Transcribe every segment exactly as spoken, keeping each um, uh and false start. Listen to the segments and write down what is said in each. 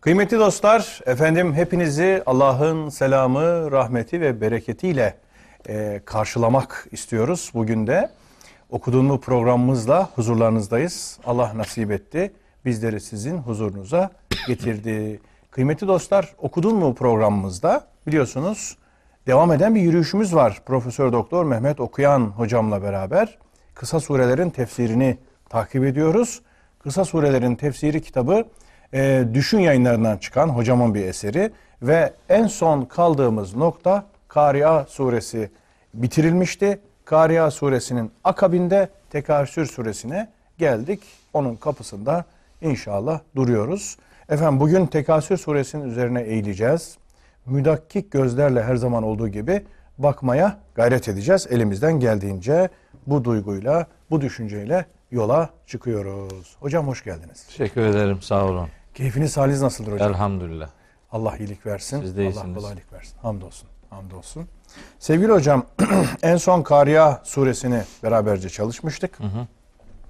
Kıymetli dostlar, efendim hepinizi Allah'ın selamı, rahmeti ve bereketiyle e, karşılamak istiyoruz. Bugün de Okudun mu programımızla huzurlarınızdayız. Allah nasip etti, bizleri sizin huzurunuza getirdi. Kıymetli dostlar, Okudun mu programımızda biliyorsunuz devam eden bir yürüyüşümüz var. Profesör Doktor Mehmet Okuyan hocamla beraber kısa surelerin tefsirini takip ediyoruz. Kısa surelerin tefsiri kitabı e, Düşün Yayınlarından çıkan hocamın bir eseri ve en son kaldığımız nokta Kari'a suresi bitirilmişti. Kari'a suresinin akabinde Tekasür suresine geldik. Onun kapısında inşallah duruyoruz. Efendim bugün Tekasür suresinin üzerine eğileceğiz. Müdakkik gözlerle her zaman olduğu gibi bakmaya gayret edeceğiz. Elimizden geldiğince bu duyguyla, bu düşünceyle yola çıkıyoruz. Hocam hoş geldiniz. Teşekkür ederim, sağ olun. Keyfiniz, haliniz nasıldır hocam? Elhamdülillah. Allah iyilik versin. Siz de iyisiniz. Allah kolaylık versin. Hamdolsun, hamdolsun. Sevgili hocam, en son Kari'a suresini beraberce çalışmıştık. Hı hı.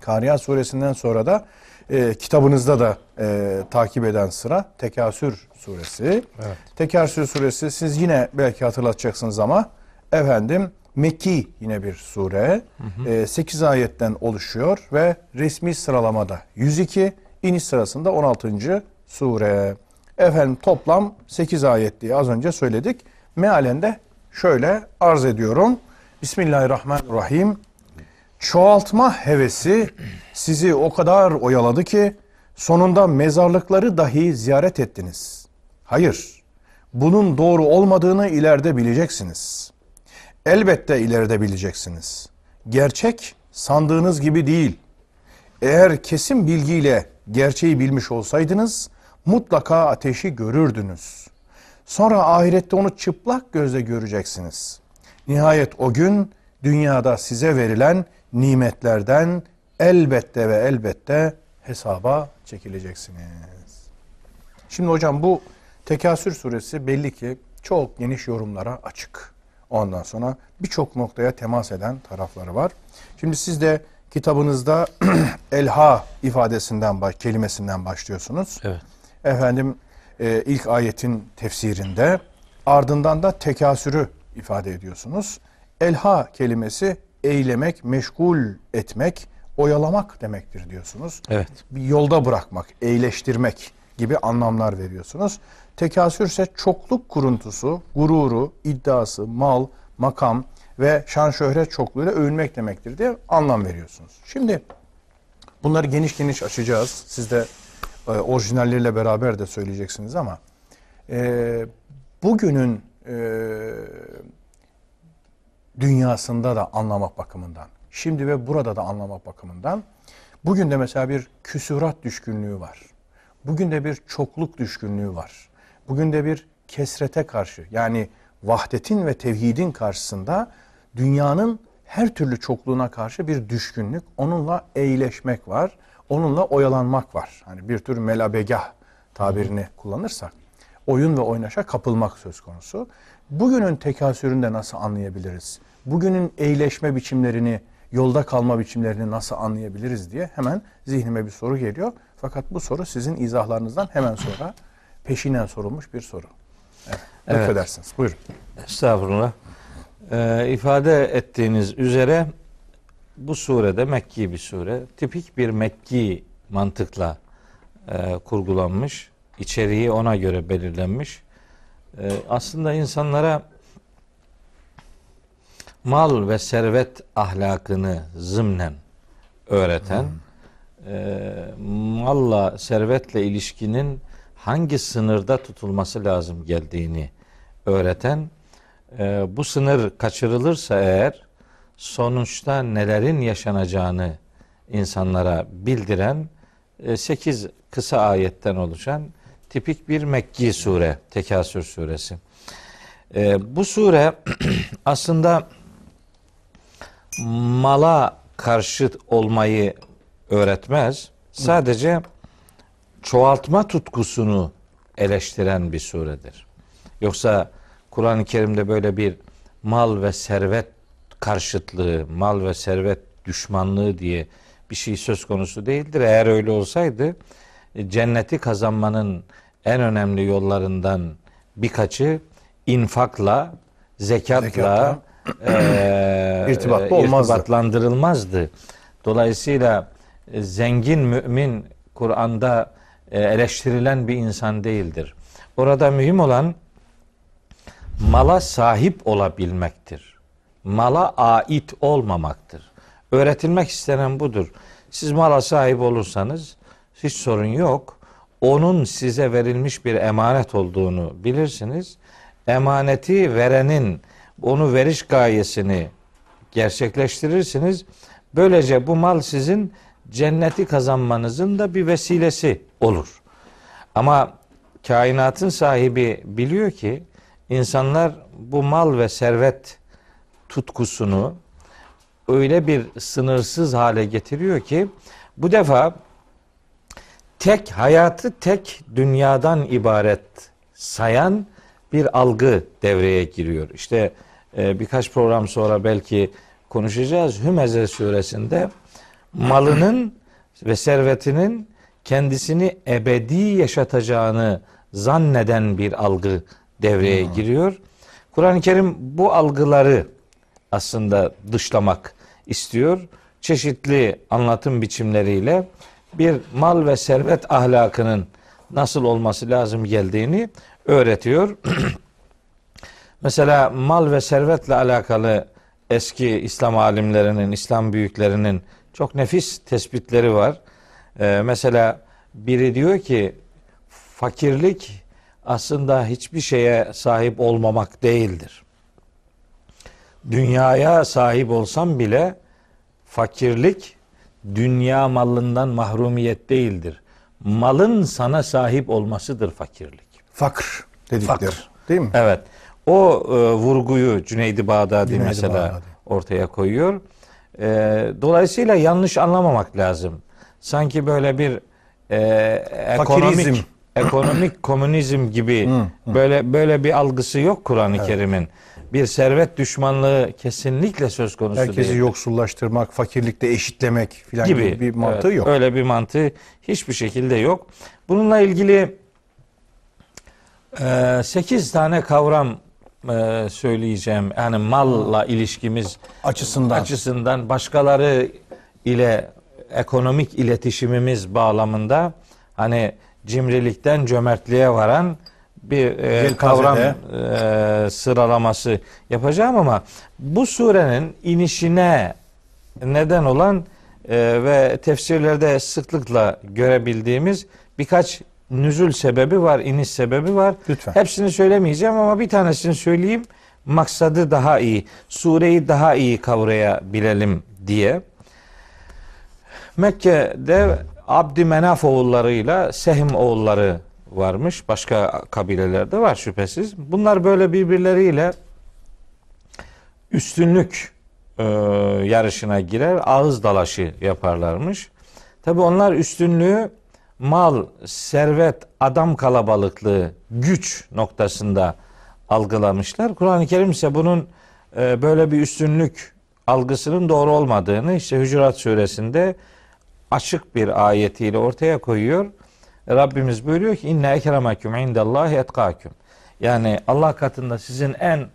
Kari'a suresinden sonra da e, kitabınızda da e, takip eden sıra Tekasür suresi. Evet. Tekasür suresi siz yine belki hatırlatacaksınız ama efendim Mekki yine bir sure. Hı hı. E, sekiz ayetten oluşuyor ve resmi sıralamada yüz iki, iniş sırasında on altıncı sure. Efendim toplam sekiz ayet diye az önce söyledik. Mealen de şöyle arz ediyorum. Bismillahirrahmanirrahim. Çoğaltma hevesi sizi o kadar oyaladı ki sonunda mezarlıkları dahi ziyaret ettiniz. Hayır, bunun doğru olmadığını ileride bileceksiniz. Elbette ileride bileceksiniz. Gerçek sandığınız gibi değil. Eğer kesin bilgiyle gerçeği bilmiş olsaydınız mutlaka ateşi görürdünüz. Sonra ahirette onu çıplak gözle göreceksiniz. Nihayet o gün dünyada size verilen nimetlerden elbette ve elbette hesaba çekileceksiniz. Şimdi hocam bu Tekasür suresi belli ki çok geniş yorumlara açık. Ondan sonra birçok noktaya temas eden tarafları var. Şimdi siz de kitabınızda elha ifadesinden, kelimesinden başlıyorsunuz. Evet. Efendim e, ilk ayetin tefsirinde ardından da tekasürü ifade ediyorsunuz. Elha kelimesi eylemek, meşgul etmek, oyalamak demektir diyorsunuz. Evet. Bir yolda bırakmak, eyleştirmek gibi anlamlar veriyorsunuz. Tekasür ise çokluk kuruntusu, gururu, iddiası, mal, makam ve şan şöhret çokluğuyla övünmek demektir diye anlam veriyorsunuz. Şimdi bunları geniş geniş açacağız. Siz de e, orijinalleriyle beraber de söyleyeceksiniz ama e, bugünün e, dünyasında da anlamak bakımından, şimdi ve burada da anlamak bakımından bugün de mesela bir küsurat düşkünlüğü var. Bugün de bir çokluk düşkünlüğü var. Bugün de bir kesrete karşı, yani vahdetin ve tevhidin karşısında dünyanın her türlü çokluğuna karşı bir düşkünlük, onunla eyleşmek var, onunla oyalanmak var. Hani bir tür melabegah tabirini kullanırsak, oyun ve oynaşa kapılmak söz konusu. Bugünün tekasüründe nasıl anlayabiliriz? Bugünün eyleşme biçimlerini, yolda kalma biçimlerini nasıl anlayabiliriz diye hemen zihnime bir soru geliyor. Fakat bu soru sizin izahlarınızdan hemen sonra peşinen sorulmuş bir soru. Evet, evet. Lütfedersiniz. Buyurun. Estağfurullah. Ee, ifade ettiğiniz üzere bu surede Mekki bir sure. Tipik bir Mekki mantıkla e, kurgulanmış. İçeriği ona göre belirlenmiş. E, aslında insanlara mal ve servet ahlakını zımnen öğreten, hmm. e, malla, servetle ilişkinin hangi sınırda tutulması lazım geldiğini öğreten, e, bu sınır kaçırılırsa eğer sonuçta nelerin yaşanacağını insanlara bildiren e, sekiz kısa ayetten oluşan tipik bir Mekki sure, Tekasür suresi. E, bu sure aslında mala karşı olmayı öğretmez. Sadece çoğaltma tutkusunu eleştiren bir suredir. Yoksa Kur'an-ı Kerim'de böyle bir mal ve servet karşıtlığı, mal ve servet düşmanlığı diye bir şey söz konusu değildir. Eğer öyle olsaydı cenneti kazanmanın en önemli yollarından birkaçı infakla, zekatla e, irtibatlı olmazdı. irtibatlandırılmazdı. Dolayısıyla zengin mümin Kur'an'da eleştirilen bir insan değildir. Orada mühim olan mala sahip olabilmektir. Mala ait olmamaktır. Öğretilmek istenen budur. Siz mala sahip olursanız hiç sorun yok. Onun size verilmiş bir emanet olduğunu bilirsiniz. Emaneti verenin onu veriş gayesini gerçekleştirirsiniz. Böylece bu mal sizin cenneti kazanmanızın da bir vesilesi olur. Ama kainatın sahibi biliyor ki insanlar bu mal ve servet tutkusunu öyle bir sınırsız hale getiriyor ki bu defa tek hayatı tek dünyadan ibaret sayan bir algı devreye giriyor. İşte e, birkaç program sonra belki konuşacağız. Hümeze suresinde malının ve servetinin kendisini ebedi yaşatacağını zanneden bir algı devreye giriyor. Kur'an-ı Kerim bu algıları aslında dışlamak istiyor. Çeşitli anlatım biçimleriyle bir mal ve servet ahlakının nasıl olması lazım geldiğini öğretiyor. Mesela mal ve servetle alakalı eski İslam alimlerinin, İslam büyüklerinin çok nefis tespitleri var. Ee, mesela biri diyor ki fakirlik aslında hiçbir şeye sahip olmamak değildir. Dünyaya sahip olsam bile fakirlik dünya malından mahrumiyet değildir. Malın sana sahip olmasıdır fakirlik. Fakr dedikleri. Fakr. Değil mi? Evet. O e, vurguyu Cüneyd Bağdadi Cüneyd mesela Bağdadi. ortaya koyuyor. E, dolayısıyla yanlış anlamamak lazım. Sanki böyle bir e, ekonomik ekonomik komünizm gibi böyle böyle bir algısı yok Kur'an-ı evet. Kerim'in. Bir servet düşmanlığı kesinlikle söz konusu değil. Herkesi değildir. Yoksullaştırmak, fakirlikte eşitlemek filan gibi. gibi bir mantığı evet, yok. Öyle bir mantığı hiçbir şekilde yok. Bununla ilgili sekiz tane kavram söyleyeceğim. Yani malla ilişkimiz açısından, açısından başkaları ile ekonomik iletişimimiz bağlamında hani cimrilikten cömertliğe varan bir e, kavram e, sıralaması yapacağım ama bu surenin inişine neden olan e, ve tefsirlerde sıklıkla görebildiğimiz birkaç nüzül sebebi var, iniş sebebi var. Lütfen. Hepsini söylemeyeceğim ama bir tanesini söyleyeyim. Maksadı daha iyi, sureyi daha iyi kavrayabilelim diye. Mekke'de Abdümenaf oğullarıyla Sehm oğulları varmış. Başka kabilelerde var şüphesiz. Bunlar böyle birbirleriyle üstünlük e, yarışına girer. Ağız dalaşı yaparlarmış. Tabii onlar üstünlüğü mal, servet, adam kalabalıklığı, güç noktasında algılamışlar. Kur'an-ı Kerim ise bunun e, böyle bir üstünlük algısının doğru olmadığını işte Hucurat suresinde açık bir ayetiyle ortaya koyuyor. Rabbimiz buyuruyor ki inne ekremeküm indellahi etkâküm. Yani Allah katında sizin en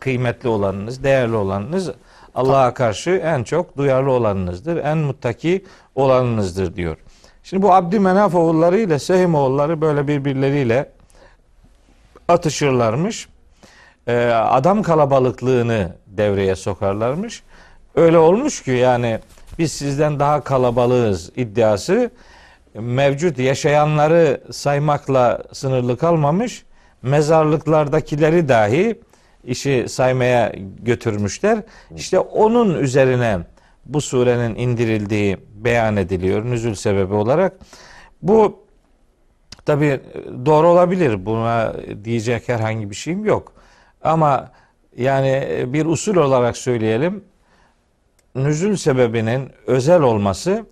kıymetli olanınız, değerli olanınız Allah'a karşı en çok duyarlı olanınızdır, en muttaki olanınızdır diyor. Şimdi bu Abdümenaf oğulları ile Sehm oğulları böyle birbirleriyle atışırlarmış. Adam kalabalıklığını devreye sokarlarmış. Öyle olmuş ki yani biz sizden daha kalabalığız iddiası mevcut yaşayanları saymakla sınırlı kalmamış. Mezarlıklardakileri dahi işi saymaya götürmüşler. İşte onun üzerine bu surenin indirildiği beyan ediliyor nüzül sebebi olarak. Bu tabii doğru olabilir. Buna diyecek herhangi bir şeyim yok. Ama yani bir usul olarak söyleyelim. Nüzül sebebinin özel olması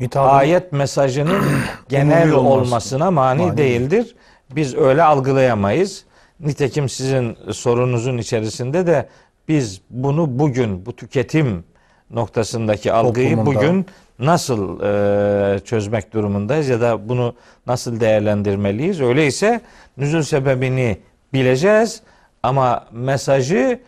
hitabın, ayet mesajının genel olmasına mani, mani değildir. Biz öyle algılayamayız. Nitekim sizin sorunuzun içerisinde de biz bunu bugün bu tüketim noktasındaki algıyı toplumunda bugün nasıl e, çözmek durumundayız ya da bunu nasıl değerlendirmeliyiz? Öyleyse nüzül sebebini bileceğiz ama mesajı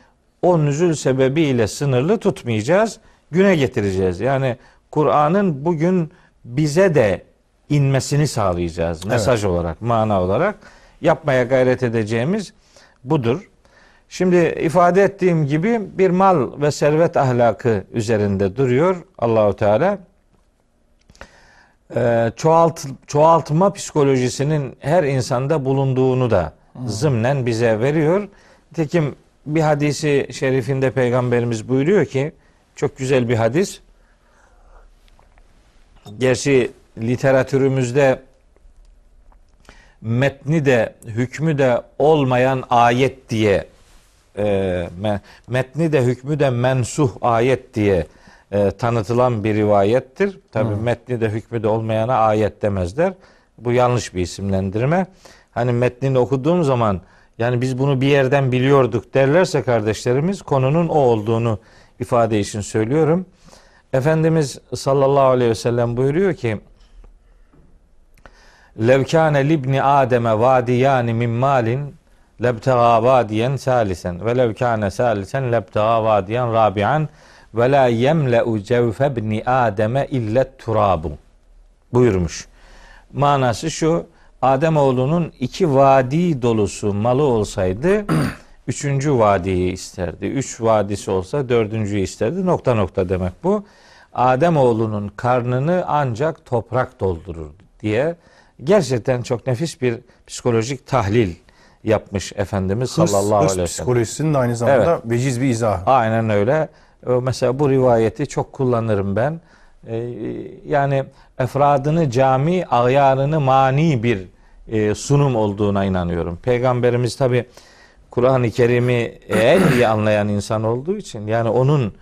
o nüzül sebebiyle sınırlı tutmayacağız, güne getireceğiz. Yani Kur'an'ın bugün bize de inmesini sağlayacağız mesaj evet. olarak, mana olarak yapmaya gayret edeceğimiz budur. Şimdi ifade ettiğim gibi bir mal ve servet ahlakı üzerinde duruyor Allah-u Teala. Ee, çoğalt, çoğaltma psikolojisinin her insanda bulunduğunu da zımnen bize veriyor. Nitekim bir hadisi şerifinde Peygamberimiz buyuruyor ki, çok güzel bir hadis. Gerçi literatürümüzde metni de hükmü de olmayan ayet diye, e, metni de hükmü de mensuh ayet diye e, tanıtılan bir rivayettir. Tabii hmm. metni de hükmü de olmayana ayet demezler. Bu yanlış bir isimlendirme. Hani metnini okuduğum zaman yani biz bunu bir yerden biliyorduk derlerse kardeşlerimiz, konunun o olduğunu ifade için söylüyorum. Efendimiz sallallahu aleyhi ve sellem buyuruyor ki, lev kâne libni âdeme vâdiyâni min mâlin lebtegâ vâdiyen sâlisen ve lev kâne sâlisen lebtegâ vâdiyen râbi'an ve lâ yemle'u cevfe bni âdeme illet turâbu buyurmuş. Manası şu, Ademoğlu'nun iki vadi dolusu malı olsaydı üçüncü vadiyi isterdi. Üç vadisi olsa dördüncüyü isterdi. Nokta nokta demek bu. Ademoğlu'nun karnını ancak toprak doldurur diye gerçekten çok nefis bir psikolojik tahlil yapmış Efendimiz hırs, sallallahu aleyhi ve sellem. Hırs psikolojisinin de aynı zamanda evet. veciz bir izahı. Aynen öyle. Mesela bu rivayeti çok kullanırım ben. Yani efradını cami, ayarını mani bir sunum olduğuna inanıyorum. Peygamberimiz tabi Kur'an-ı Kerim'i en iyi anlayan insan olduğu için, yani onun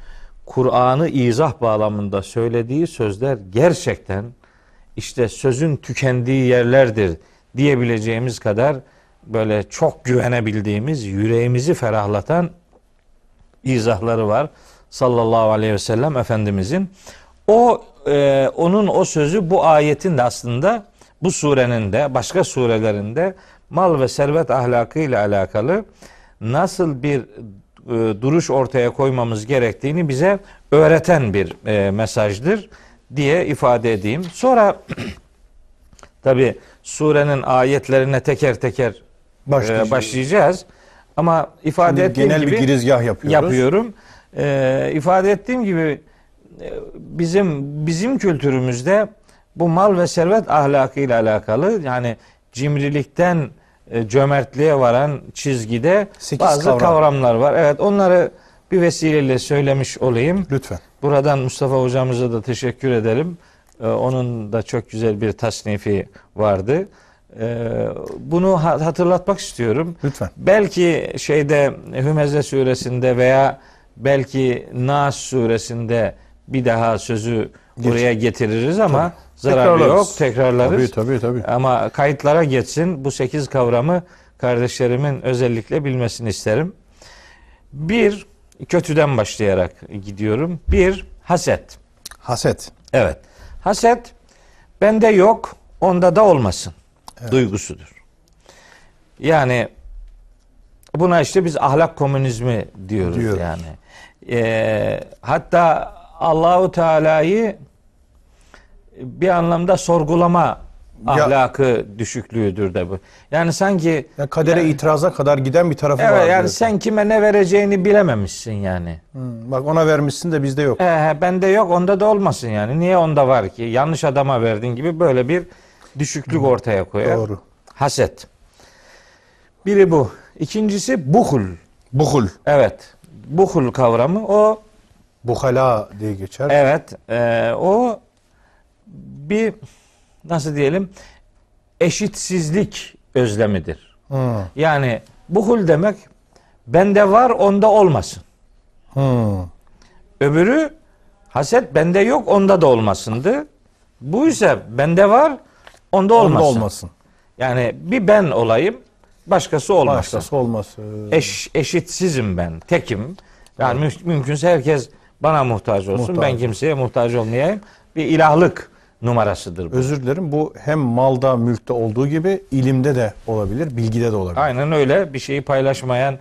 Kur'an'ı izah bağlamında söylediği sözler gerçekten işte sözün tükendiği yerlerdir diyebileceğimiz kadar böyle çok güvenebildiğimiz, yüreğimizi ferahlatan izahları var sallallahu aleyhi ve sellem Efendimizin. O e, onun o sözü bu ayetin de aslında bu surenin de başka surelerinde mal ve servet ahlakı ile alakalı nasıl bir e, duruş ortaya koymamız gerektiğini bize öğreten bir e, mesajdır diye ifade edeyim. Sonra tabi surenin ayetlerine teker teker e, başlayacağız. Ama ifade Şimdi ettiğim genel gibi bir girizgah yapıyoruz. yapıyorum. E, ifade ettiğim gibi bizim bizim kültürümüzde bu mal ve servet ahlakı ile alakalı, yani cimrilikten cömertliğe varan çizgide bazı kavram. kavramlar var. Evet, onları bir vesileyle söylemiş olayım. Lütfen. Buradan Mustafa hocamıza da teşekkür edelim. Ee, onun da çok güzel bir tasnifi vardı. Ee, bunu hatırlatmak istiyorum. Lütfen. Belki şeyde Hümeze suresinde veya belki Nas suresinde bir daha sözü buraya getiririz ama tabii. zararı tekrarlarız. yok tekrarlarız. Tabii, tabii, tabii. Ama kayıtlara geçsin. Bu sekiz kavramı kardeşlerimin özellikle bilmesini isterim. Bir, kötüden başlayarak gidiyorum. Bir, haset. Haset. Evet. Haset, bende yok, onda da olmasın evet. duygusudur. Yani buna işte biz ahlak komünizmi diyoruz, diyoruz. yani. Ee, hatta Allah-u Teala'yı bir anlamda sorgulama ya, ahlakı düşüklüğüdür de bu. Yani sanki ya kadere yani, itiraza kadar giden bir tarafı evet, var. Evet yani diyorsun. Sen kime ne vereceğini bilememişsin yani. Hmm, bak ona vermişsin de bizde yok. Ee, bende yok, onda da olmasın yani. Niye onda var ki? Yanlış adama verdin gibi böyle bir düşüklük hmm, ortaya koyar. Doğru. Haset. Biri bu. İkincisi buhul. Buhul. Evet. Buhul kavramı o. Buhala diye geçer. Evet. E, o bir nasıl diyelim eşitsizlik özlemidir. Hmm. Yani buhul demek bende var onda olmasın. Hmm. Öbürü haset bende yok onda da olmasındı. Bu ise bende var onda olmasın. Onda olmasın. Yani bir ben olayım başkası olmasın. Başkası olmasın. Eş, eşitsizim ben. Tekim. Yani hmm. mümkünse herkes Bana muhtaç olsun. Muhtaç. Ben kimseye muhtaç olmayayım. Bir ilahlık numarasıdır bu. Özür dilerim. Bu hem malda, mülkte olduğu gibi ilimde de olabilir, bilgide de olabilir. Aynen öyle. Bir şeyi paylaşmayan,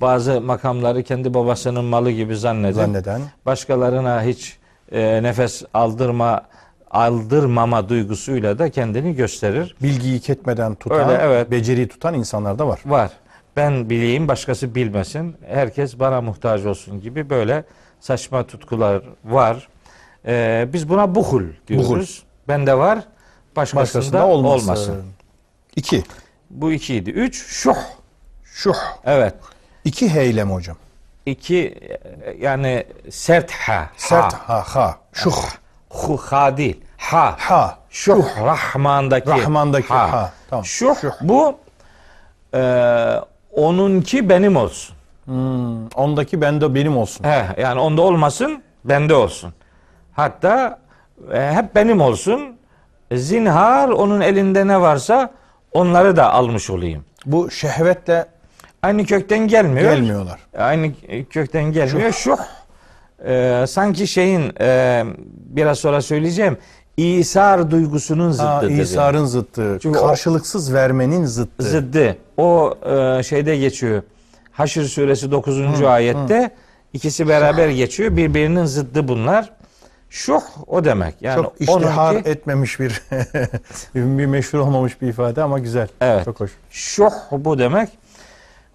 bazı makamları kendi babasının malı gibi zanneden, zanneden. başkalarına hiç e, nefes aldırma aldırmama duygusuyla da kendini gösterir. Bilgiyi ketmeden tutan, öyle, evet, beceriyi tutan insanlar da var. Var. Ben bileyim, başkası bilmesin, herkes bana muhtaç olsun gibi böyle saçma tutkular var. Ee, biz buna buhul diyoruz. Buhul. Bende var, başkasında, başkasında olmasın. olmasın. İki. Bu ikiydi. Üç, şuh. Şuh. Evet. İki heylem hocam. İki, yani sert ha. Sert ha, ha. Şuh. Şuh ha değil. Ha. Ha. Şuh. Şuh. Rahman'daki. Rahman'daki ha. ha. Tamam. Şuh. Şuh. Bu Ee, onunki benim olsun. Hmm, ondaki bende benim olsun. He, yani onda olmasın, bende olsun. Hatta e, hep benim olsun. Zinhar onun elinde ne varsa onları da almış olayım. Bu şehvetle aynı kökten gelmiyor. Gelmiyorlar. Aynı kökten gelmiyor. Şu e, sanki şeyin e, biraz sonra söyleyeceğim. İsar duygusunun zıttı. İsar'ın zıttı. Çünkü karşılıksız o, vermenin zıttı. Zıttı. O e, şeyde geçiyor. Haşr suresi dokuzuncu Hı, ayette hı. ikisi beraber geçiyor. Birbirinin zıttı bunlar. Şuh o demek. Yani çok iştihar onunki, etmemiş bir, bir meşhur olmamış bir ifade ama güzel. Evet. Çok hoş. Şuh bu demek.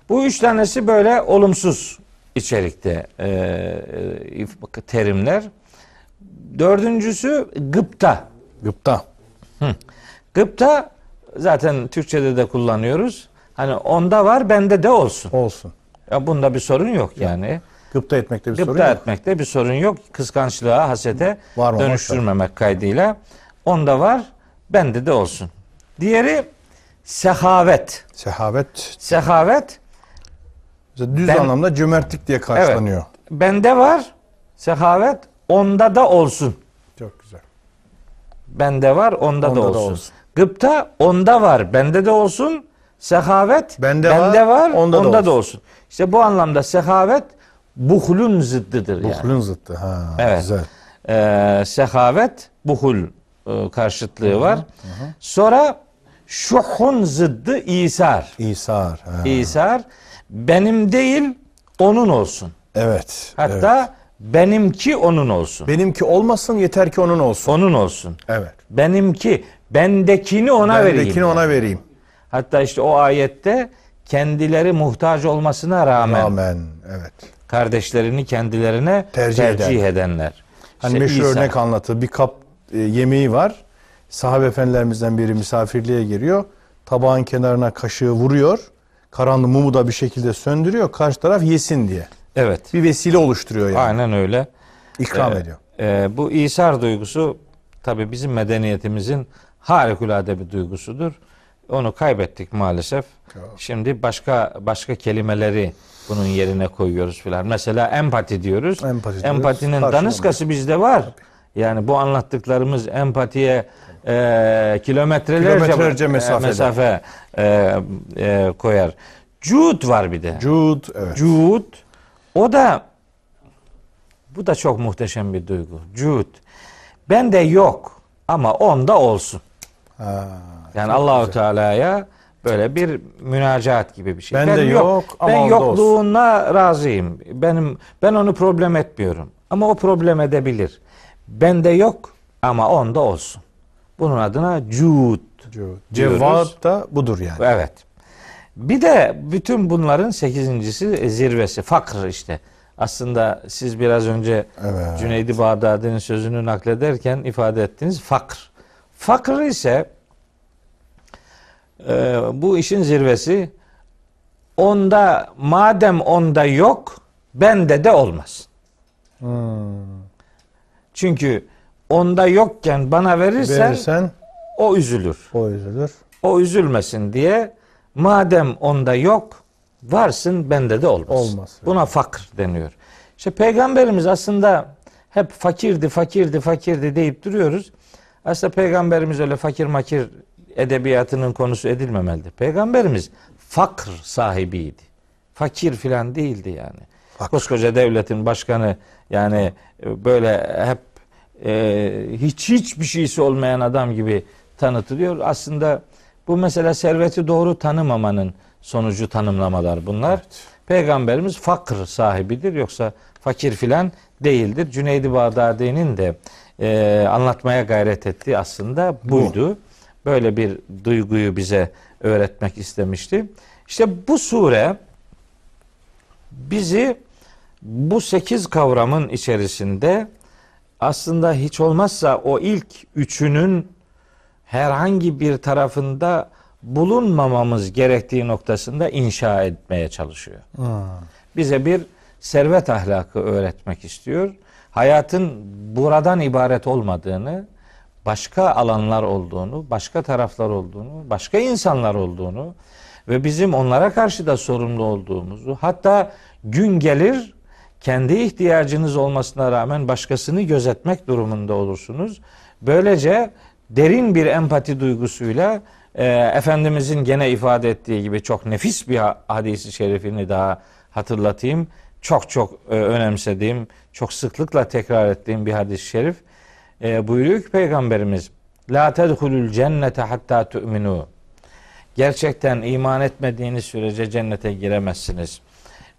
Bu üç tanesi böyle olumsuz içerikte e, e, terimler. Dördüncüsü gıpta. Gıpta. Hı. Gıpta zaten Türkçe'de de kullanıyoruz. Hani onda var, bende de olsun. Olsun. Ya bunda bir sorun yok yani. yani. Gıpta etmekte bir gıpta sorun yok. Gıpta etmekte bir sorun yok. Kıskançlığa, hasete var, dönüştürmemek var. kaydıyla. Onda var, bende de olsun. Diğeri sehavet. Sehavet. Sehavet. Mesela düz ben, anlamda cömertlik diye karşılanıyor. Evet, bende var sehavet. Onda da olsun. Çok güzel. Bende var, onda, onda da, olsun. da olsun. Gıpta onda var, bende de olsun. Sehavet bende, bende var, var, onda, onda da, olsun. da olsun. İşte bu anlamda sehavet buhlun zıddıdır. Buhlun yani. zıddı. Ha, evet. Güzel. Ee, sehavet buhul e, karşıtlığı hı-hı, var. Hı-hı. Sonra şuhun zıddı isar. İsar. Ha. İsar benim değil, onun olsun. Evet. Hatta evet. benimki onun olsun. Benimki olmasın, yeter ki onun olsun. Onun olsun. Evet. Benimki, bendekini ona bendekini vereyim. Bendekini ona vereyim. Hatta işte o ayette kendileri muhtaç olmasına rağmen, rağmen evet, kardeşlerini kendilerine tercih, tercih eden. edenler. Hani işte meşhur İsa. örnek anlatı. Bir kap e, yemeği var. Sahabe efendilerimizden biri misafirliğe giriyor. Tabağın kenarına kaşığı vuruyor. Karanlık mumu da bir şekilde söndürüyor. Karşı taraf yesin diye. Evet. Bir vesile oluşturuyor yani. Aynen öyle. İkram ee, ediyor. E, bu isar duygusu tabii bizim medeniyetimizin harikulade bir duygusudur. Onu kaybettik maalesef. Çok. Şimdi başka başka kelimeleri bunun yerine koyuyoruz filan. Mesela empati diyoruz. Empati diyoruz. Empatinin Karşı daniskası oluyor. bizde var. Tabii. Yani bu anlattıklarımız empatiye e, kilometrelerce, kilometrelerce mesafe, mesafe e, e, koyar. Cud var bir de. Cud, evet. Cud. O da, bu da çok muhteşem bir duygu. Cud. Bende yok ama onda olsun. Ha, yani Allahu Teala'ya böyle bir münacat gibi bir şey. Ben, ben de yok, yok ama ben yokluğuna olsun. razıyım. Benim ben onu problem etmiyorum. Ama o problem edebilir. Bende yok ama onda olsun. Bunun adına cud. Cevat da budur yani. Evet. Bir de bütün bunların sekizincisi zirvesi, fakr işte. Aslında siz biraz önce evet. Cüneyd Bağdadi'nin sözünü naklederken ifade ettiğiniz fakr. Fakr ise e, bu işin zirvesi, onda madem onda yok, bende de olmaz. Hmm. Çünkü onda yokken bana verirsen, verirsen o üzülür. O üzülür. O üzülmesin diye madem onda yok, varsın bende de olmaz. Olmaz. Buna fakr deniyor. İşte Peygamberimiz aslında hep fakirdi, fakirdi, fakirdi deyip duruyoruz. Aslında Peygamberimiz öyle fakir makir edebiyatının konusu edilmemelidir. Peygamberimiz fakr sahibiydi. Fakir filan değildi yani. Bak. Koskoca devletin başkanı, yani böyle hep e, hiç hiçbir şeysi olmayan adam gibi tanıtılıyor. Aslında bu mesela serveti doğru tanımamanın sonucu tanımlamalar bunlar. Evet. Peygamberimiz fakr sahibidir, yoksa fakir filan değildir. Cüneyd Bağdadi'nin de e, anlatmaya gayret ettiği aslında buydu. Bu. Böyle bir duyguyu bize öğretmek istemişti. İşte bu sure bizi bu sekiz kavramın içerisinde aslında hiç olmazsa o ilk üçünün herhangi bir tarafında bulunmamamız gerektiği noktasında inşa etmeye çalışıyor. Hmm. Bize bir servet ahlakı öğretmek istiyor. Hayatın buradan ibaret olmadığını, başka alanlar olduğunu, başka taraflar olduğunu, başka insanlar olduğunu ve bizim onlara karşı da sorumlu olduğumuzu, hatta gün gelir kendi ihtiyacınız olmasına rağmen başkasını gözetmek durumunda olursunuz. Böylece derin bir empati duygusuyla e, Efendimizin gene ifade ettiği gibi çok nefis bir hadisi şerifini daha hatırlatayım. Çok çok e, önemsediğim, çok sıklıkla tekrar ettiğim bir hadis-i şerif. E, buyuruyor ki Peygamberimiz, la tedhulul cennete hatta tu'minu. Gerçekten iman etmediğiniz sürece cennete giremezsiniz.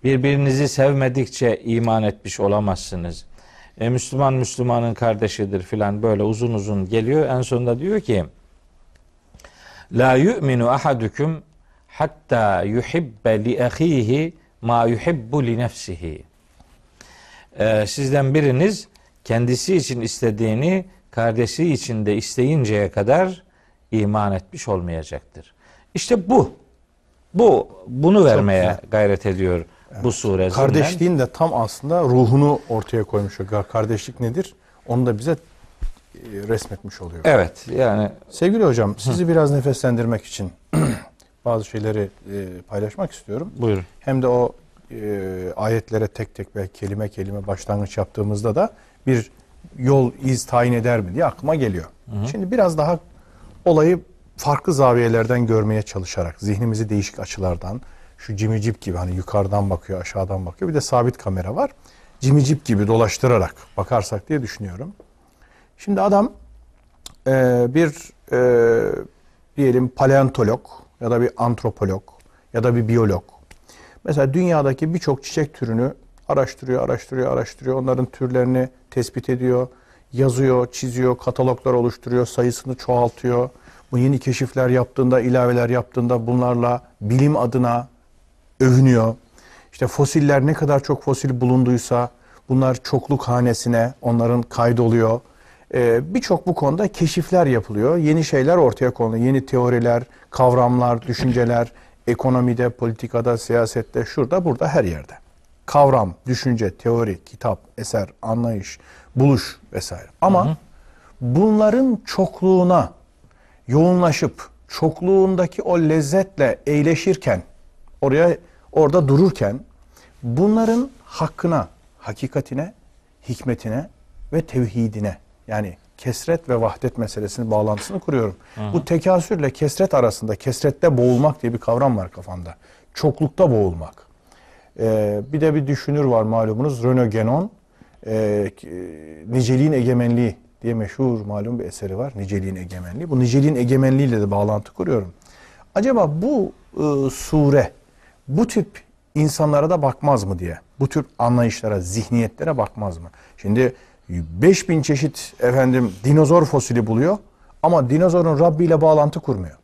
Birbirinizi sevmedikçe iman etmiş olamazsınız. E, Müslüman Müslümanın kardeşidir filan, böyle uzun uzun geliyor. En sonunda diyor ki, la yu'minu ahadukum hatta yuhibbe li ahihi ma yuhibbu li nefsihi. E, sizden biriniz kendisi için istediğini kardeşi için de isteyinceye kadar iman etmiş olmayacaktır. İşte bu. Bu bunu vermeye gayret ediyor evet. bu sure. Kardeşliğin de tam aslında ruhunu ortaya koymuş. Kardeşlik nedir? Onu da bize resmetmiş oluyor. Evet. Yani sevgili hocam, sizi Hı. biraz nefeslendirmek için bazı şeyleri paylaşmak istiyorum. Buyurun. Hem de o e, ayetlere tek tek ve kelime kelime başlangıç yaptığımızda da bir yol iz tayin eder mi diye aklıma geliyor. Hı hı. Şimdi biraz daha olayı farklı zaviyelerden görmeye çalışarak, zihnimizi değişik açılardan, şu cimicip gibi, hani yukarıdan bakıyor, aşağıdan bakıyor, bir de sabit kamera var. Cimicip gibi dolaştırarak bakarsak diye düşünüyorum. Şimdi adam e, bir e, diyelim paleontolog ya da bir antropolog ya da bir biyolog. Mesela dünyadaki birçok çiçek türünü araştırıyor, araştırıyor, araştırıyor. Onların türlerini tespit ediyor, yazıyor, çiziyor, kataloglar oluşturuyor, sayısını çoğaltıyor. Bu yeni keşifler yaptığında, ilaveler yaptığında bunlarla bilim adına övünüyor. İşte fosiller, ne kadar çok fosil bulunduysa bunlar çokluk hanesine, onların kaydoluyor. Ee, Birçok bu konuda keşifler yapılıyor. Yeni şeyler ortaya konuluyor. Yeni teoriler, kavramlar, düşünceler, ekonomide, politikada, siyasette, şurada, burada, her yerde. Kavram, düşünce, teori, kitap, eser, anlayış, buluş vesaire. Ama hı hı. bunların çokluğuna yoğunlaşıp çokluğundaki o lezzetle eğleşirken, oraya orada dururken bunların hakkına, hakikatine, hikmetine ve tevhidine, yani kesret ve vahdet meselesinin bağlantısını kuruyorum. Hı hı. Bu tekasürle kesret arasında, kesrette boğulmak diye bir kavram var kafamda. Çoklukta boğulmak. Ee, bir de bir düşünür var malumunuz, René Guénon, e, Niceliğin Egemenliği diye meşhur malum bir eseri var. Niceliğin Egemenliği. Bu niceliğin egemenliğiyle de bağlantı kuruyorum. Acaba bu e, sure bu tip insanlara da bakmaz mı diye. Bu tür anlayışlara, zihniyetlere bakmaz mı? Şimdi beş bin çeşit efendim dinozor fosili buluyor ama dinozorun Rabbi ile bağlantı kurmuyor.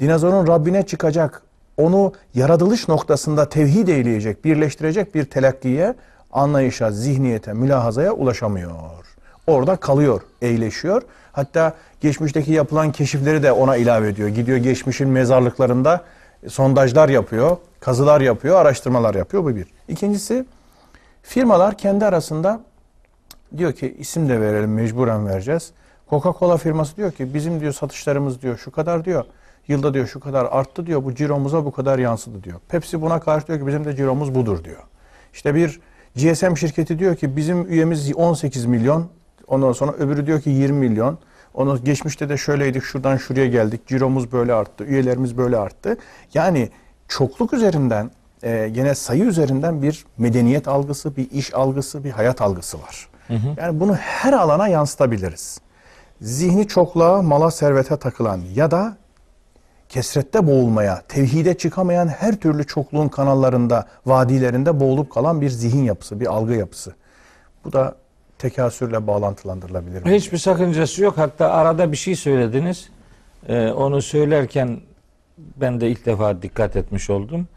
Dinozorun Rabbine çıkacak, onu yaratılış noktasında tevhid eyleyecek, birleştirecek bir telakkiye, anlayışa, zihniyete, mülahazaya ulaşamıyor. Orada kalıyor, eğleşiyor. Hatta geçmişteki yapılan keşifleri de ona ilave ediyor. Gidiyor geçmişin mezarlıklarında sondajlar yapıyor, kazılar yapıyor, araştırmalar yapıyor. Bu bir. İkincisi, firmalar kendi arasında diyor ki, isim de verelim, mecburen vereceğiz. Coca-Cola firması diyor ki, bizim diyor satışlarımız diyor şu kadar diyor. Yılda diyor şu kadar arttı diyor. Bu ciromuza bu kadar yansıdı diyor. Pepsi buna karşı diyor ki, bizim de ciromuz budur diyor. İşte bir G S M şirketi diyor ki, bizim üyemiz on sekiz milyon. Ondan sonra öbürü diyor ki yirmi milyon. Onu geçmişte de şöyleydik, şuradan şuraya geldik. Ciromuz böyle arttı, üyelerimiz böyle arttı. Yani çokluk üzerinden e, gene sayı üzerinden bir medeniyet algısı, bir iş algısı, bir hayat algısı var. Hı hı. Yani bunu her alana yansıtabiliriz. Zihni çokluğa, mala, servete takılan ya da kesrette boğulmaya, tevhide çıkamayan her türlü çokluğun kanallarında, vadilerinde boğulup kalan bir zihin yapısı, bir algı yapısı. Bu da tekasürle bağlantılandırılabilir. Hiçbir sakıncası yok. Hatta arada bir şey söylediniz. Ee, onu söylerken ben de ilk defa dikkat etmiş oldum.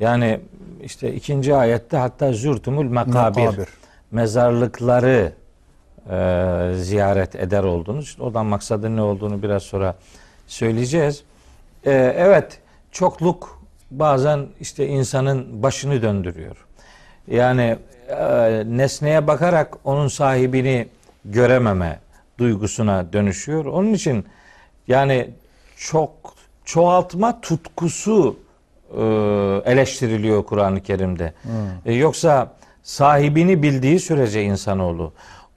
Yani işte ikinci ayette hatta zürtümül makabir, makabir. mezarlıkları e, ziyaret eder oldunuz. Odan maksadın ne olduğunu biraz sonra söyleyeceğiz. Ee, evet, çokluk bazen işte insanın başını döndürüyor. Yani e, nesneye bakarak onun sahibini görememe duygusuna dönüşüyor. Onun için yani çok çoğaltma tutkusu e, eleştiriliyor Kur'an-ı Kerim'de. Hmm. E, yoksa sahibini bildiği sürece insanoğlu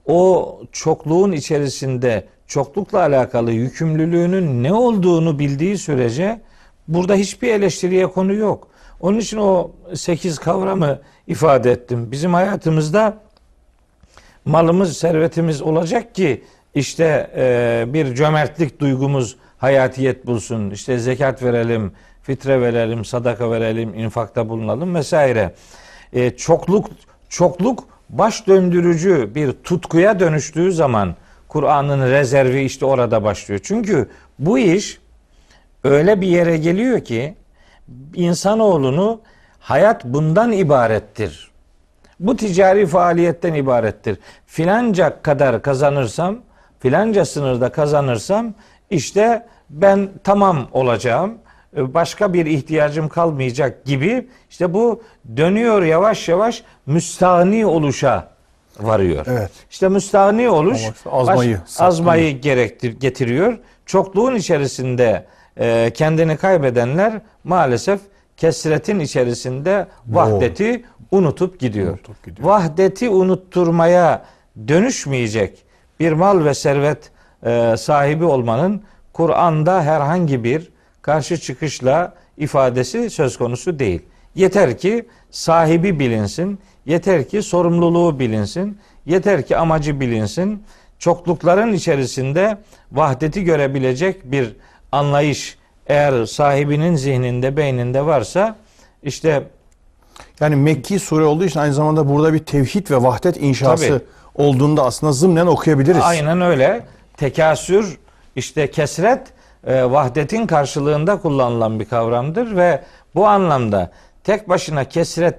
o çokluğun içerisinde çoklukla alakalı yükümlülüğünün ne olduğunu bildiği sürece burada hiçbir eleştiriye konu yok. Onun için o sekiz kavramı ifade ettim. Bizim hayatımızda malımız, servetimiz olacak ki işte e, bir cömertlik duygumuz hayatiyet bulsun. İşte zekat verelim, fitre verelim, sadaka verelim, infakta bulunalım vesaire. E, çokluk, çokluk baş döndürücü bir tutkuya dönüştüğü zaman Kur'an'ın rezervi işte orada başlıyor. Çünkü bu iş öyle bir yere geliyor ki insanoğlunu hayat bundan ibarettir. Bu ticari faaliyetten ibarettir. Filanca kadar kazanırsam, filanca sınırda kazanırsam işte ben tamam olacağım. Başka bir ihtiyacım kalmayacak gibi işte bu dönüyor yavaş yavaş müstahni oluşa varıyor. Evet. İşte müstahni oluş azmayı, baş, azmayı gerektir, getiriyor. Çokluğun içerisinde e, kendini kaybedenler maalesef kesretin içerisinde vahdeti Doğru. unutup gidiyor. unutup gidiyor. Vahdeti unutturmaya dönüşmeyecek bir mal ve servet e, sahibi olmanın Kur'an'da herhangi bir karşı çıkışla ifadesi söz konusu değil. Yeter ki sahibi bilinsin, yeter ki sorumluluğu bilinsin, yeter ki amacı bilinsin. Çoklukların içerisinde vahdeti görebilecek bir anlayış eğer sahibinin zihninde, beyninde varsa işte... Yani Mekki sure olduğu için aynı zamanda burada bir tevhid ve vahdet inşası tabii, olduğunda aslında zımnen okuyabiliriz. Aynen öyle. Tekasür, işte kesret vahdetin karşılığında kullanılan bir kavramdır ve bu anlamda tek başına kesret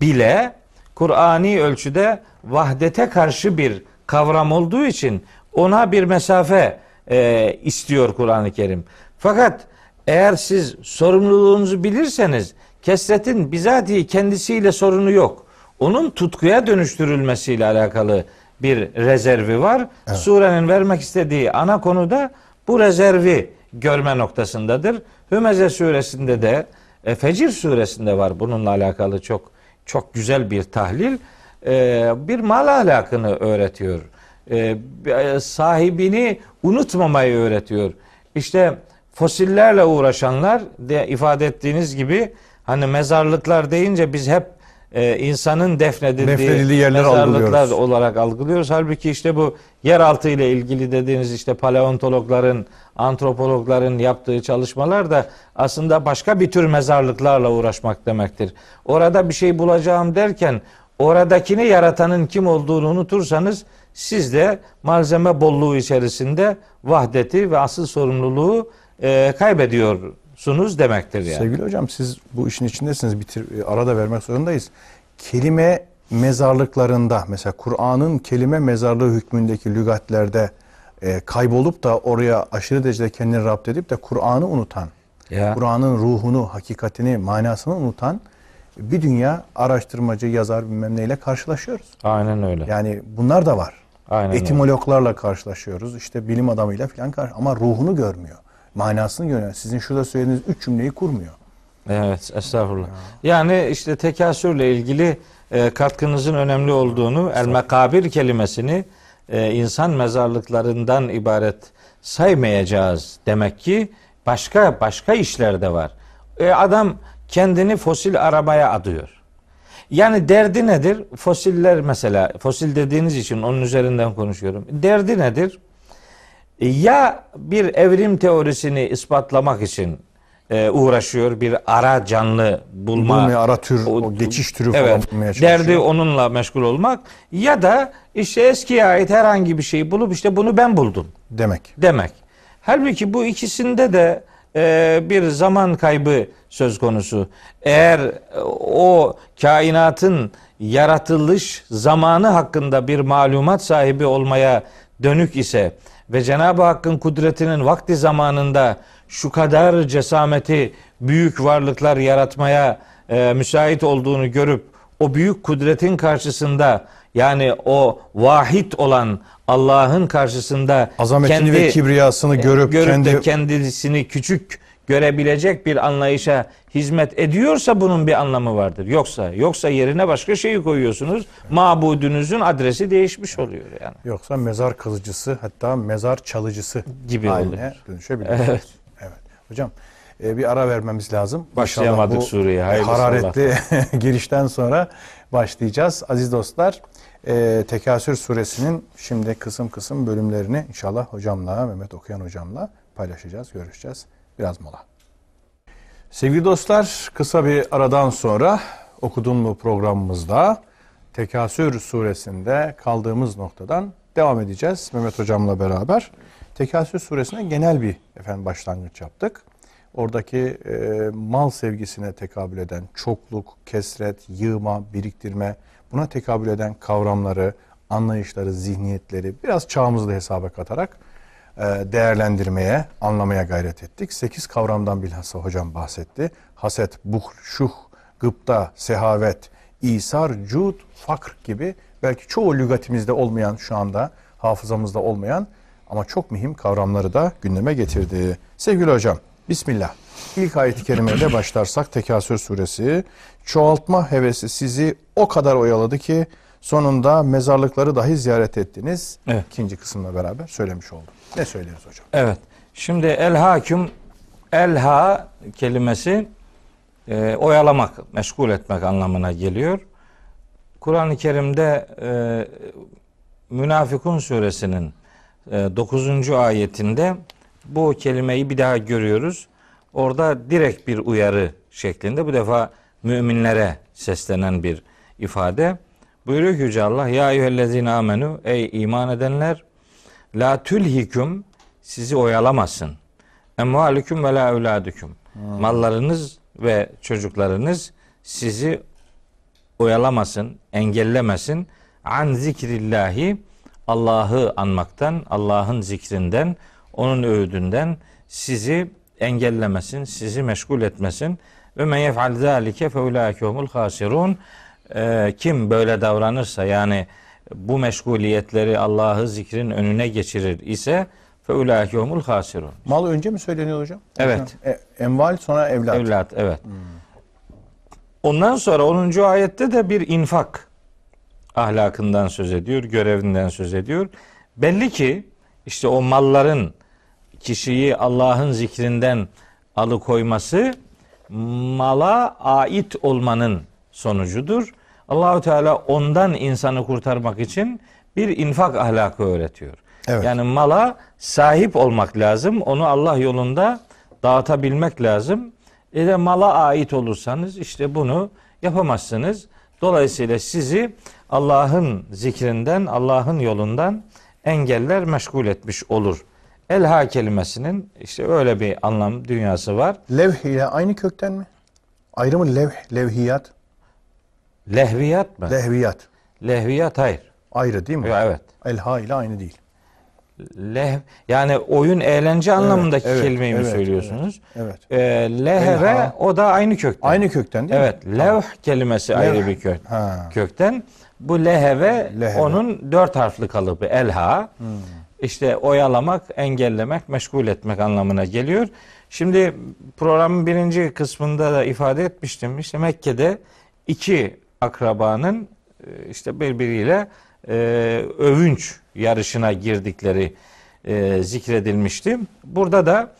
bile Kur'ani ölçüde vahdete karşı bir kavram olduğu için ona bir mesafe e, istiyor Kur'an-ı Kerim. Fakat eğer siz sorumluluğunuzu bilirseniz kesretin bizatihi kendisiyle sorunu yok. Onun tutkuya dönüştürülmesiyle alakalı bir rezervi var. Evet. Surenin vermek istediği ana konu da bu rezervi görme noktasındadır. Hümeze suresinde de e, Fecir suresinde var bununla alakalı çok çok güzel bir tahlil. Ee, bir mal ahlakını öğretiyor. Ee, sahibini unutmamayı öğretiyor. İşte fosillerle uğraşanlar de ifade ettiğiniz gibi hani mezarlıklar deyince biz hep e, insanın defnedildiği mezarlıklar olarak algılıyoruz. Halbuki işte bu yeraltı ile ilgili dediğiniz işte paleontologların, antropologların yaptığı çalışmalar da aslında başka bir tür mezarlıklarla uğraşmak demektir. Orada bir şey bulacağım derken oradakini yaratanın kim olduğunu unutursanız siz de malzeme bolluğu içerisinde vahdeti ve asıl sorumluluğu e, kaybediyorsunuz demektir yani. Sevgili hocam siz bu işin içindesiniz. Bitir, arada vermek zorundayız. Kelime mezarlıklarında mesela Kur'an'ın kelime mezarlığı hükmündeki lügatlerde e, kaybolup da oraya aşırı derecede kendini rapt edip de Kur'an'ı unutan, Kur'an'ın ruhunu, hakikatini, manasını unutan bir dünya araştırmacı, yazar bilmem neyle karşılaşıyoruz. Aynen öyle. Yani bunlar da var. Aynen Etimologlarla öyle. Karşılaşıyoruz. İşte bilim adamıyla falan karşı ama ruhunu görmüyor. Manasını görmüyor. Sizin şurada söylediğiniz üç cümleyi kurmuyor. Evet, estağfurullah. Ya. Yani işte tekasürle ilgili e, katkınızın önemli olduğunu, el-mekabir kelimesini e, insan mezarlıklarından ibaret saymayacağız. Demek ki başka başka işler de var. E, adam kendini fosil arabaya adıyor. Yani derdi nedir? Fosiller mesela, fosil dediğiniz için onun üzerinden konuşuyorum. Derdi nedir? Ya bir evrim teorisini ispatlamak için uğraşıyor, bir ara canlı bulma, bulmaya, ara tür, o, geçiş türü falan evet, bulmaya çalışıyor. Derdi onunla meşgul olmak ya da işte eskiye ait herhangi bir şeyi bulup işte bunu ben buldum demek. Demek. Halbuki bu ikisinde de bir zaman kaybı söz konusu. Eğer o kainatın yaratılış zamanı hakkında bir malumat sahibi olmaya dönük ise ve Cenab-ı Hakk'ın kudretinin vakti zamanında şu kadar cesameti büyük varlıklar yaratmaya e, müsait olduğunu görüp o büyük kudretin karşısında, yani o vahid olan Allah'ın karşısında azametini kendi, ve kibriyasını görüp, görüp kendi... kendisini küçük görebilecek bir anlayışa hizmet ediyorsa bunun bir anlamı vardır. Yoksa yoksa yerine başka şeyi koyuyorsunuz. Mabudunuzun adresi değişmiş oluyor yani. Yoksa mezar kazıcısı, hatta mezar çalıcısı gibi haline dönüşebilir. Evet. Evet. Hocam bir ara vermemiz lazım. Başlayamadık Suriye. Hararetli girişten sonra başlayacağız. Aziz dostlar, Tekasür suresinin şimdi kısım kısım bölümlerini inşallah hocamla, Mehmet Okuyan hocamla paylaşacağız, görüşeceğiz. Biraz mola. Sevgili dostlar, kısa bir aradan sonra Okudun mu programımızda Tekasür suresinde kaldığımız noktadan devam edeceğiz Mehmet hocamla beraber. Tekasür suresine genel bir efendim başlangıç yaptık. Oradaki e, mal sevgisine tekabül eden çokluk, kesret, yığma, biriktirme, buna tekabül eden kavramları, anlayışları, zihniyetleri biraz çağımızı da hesaba katarak değerlendirmeye, anlamaya gayret ettik. sekiz kavramdan bilhassa hocam bahsetti. Haset, buhr, şuh, gıpta, sehavet, isar, cud, fakr gibi belki çoğu lügatimizde olmayan, şu anda hafızamızda olmayan ama çok mühim kavramları da gündeme getirdi. Sevgili hocam, Bismillah. İlk ayet-i kerimeyle başlarsak Tekasür suresi, çoğaltma hevesi sizi o kadar oyaladı ki sonunda mezarlıkları dahi ziyaret ettiniz. Evet. İkinci kısımla beraber söylemiş oldum. Ne söyleriz hocam? Evet. Şimdi el-hakim, el-ha kelimesi e, oyalamak, meşgul etmek anlamına geliyor. Kur'an-ı Kerim'de e, Münafıkun suresinin e, dokuzuncu ayetinde bu kelimeyi bir daha görüyoruz. Orada direkt bir uyarı şeklinde, bu defa müminlere seslenen bir ifade. Buyuruyor ki Yüce Allah, ya eyyühellezine amenu, ey iman edenler, la tülhiküm, sizi oyalamasın, emvalüküm ve la evladüküm, mallarınız ve çocuklarınız sizi oyalamasın, engellemesin, an zikrillahi, Allah'ı anmaktan, Allah'ın zikrinden, onun öğüdünden sizi engellemesin, sizi meşgul etmesin. Ve men yef'al zâlike fe ulâikehumul hâsirûn, kim böyle davranırsa, yani bu meşguliyetleri Allah'ı zikrin önüne geçirir ise feulâkehumul hasirun. Mal önce mi söyleniyor hocam? Evet. E, enval sonra evlat. Evlat, evet. Hmm. Ondan sonra onuncu ayette de bir infak ahlakından söz ediyor, görevinden söz ediyor. Belli ki işte o malların kişiyi Allah'ın zikrinden alıkoyması mala ait olmanın sonucudur. Allahu Teala ondan insanı kurtarmak için bir infak ahlakı öğretiyor. Evet. Yani mala sahip olmak lazım. Onu Allah yolunda dağıtabilmek lazım. E de mala ait olursanız işte bunu yapamazsınız. Dolayısıyla sizi Allah'ın zikrinden, Allah'ın yolundan engeller, meşgul etmiş olur. Elha kelimesinin işte öyle bir anlam dünyası var. Levh ile aynı kökten mi? Ayrı mı levh, levhiyat? Lehviyat mı? Lehviyat. Lehviyat hayır. Ayrı değil mi? Evet. Elha ile aynı değil. Leh, yani oyun, eğlence anlamındaki evet, kelimeyi evet, mi söylüyorsunuz? Evet. evet. E, lehve elha, o da aynı kökten. Aynı kökten değil evet, mi? Evet. Levh kelimesi leh, ayrı bir kök, kökten. Bu lehve, lehve onun dört harfli kalıbı. Elha. Hmm. İşte oyalamak, engellemek, meşgul etmek anlamına geliyor. Şimdi programın birinci kısmında da ifade etmiştim. İşte Mekke'de İki akrabanın işte birbiriyle e, övünç yarışına girdikleri e, zikredilmişti. Burada da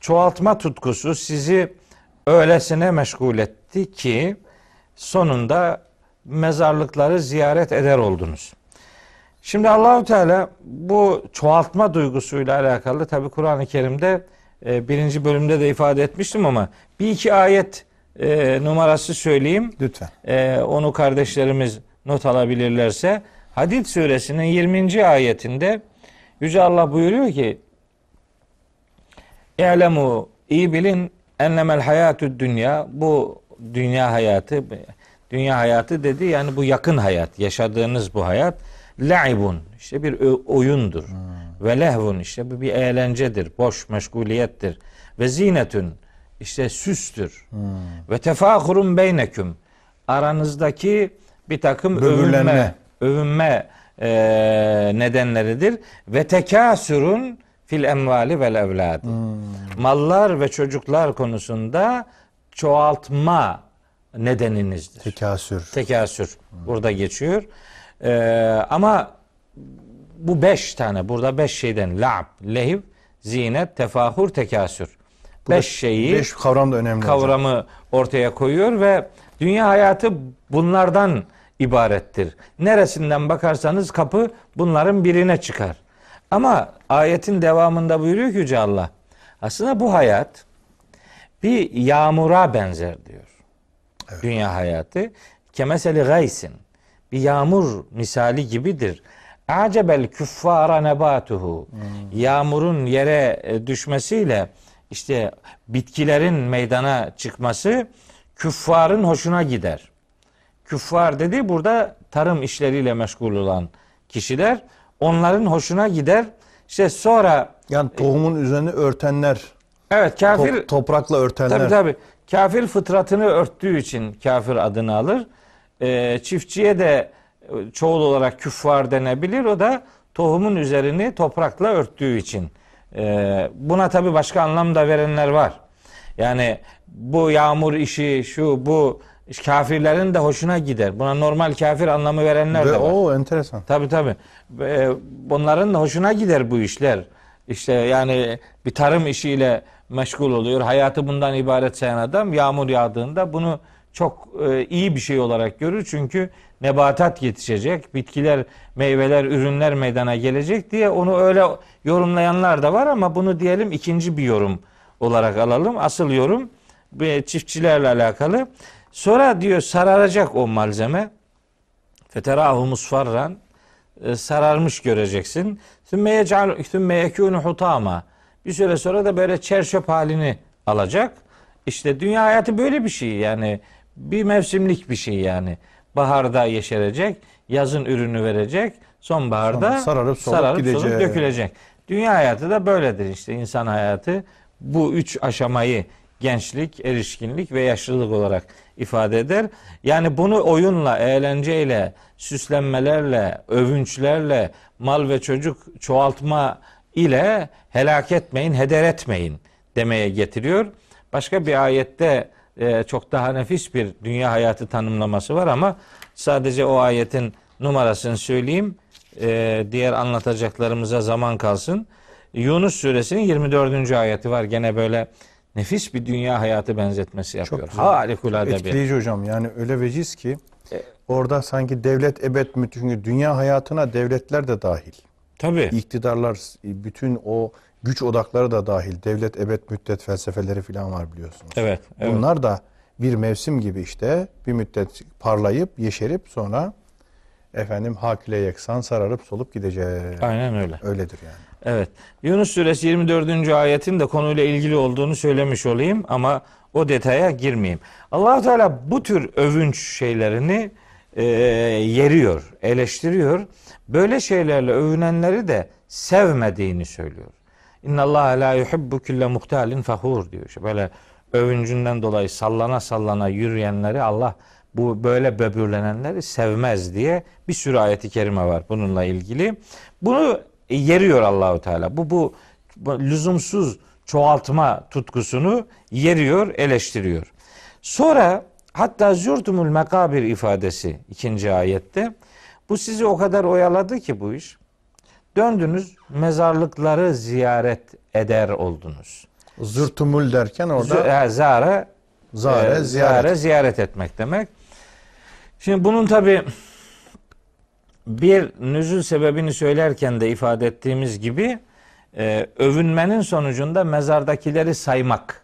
çoğaltma tutkusu sizi öylesine meşgul etti ki sonunda mezarlıkları ziyaret eder oldunuz. Şimdi Allahu Teala bu çoğaltma duygusuyla alakalı tabi Kur'an-ı Kerim'de e, birinci bölümde de ifade etmiştim ama bir iki ayet e, numarası söyleyeyim. Lütfen. E, onu kardeşlerimiz not alabilirlerse. Hadid suresinin yirminci ayetinde Yüce Allah buyuruyor ki İ'lemû, iyi bilin, ennemel hayatü dünya, bu dünya hayatı, dünya hayatı dedi yani bu yakın hayat, yaşadığınız bu hayat, la'ibun, işte bir oyundur. Hmm. Ve lehvun, işte bu bir eğlencedir, boş meşguliyettir. Ve zinetün, işte süstür. Hmm. Ve tefahurun beyneküm, aranızdaki bir takım övünme, övünme e, nedenleridir. Ve tekasürün fil emvali vel evladi. Hmm. Mallar ve çocuklar konusunda çoğaltma nedeninizdir. Tekasür. Tekasür. Hmm. Burada geçiyor. Ee, ama bu beş tane, burada beş şeyden la'b, lehiv, zinet, tefahur, tekasür. Bu beş şeyi, beş kavram da önemli kavramı hocam. Ortaya koyuyor ve dünya hayatı bunlardan ibarettir. Neresinden bakarsanız kapı bunların birine çıkar. Ama ayetin devamında buyuruyor ki Yüce Allah, aslında bu hayat bir yağmura benzer diyor. Evet. Dünya hayatı kemeseli gaysin, bir yağmur misali gibidir. Acebel küffara nebatuhu, yağmurun yere düşmesiyle işte bitkilerin meydana çıkması küffarın hoşuna gider. Küffar dedi burada tarım işleriyle meşgul olan kişiler, onların hoşuna gider. İşte sonra yani tohumun üzerine örtenler. Evet, kafir to, toprakla örtenler. Tabii tabii. Kafir fıtratını örttüğü için kafir adını alır. Ee, çiftçiye de çoğul olarak küffar denebilir. O da tohumun üzerini toprakla örttüğü için. Ee, buna tabii başka anlam da verenler var. Yani bu yağmur işi, şu bu kafirlerin de hoşuna gider. Buna normal kafir anlamı verenler Ve, de var. Oo, enteresan. Tabii tabii. Ee, onların da hoşuna gider bu işler. İşte yani bir tarım işiyle meşgul oluyor. Hayatı bundan ibaret sayan adam yağmur yağdığında bunu çok e, iyi bir şey olarak görür. Çünkü nebatat yetişecek, bitkiler, meyveler, ürünler meydana gelecek diye onu öyle yorumlayanlar da var ama bunu diyelim ikinci bir yorum olarak alalım. Asıl yorum çiftçilerle alakalı. Sonra diyor sararacak o malzeme. Feterahu musfarran, sararmış göreceksin. Sümmeye ceal sümmeye kunu hutama. Bir süre sonra da böyle çerçöp halini alacak. İşte dünya hayatı böyle bir şey yani. Bir mevsimlik bir şey yani. Baharda yeşerecek, yazın ürünü verecek, sonbaharda sararıp sararıp solup dökülecek. Dünya hayatı da böyledir işte. İnsan hayatı bu üç aşamayı gençlik, erişkinlik ve yaşlılık olarak ifade eder. Yani bunu oyunla, eğlenceyle, süslenmelerle, övünçlerle, mal ve çocuk çoğaltma ile helak etmeyin, heder etmeyin demeye getiriyor. Başka bir ayette e, çok daha nefis bir dünya hayatı tanımlaması var ama sadece o ayetin numarasını söyleyeyim. E, diğer anlatacaklarımıza zaman kalsın. Yunus suresinin yirmi dördüncü ayeti var. Gene böyle nefis bir dünya hayatı benzetmesi yapıyor. Harikulade bir. Etkileyici hocam. Yani öyle veciz ki e, orada sanki devlet ebed mi? Çünkü dünya hayatına devletler de dahil. Tabii. İktidarlar, bütün o güç odakları da dahil. Devlet ebed müddet felsefeleri falan var biliyorsunuz. Evet, evet. Bunlar da bir mevsim gibi işte bir müddet parlayıp yeşerip sonra efendim hakile yeksan sararıp solup gidecek. Aynen öyle. Öyledir yani. Evet. Yunus suresi yirmi dördüncü ayetin de konuyla ilgili olduğunu söylemiş olayım ama o detaya girmeyeyim. Allah-u Teala bu tür övünç şeylerini e, yeriyor, eleştiriyor. Böyle şeylerle övünenleri de sevmediğini söylüyor. İnna Allah la yuhibbu kulle muhtalin fahur diyor. İşte böyle övüncünden dolayı sallana sallana yürüyenleri Allah bu böyle böbürlenenleri sevmez diye bir sürü ayet-i kerime var bununla ilgili. Bunu yeriyor Allahu Teala. Bu, bu bu lüzumsuz çoğaltma tutkusunu yeriyor, eleştiriyor. Sonra hatta zürtumul mekabir ifadesi ikinci ayette. Bu sizi o kadar oyaladı ki bu iş. Döndünüz mezarlıkları ziyaret eder oldunuz. Zürtumul derken orada Z- zara Zare, e, ziyaret. Zare ziyaret etmek demek. Şimdi bunun tabi bir nüzül sebebini söylerken de ifade ettiğimiz gibi e, övünmenin sonucunda mezardakileri saymak,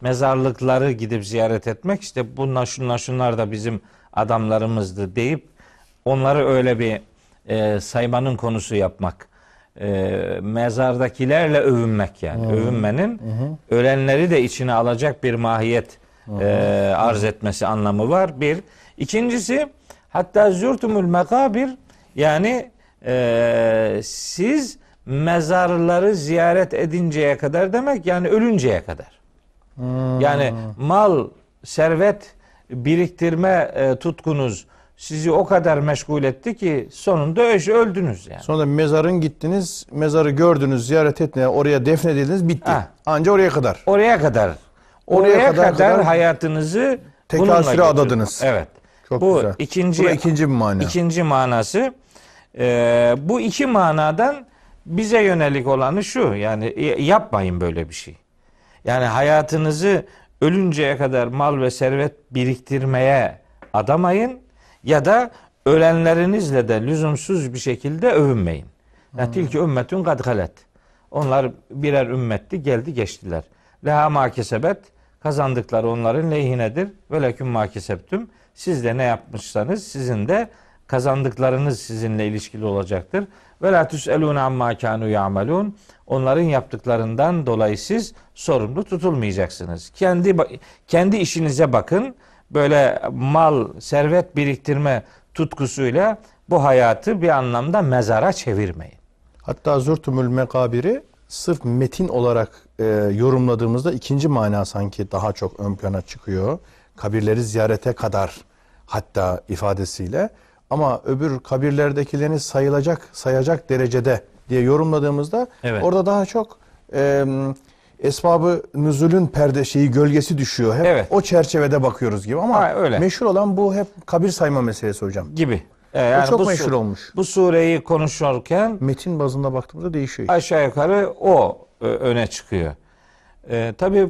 mezarlıkları gidip ziyaret etmek, işte bunlar şunlar şunlar da bizim adamlarımızdı deyip onları öyle bir e, saymanın konusu yapmak. E, mezardakilerle övünmek yani. Hı-hı. Övünmenin Hı-hı. ölenleri de içine alacak bir mahiyet e, arz etmesi anlamı var. Bir. İkincisi hatta zürtümül mekabir, yani e, siz mezarları ziyaret edinceye kadar demek, yani ölünceye kadar. Hı-hı. Yani mal, servet biriktirme e, tutkunuz sizi o kadar meşgul etti ki sonunda öldünüz yani. Sonra mezarın gittiniz, mezarı gördünüz, ziyaret ettiniz, oraya defnedildiniz, bitti. Ha. Anca oraya kadar. Oraya kadar. Oraya, oraya kadar, kadar hayatınızı tekasüre adadınız. Evet. Çok bu güzel. İkinci, bu ikinci bir mana. İkinci manası. E, bu iki manadan bize yönelik olanı şu, yani yapmayın böyle bir şey. Yani hayatınızı ölünceye kadar mal ve servet biriktirmeye adamayın. Ya da ölenlerinizle de lüzumsuz bir şekilde övünmeyin. Tilki ümmetün kad halet. Onlar birer ümmetti, geldi geçtiler. Leha ma kesebet, kazandıkları onların lehinedir. Ve leküm ma kesebtüm. Siz de ne yapmışsanız sizin de kazandıklarınız sizinle ilişkili olacaktır. Ve la tüselûne ammâ kânû ya'melûn. Onların yaptıklarından dolayı siz sorumlu tutulmayacaksınız. Kendi kendi işinize bakın. Böyle mal, servet biriktirme tutkusuyla bu hayatı bir anlamda mezara çevirmeyin. Hatta zürtümül mekabiri sırf metin olarak e, yorumladığımızda ikinci mana sanki daha çok ön plana çıkıyor. Kabirleri ziyarete kadar hatta ifadesiyle, ama öbür kabirlerdekilerini sayılacak, sayacak derecede diye yorumladığımızda evet, orada daha çok... E, Esbabı nüzulün perde şeyi, gölgesi düşüyor. Hep evet, o çerçevede bakıyoruz gibi ama ha, öyle. Meşhur olan bu hep kabir sayma meselesi hocam. Gibi. Ee, yani çok bu meşhur olmuş. Bu sureyi konuşurken metin bazında baktığımızda değişiyor. Aşağı yukarı o öne çıkıyor. Ee, tabii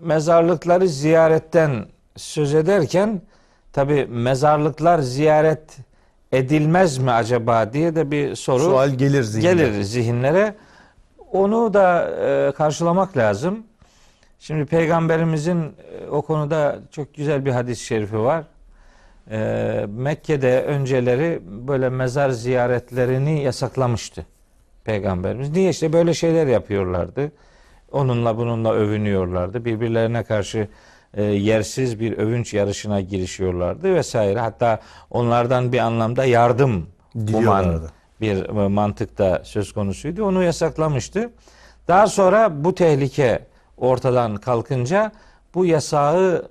mezarlıkları ziyaretten söz ederken tabii mezarlıklar ziyaret edilmez mi acaba diye de bir soru Sual gelir, zihinler. gelir zihinlere. Onu da e, karşılamak lazım. Şimdi Peygamberimizin e, o konuda çok güzel bir hadis-i şerifi var. E, Mekke'de önceleri böyle mezar ziyaretlerini yasaklamıştı Peygamberimiz. Niye? İşte böyle şeyler yapıyorlardı. Onunla bununla övünüyorlardı. Birbirlerine karşı e, yersiz bir övünç yarışına girişiyorlardı vesaire. Hatta onlardan bir anlamda yardım diliyorlardı. Bir mantıkta söz konusuydu. Onu yasaklamıştı. Daha sonra bu tehlike ortadan kalkınca bu yasağı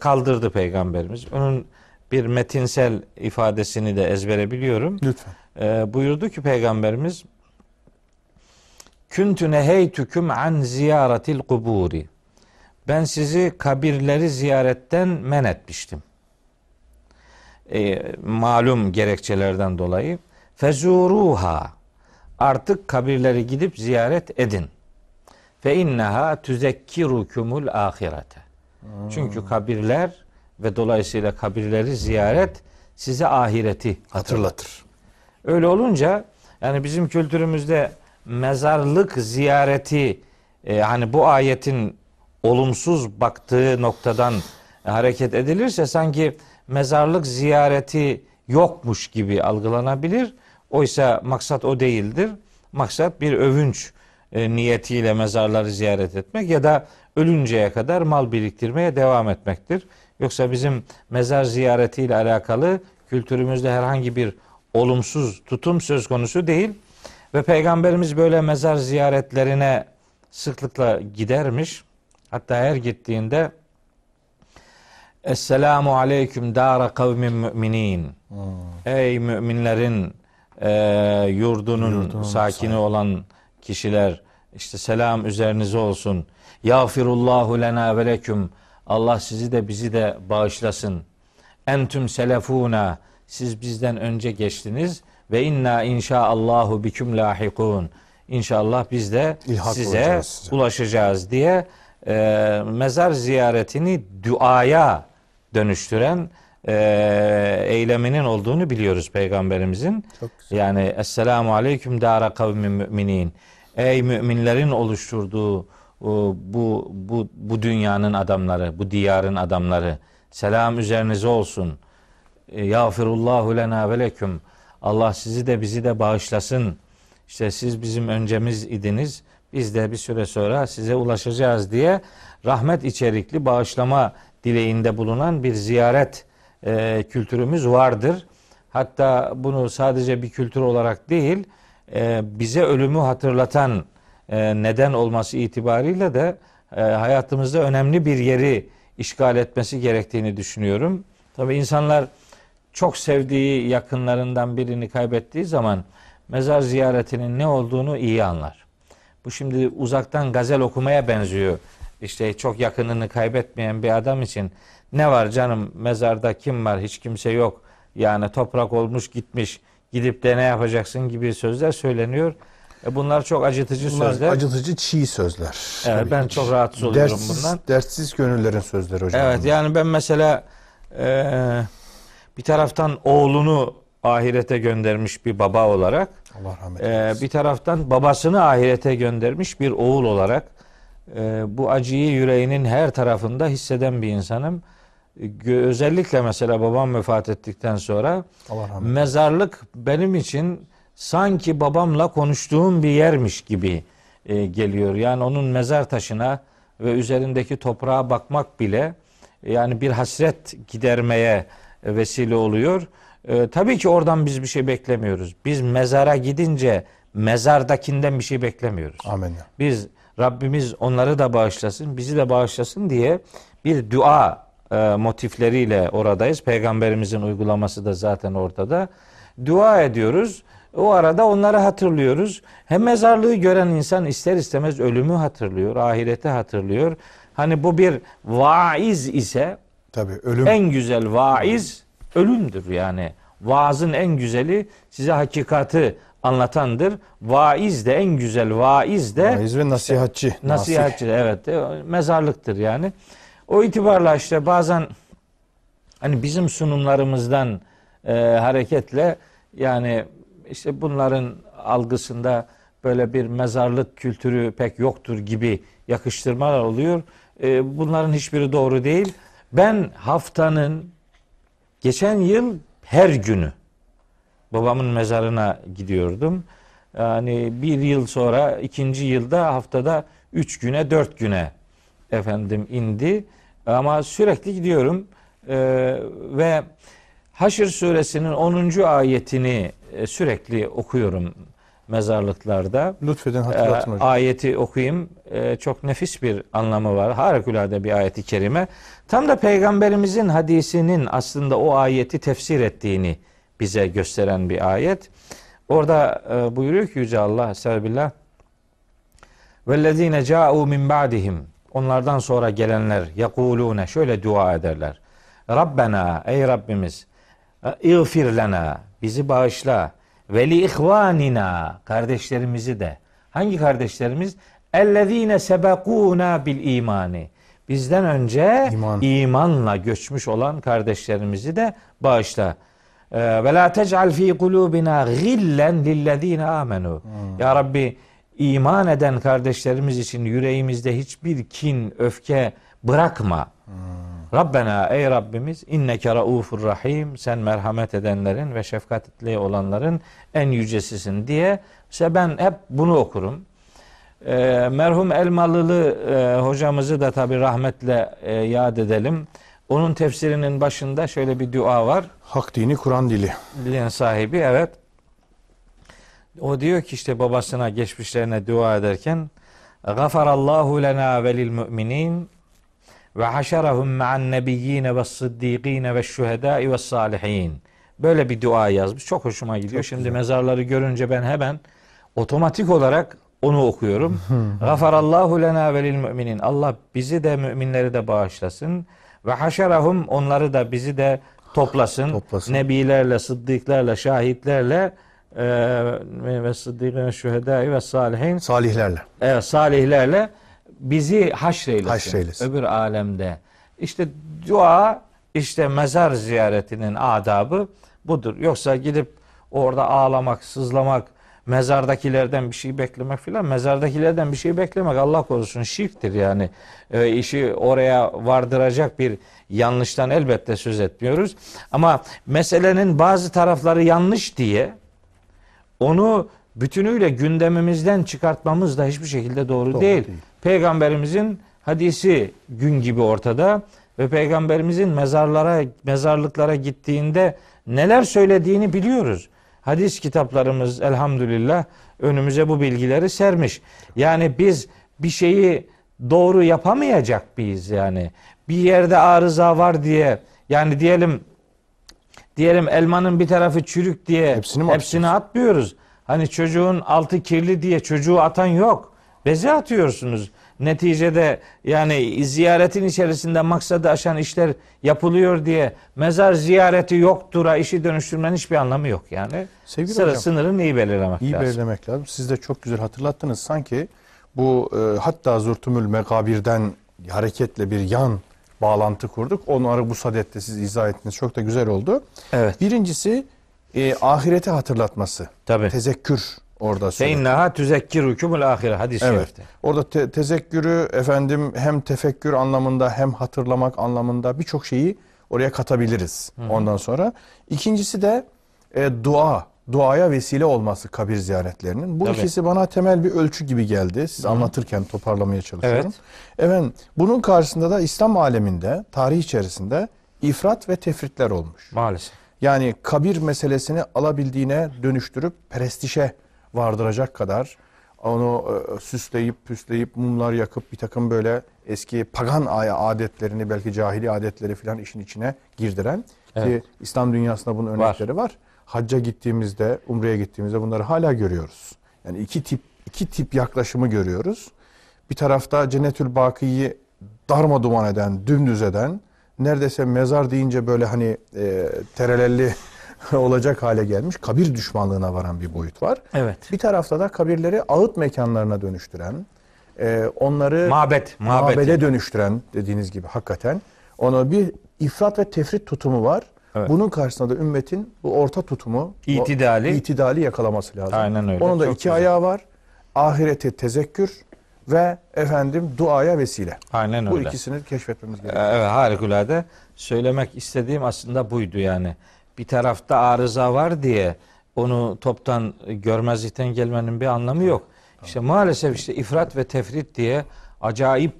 kaldırdı Peygamberimiz. Onun bir metinsel ifadesini de ezbere biliyorum. Lütfen. E, buyurdu ki Peygamberimiz: Küntü neheytüküm an ziyaretil kuburi. Ben sizi kabirleri ziyaretten men etmiştim. E, malum gerekçelerden dolayı. Fezuruha, artık kabirleri gidip ziyaret edin. Fe inneha tüzekkirukumul ahirete. Çünkü kabirler ve dolayısıyla kabirleri ziyaret size ahireti hatırlatır. Öyle olunca yani bizim kültürümüzde mezarlık ziyareti e, hani bu ayetin olumsuz baktığı noktadan hareket edilirse sanki mezarlık ziyareti yokmuş gibi algılanabilir. Oysa maksat o değildir. Maksat bir övünç e, niyetiyle mezarları ziyaret etmek ya da ölünceye kadar mal biriktirmeye devam etmektir. Yoksa bizim mezar ziyaretiyle alakalı kültürümüzde herhangi bir olumsuz tutum söz konusu değil. Ve Peygamberimiz böyle mezar ziyaretlerine sıklıkla gidermiş. Hatta her gittiğinde Esselamu aleyküm dâra kavmin müminin. Hmm. Ey müminlerin E, yurdunun Yurdum, sakini sahip olan kişiler, işte selam üzerinize olsun. Yağfirullahu lena ve leküm. Allah sizi de bizi de bağışlasın. Entüm selefuna, siz bizden önce geçtiniz. Ve inna inşaallahu biküm lahikun. İnşallah biz de size, size ulaşacağız diye e, mezar ziyaretini duaya dönüştüren e, eyleminin olduğunu biliyoruz Peygamberimizin. Yani Esselamu Aleyküm Dâra Kavmi Müminin. Ey müminlerin oluşturduğu bu, bu, bu dünyanın adamları, bu diyarın adamları, selam üzerinize olsun. Yağfirullahu lena ve leküm. Allah sizi de bizi de bağışlasın. İşte siz bizim öncemiz idiniz, biz de bir süre sonra size ulaşacağız diye rahmet içerikli bağışlama dileğinde bulunan bir ziyaret e, kültürümüz vardır. Hatta bunu sadece bir kültür olarak değil, e, bize ölümü hatırlatan e, neden olması itibariyle de e, hayatımızda önemli bir yeri işgal etmesi gerektiğini düşünüyorum. Tabii insanlar çok sevdiği yakınlarından birini kaybettiği zaman mezar ziyaretinin ne olduğunu iyi anlar. Bu şimdi uzaktan gazel okumaya benziyor. İşte çok yakınını kaybetmeyen bir adam için ne var canım, mezarda kim var, hiç kimse yok. Yani toprak olmuş gitmiş, gidip de ne yapacaksın gibi sözler söyleniyor. E bunlar çok acıtıcı bunlar sözler. Acıtıcı çiğ sözler. Evet, ben çok rahatsız oluyorum dertsiz, bundan. Dertsiz gönüllerin sözleri hocam. Evet, yani ben mesela Ee, bir taraftan oğlunu ahirete göndermiş bir baba olarak, Allah rahmet eylesin, e, bir taraftan babasını ahirete göndermiş bir oğul olarak e, bu acıyı yüreğinin her tarafında hisseden bir insanım. E, özellikle mesela babam vefat ettikten sonra mezarlık benim için sanki babamla konuştuğum bir yermiş gibi e, geliyor. Yani onun mezar taşına ve üzerindeki toprağa bakmak bile yani bir hasret gidermeye vesile oluyor. Ee, tabii ki oradan biz bir şey beklemiyoruz. Biz mezara gidince mezardakinden bir şey beklemiyoruz. Amin. Biz Rabbimiz onları da bağışlasın, bizi de bağışlasın diye bir dua e, motifleriyle oradayız. Peygamberimizin uygulaması da zaten ortada. Dua ediyoruz. O arada onları hatırlıyoruz. Hem mezarlığı gören insan ister istemez ölümü hatırlıyor, ahireti hatırlıyor. Hani bu bir vaiz ise, tabii, ölüm. En güzel vaiz ölümdür yani. Vaazın en güzeli size hakikati anlatandır. Vaiz de en güzel vaiz de vaiz ve nasihatçi. Işte, nasihatçi de, evet, mezarlıktır yani. O itibarla işte bazen hani bizim sunumlarımızdan e, hareketle yani işte bunların algısında böyle bir mezarlık kültürü pek yoktur gibi yakıştırmalar oluyor. E, bunların hiçbiri doğru değil. Ben haftanın geçen yıl her günü babamın mezarına gidiyordum. Yani bir yıl sonra ikinci yılda haftada üç güne dört güne efendim indi. Ama sürekli gidiyorum e, ve Haşr suresinin onuncu ayetini e, sürekli okuyorum mezarlıklarda. Lütfen hatırlatın hocam. E, ayeti okuyayım. E, çok nefis bir anlamı var. Harikulade bir ayeti kerime. Tam da Peygamberimizin hadisinin aslında o ayeti tefsir ettiğini bize gösteren bir ayet. Orada e, buyuruyor ki Yüce Allah Estağfirullah. Vellezine ca'u min ba'dihim. Onlardan sonra gelenler yekulune şöyle dua ederler. Rabbena, ey Rabbimiz, İğfir lena, bizi bağışla. Ve li ihvanina, kardeşlerimizi de. Hangi kardeşlerimiz? Ellezine sebekûna bil imani. Bizden önce İman. imanla göçmüş olan kardeşlerimizi de bağışla. Ve la tec'al fi kulubina gillen lillezine amenu. Ya Rabbi, iman eden kardeşlerimiz için yüreğimizde hiçbir kin, öfke bırakma. Hmm. Rabbena, ey Rabbimiz, inneke raufur rahim, sen merhamet edenlerin ve şefkatli olanların en yücesisin diye. İşte ben hep bunu okurum. E, merhum Elmalılı e, hocamızı da tabi rahmetle e, yad edelim. Onun tefsirinin başında şöyle bir dua var. Hak dini Kur'an dili. Dilin sahibi, evet. O diyor ki işte babasına, geçmişlerine dua ederken Gafarallahu lena velil müminin ve haşerahum ma'an nebiyyine ve sıddîgîne ve şühedâi ve sâlihîn. Böyle bir dua yazmış. Çok hoşuma gidiyor. Çok Şimdi güzel. Mezarları görünce ben hemen otomatik olarak onu okuyorum. Gafarallahu lena velil müminin. Allah bizi de müminleri de bağışlasın. Ve haşerahum, onları da bizi de toplasın. toplasın. Nebilerle, sıddıklarla, şahitlerle ve sıddıklarla, şühedâi ve sâlihîn. Salihlerle. Evet, salihlerle. bizi haşreylesin, haşreylesin öbür alemde. İşte dua, işte mezar ziyaretinin adabı budur. Yoksa gidip orada ağlamak, sızlamak, mezardakilerden bir şey beklemek filan, mezardakilerden bir şey beklemek Allah korusun şirktir yani. E, işi oraya vardıracak bir yanlıştan elbette söz etmiyoruz. Ama meselenin bazı tarafları yanlış diye onu bütünüyle gündemimizden çıkartmamız da hiçbir şekilde doğru, doğru değil. değil. Peygamberimizin hadisi gün gibi ortada ve Peygamberimizin mezarlara, mezarlıklara gittiğinde neler söylediğini biliyoruz. Hadis kitaplarımız elhamdülillah önümüze bu bilgileri sermiş. Yani biz bir şeyi doğru yapamayacak mıyız yani? Bir yerde arıza var diye, yani diyelim diyelim elmanın bir tarafı çürük diye hepsini, hepsini atmıyoruz. Hani çocuğun altı kirli diye çocuğu atan yok. Beze atıyorsunuz. Neticede yani ziyaretin içerisinde maksadı aşan işler yapılıyor diye mezar ziyareti yoktura işi dönüştürmenin hiçbir anlamı yok yani. Sevgili Sıra hocam, sınırını iyi belirlemek iyi lazım. İyi belirlemek lazım. Siz de çok güzel hatırlattınız. Sanki bu e, hatta Zürtümül Megabir'den hareketle bir yan bağlantı kurduk. Onları bu sadette siz izah ettiniz. Çok da güzel oldu. Evet. Birincisi e, ahirete hatırlatması. Tabii. Tezekkür. Orada Feinnaha tüzekkirukumul ahire hadis-i evet. şerifte. Orada te tezekkürü efendim hem tefekkür anlamında hem hatırlamak anlamında birçok şeyi oraya katabiliriz. Hı-hı. Ondan sonra ikincisi de e, dua, duaya vesile olması kabir ziyaretlerinin. Bu Tabii. ikisi bana temel bir ölçü gibi geldi. Siz Hı-hı. anlatırken toparlamaya çalışıyorum. Evet. Efendim bunun karşısında da İslam aleminde tarih içerisinde ifrat ve tefritler olmuş. Maalesef. Yani kabir meselesini alabildiğine dönüştürüp prestişe vardıracak kadar onu süsleyip püsleyip mumlar yakıp bir takım böyle eski pagan adetlerini belki cahili adetleri filan işin içine girdiren evet. ki İslam dünyasında bunun örnekleri var. var. Hacca gittiğimizde, umreye gittiğimizde bunları hala görüyoruz. Yani iki tip iki tip yaklaşımı görüyoruz. Bir tarafta Cennetül Baki'yi darmaduman eden, dümdüz eden, neredeyse mezar deyince böyle hani e, terelelli olacak hale gelmiş kabir düşmanlığına varan bir boyut var. Evet. Bir tarafta da kabirleri ağıt mekanlarına dönüştüren, e, onları mabet, mabet mabede yani. dönüştüren dediğiniz gibi hakikaten ona bir ifrat ve tefrit tutumu var. Evet. Bunun karşısında da ümmetin bu orta tutumu, itidali, itidali yakalaması lazım. Aynen öyle. Onun da Çok iki güzel. ayağı var. Ahirete tezekkür ve efendim duaya vesile. Aynen öyle. Bu ikisini keşfetmemiz gerekiyor. Evet, harikulade. Söylemek istediğim aslında buydu yani. Bir tarafta arıza var diye onu toptan görmezlikten gelmenin bir anlamı yok. İşte maalesef işte ifrat ve tefrit diye acayip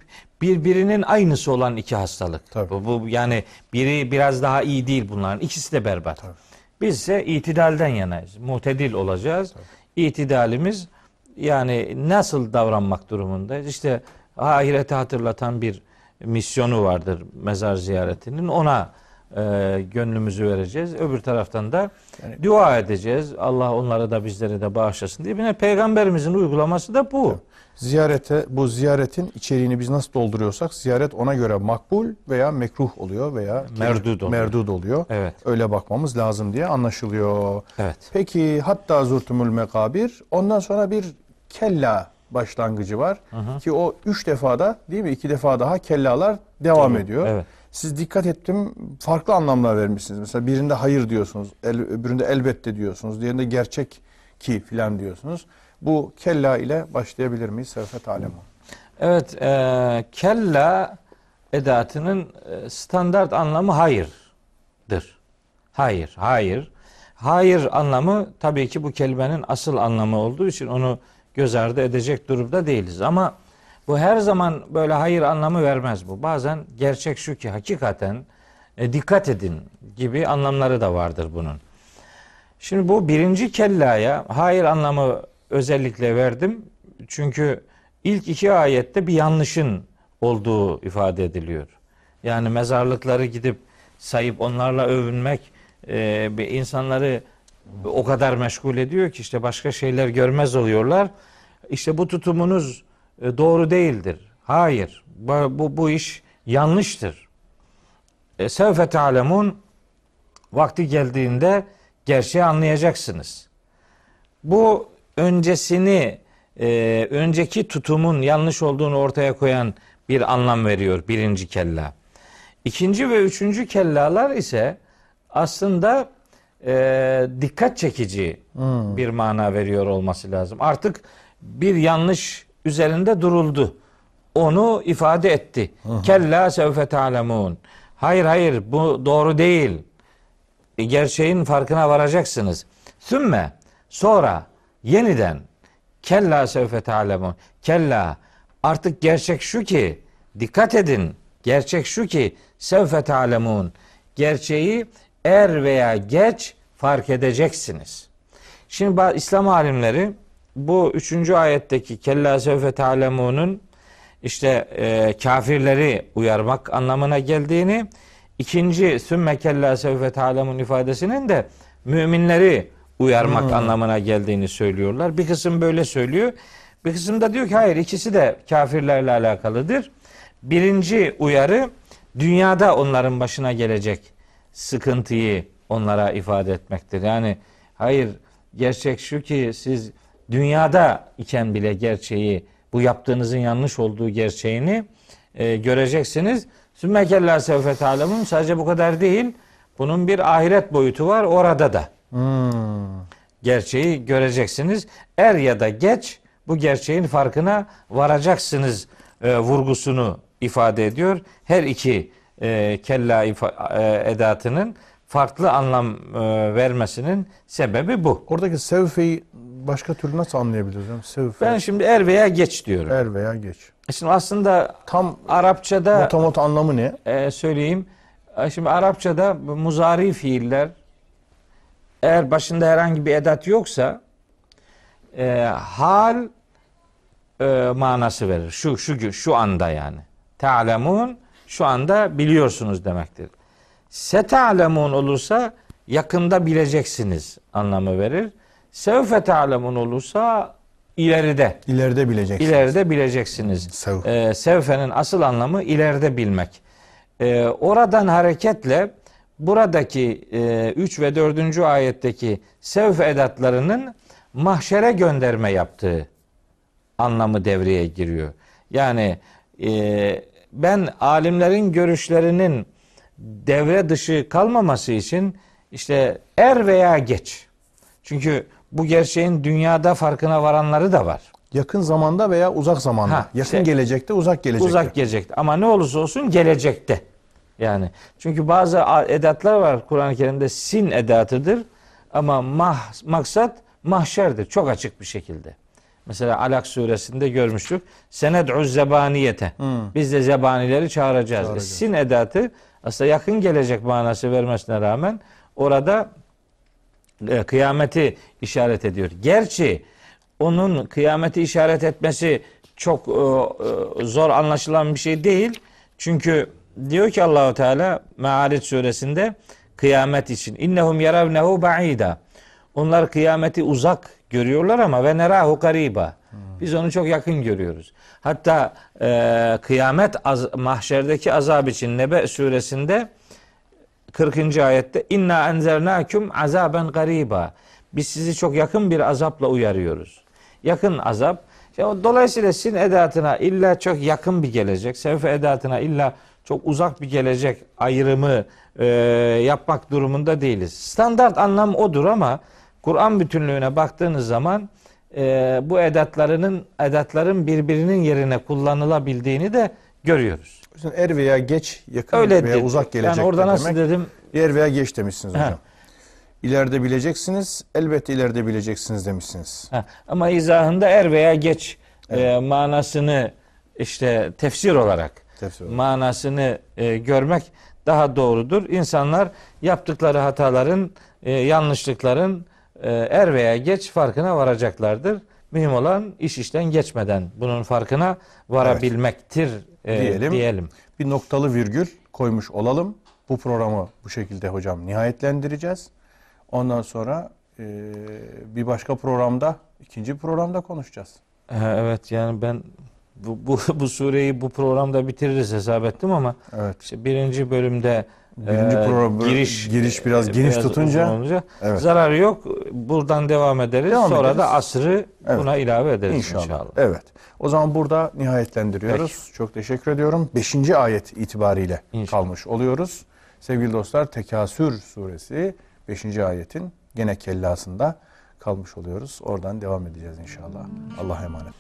birbirinin aynısı olan iki hastalık. Bu, bu yani biri biraz daha iyi değil bunların. İkisi de berbat. Tabii. Biz ise itidalden yanayız. Muhtedil olacağız. Tabii. İtidalimiz yani nasıl davranmak durumundayız? İşte ahireti hatırlatan bir misyonu vardır mezar ziyaretinin. Ona E, gönlümüzü vereceğiz. Öbür taraftan da yani, dua edeceğiz. Allah onlara da bizleri de bağışlasın diye. Yine Peygamberimizin uygulaması da bu. Ziyarete, bu ziyaretin içeriğini biz nasıl dolduruyorsak ziyaret ona göre makbul veya mekruh oluyor veya merdud oluyor. Merdud oluyor. Evet. Öyle bakmamız lazım diye anlaşılıyor. Evet. Peki hatta zurtumul mekabir ondan sonra bir kella başlangıcı var. Hı hı. Ki o üç defada değil mi? İki defa daha kellalar devam evet. ediyor. Evet. Siz dikkat ettim farklı anlamlar vermişsiniz. Mesela birinde hayır diyorsunuz, el, öbüründe elbette diyorsunuz, diğerinde gerçek ki filan diyorsunuz. Bu kella ile başlayabilir miyiz Saffat Alem? Evet, e, kella edatının standart anlamı hayırdır. Hayır, hayır. Hayır anlamı tabii ki bu kelimenin asıl anlamı olduğu için onu göz ardı edecek durumda değiliz ama bu her zaman böyle hayır anlamı vermez bu. Bazen gerçek şu ki hakikaten e, dikkat edin gibi anlamları da vardır bunun. Şimdi bu birinci kellaya hayır anlamı özellikle verdim. Çünkü ilk iki ayette bir yanlışın olduğu ifade ediliyor. Yani mezarlıkları gidip sayıp onlarla övünmek e, insanları o kadar meşgul ediyor ki işte başka şeyler görmez oluyorlar. İşte bu tutumunuz doğru değildir. Hayır. Bu, bu iş yanlıştır. Sevfe te'alemun vakti geldiğinde gerçeği anlayacaksınız. Bu öncesini e, önceki tutumun yanlış olduğunu ortaya koyan bir anlam veriyor birinci kella. İkinci ve üçüncü kellalar ise aslında e, dikkat çekici hmm. bir mana veriyor olması lazım. Artık bir yanlış üzerinde duruldu. Onu ifade etti. Hmm. Kella sevfe ta'lemun. Hayır hayır bu doğru değil. E, gerçeğin farkına varacaksınız. Sümme sonra yeniden kella sevfe ta'lemun. Kella artık gerçek şu ki dikkat edin. Gerçek şu ki sevfe ta'lemun. Gerçeği er veya geç fark edeceksiniz. Şimdi İslam alimleri bu üçüncü ayetteki kella sevfe ta'lemun'un işte e, kafirleri uyarmak anlamına geldiğini, ikinci sümme kella sevfe ta'lemun ifadesinin de müminleri uyarmak hmm. anlamına geldiğini söylüyorlar. Bir kısım böyle söylüyor. Bir kısım da diyor ki hayır ikisi de kafirlerle alakalıdır. Birinci uyarı dünyada onların başına gelecek sıkıntıyı onlara ifade etmektir. Yani hayır gerçek şu ki siz dünyada iken bile gerçeği, bu yaptığınızın yanlış olduğu gerçeğini e, göreceksiniz. Sümme kellâ sevfe ta'lemûn sadece bu kadar değil. Bunun bir ahiret boyutu var orada da. Hmm. Gerçeği göreceksiniz. Er ya da geç bu gerçeğin farkına varacaksınız e, vurgusunu ifade ediyor. Her iki e, kella ifa- e, edatının farklı anlam e, vermesinin sebebi bu. Oradaki sevfeyi başka türlü nasıl anlayabiliriz? Sevfe. Ben şimdi er veya geç diyorum. Er veya geç. Şimdi aslında tam Arapçada motamot anlamı ne? E, söyleyeyim. Şimdi Arapçada muzari fiiller eğer başında herhangi bir edat yoksa e, hal e, manası verir. Şu şu şu anda yani. Ta'lemun şu anda biliyorsunuz demektir. Se ta'lemun olursa yakında bileceksiniz anlamı verir. Sevfe ta'lemun olursa ileride. İleride bileceksiniz. İleride bileceksiniz. Sev. E, sevfenin asıl anlamı ileride bilmek. E, oradan hareketle buradaki e, üç ve dördüncü ayetteki sevf edatlarının mahşere gönderme yaptığı anlamı devreye giriyor. Yani e, ben alimlerin görüşlerinin devre dışı kalmaması için işte er veya geç. Çünkü bu gerçeğin dünyada farkına varanları da var. Yakın zamanda veya uzak zamanda. Ha, yakın şey, gelecekte, uzak gelecekte. Uzak gelecekte ama ne olursa olsun gelecekte. Yani çünkü bazı edatlar var Kur'an-ı Kerim'de sin edatıdır ama mah, maksat mahşerdir çok açık bir şekilde. Mesela Alak suresinde görmüştük. Sened'uz zebaniyete. Hmm. Biz de zebanileri çağıracağız. çağıracağız. E, sin edatı aslında yakın gelecek manası vermesine rağmen orada e, kıyameti işaret ediyor. Gerçi onun kıyameti işaret etmesi çok e, e, zor anlaşılan bir şey değil. Çünkü diyor ki Allahu Teala Me'aric suresinde kıyamet için innehum yaravnehu ba'ida. Onlar kıyameti uzak görüyorlar ama ve nerahu kariba. Biz onu çok yakın görüyoruz. Hatta e, kıyamet az, mahşerdeki azab için Nebe suresinde kırkıncı ayette inna enzernâküm azaben gariba. Biz sizi çok yakın bir azapla uyarıyoruz. Yakın azap. Dolayısıyla sin edatına illa çok yakın bir gelecek. Sevfe edatına illa çok uzak bir gelecek ayrımı e, yapmak durumunda değiliz. Standart anlam odur ama Kur'an bütünlüğüne baktığınız zaman e, bu edatlarının edatların birbirinin yerine kullanılabildiğini de görüyoruz. Şimdi er veya geç yakın öyle veya dedi. Uzak gelecek yani orada nasıl demek. Dedim? Er veya geç demişsiniz hocam. He. İleride bileceksiniz, elbette ileride bileceksiniz demişsiniz. He. Ama izahında er veya geç evet. e, manasını işte tefsir olarak manasını e, görmek daha doğrudur. İnsanlar yaptıkları hataların, e, yanlışlıkların e, er veya geç farkına varacaklardır. Mühim olan iş işten geçmeden bunun farkına varabilmektir e, diyelim. diyelim. Bir noktalı virgül koymuş olalım. Bu programı bu şekilde hocam nihayetlendireceğiz. Ondan sonra e, bir başka programda, ikinci programda konuşacağız. Evet yani ben... Bu, bu, bu sureyi bu programda bitiririz hesap ettim ama evet. işte birinci bölümde Birinci program e, giriş, giriş biraz e, geniş biraz tutunca olunca, evet. zararı yok. Buradan devam ederiz. Devam Sonra ederiz. da asrı evet. buna ilave ederiz inşallah. inşallah. Evet. O zaman burada nihayetlendiriyoruz. Peki. Çok teşekkür ediyorum. Beşinci ayet itibariyle inşallah. kalmış oluyoruz. Sevgili dostlar, Tekasür suresi beşinci ayetin gene kellasında kalmış oluyoruz. Oradan devam edeceğiz inşallah. Allah'a emanet.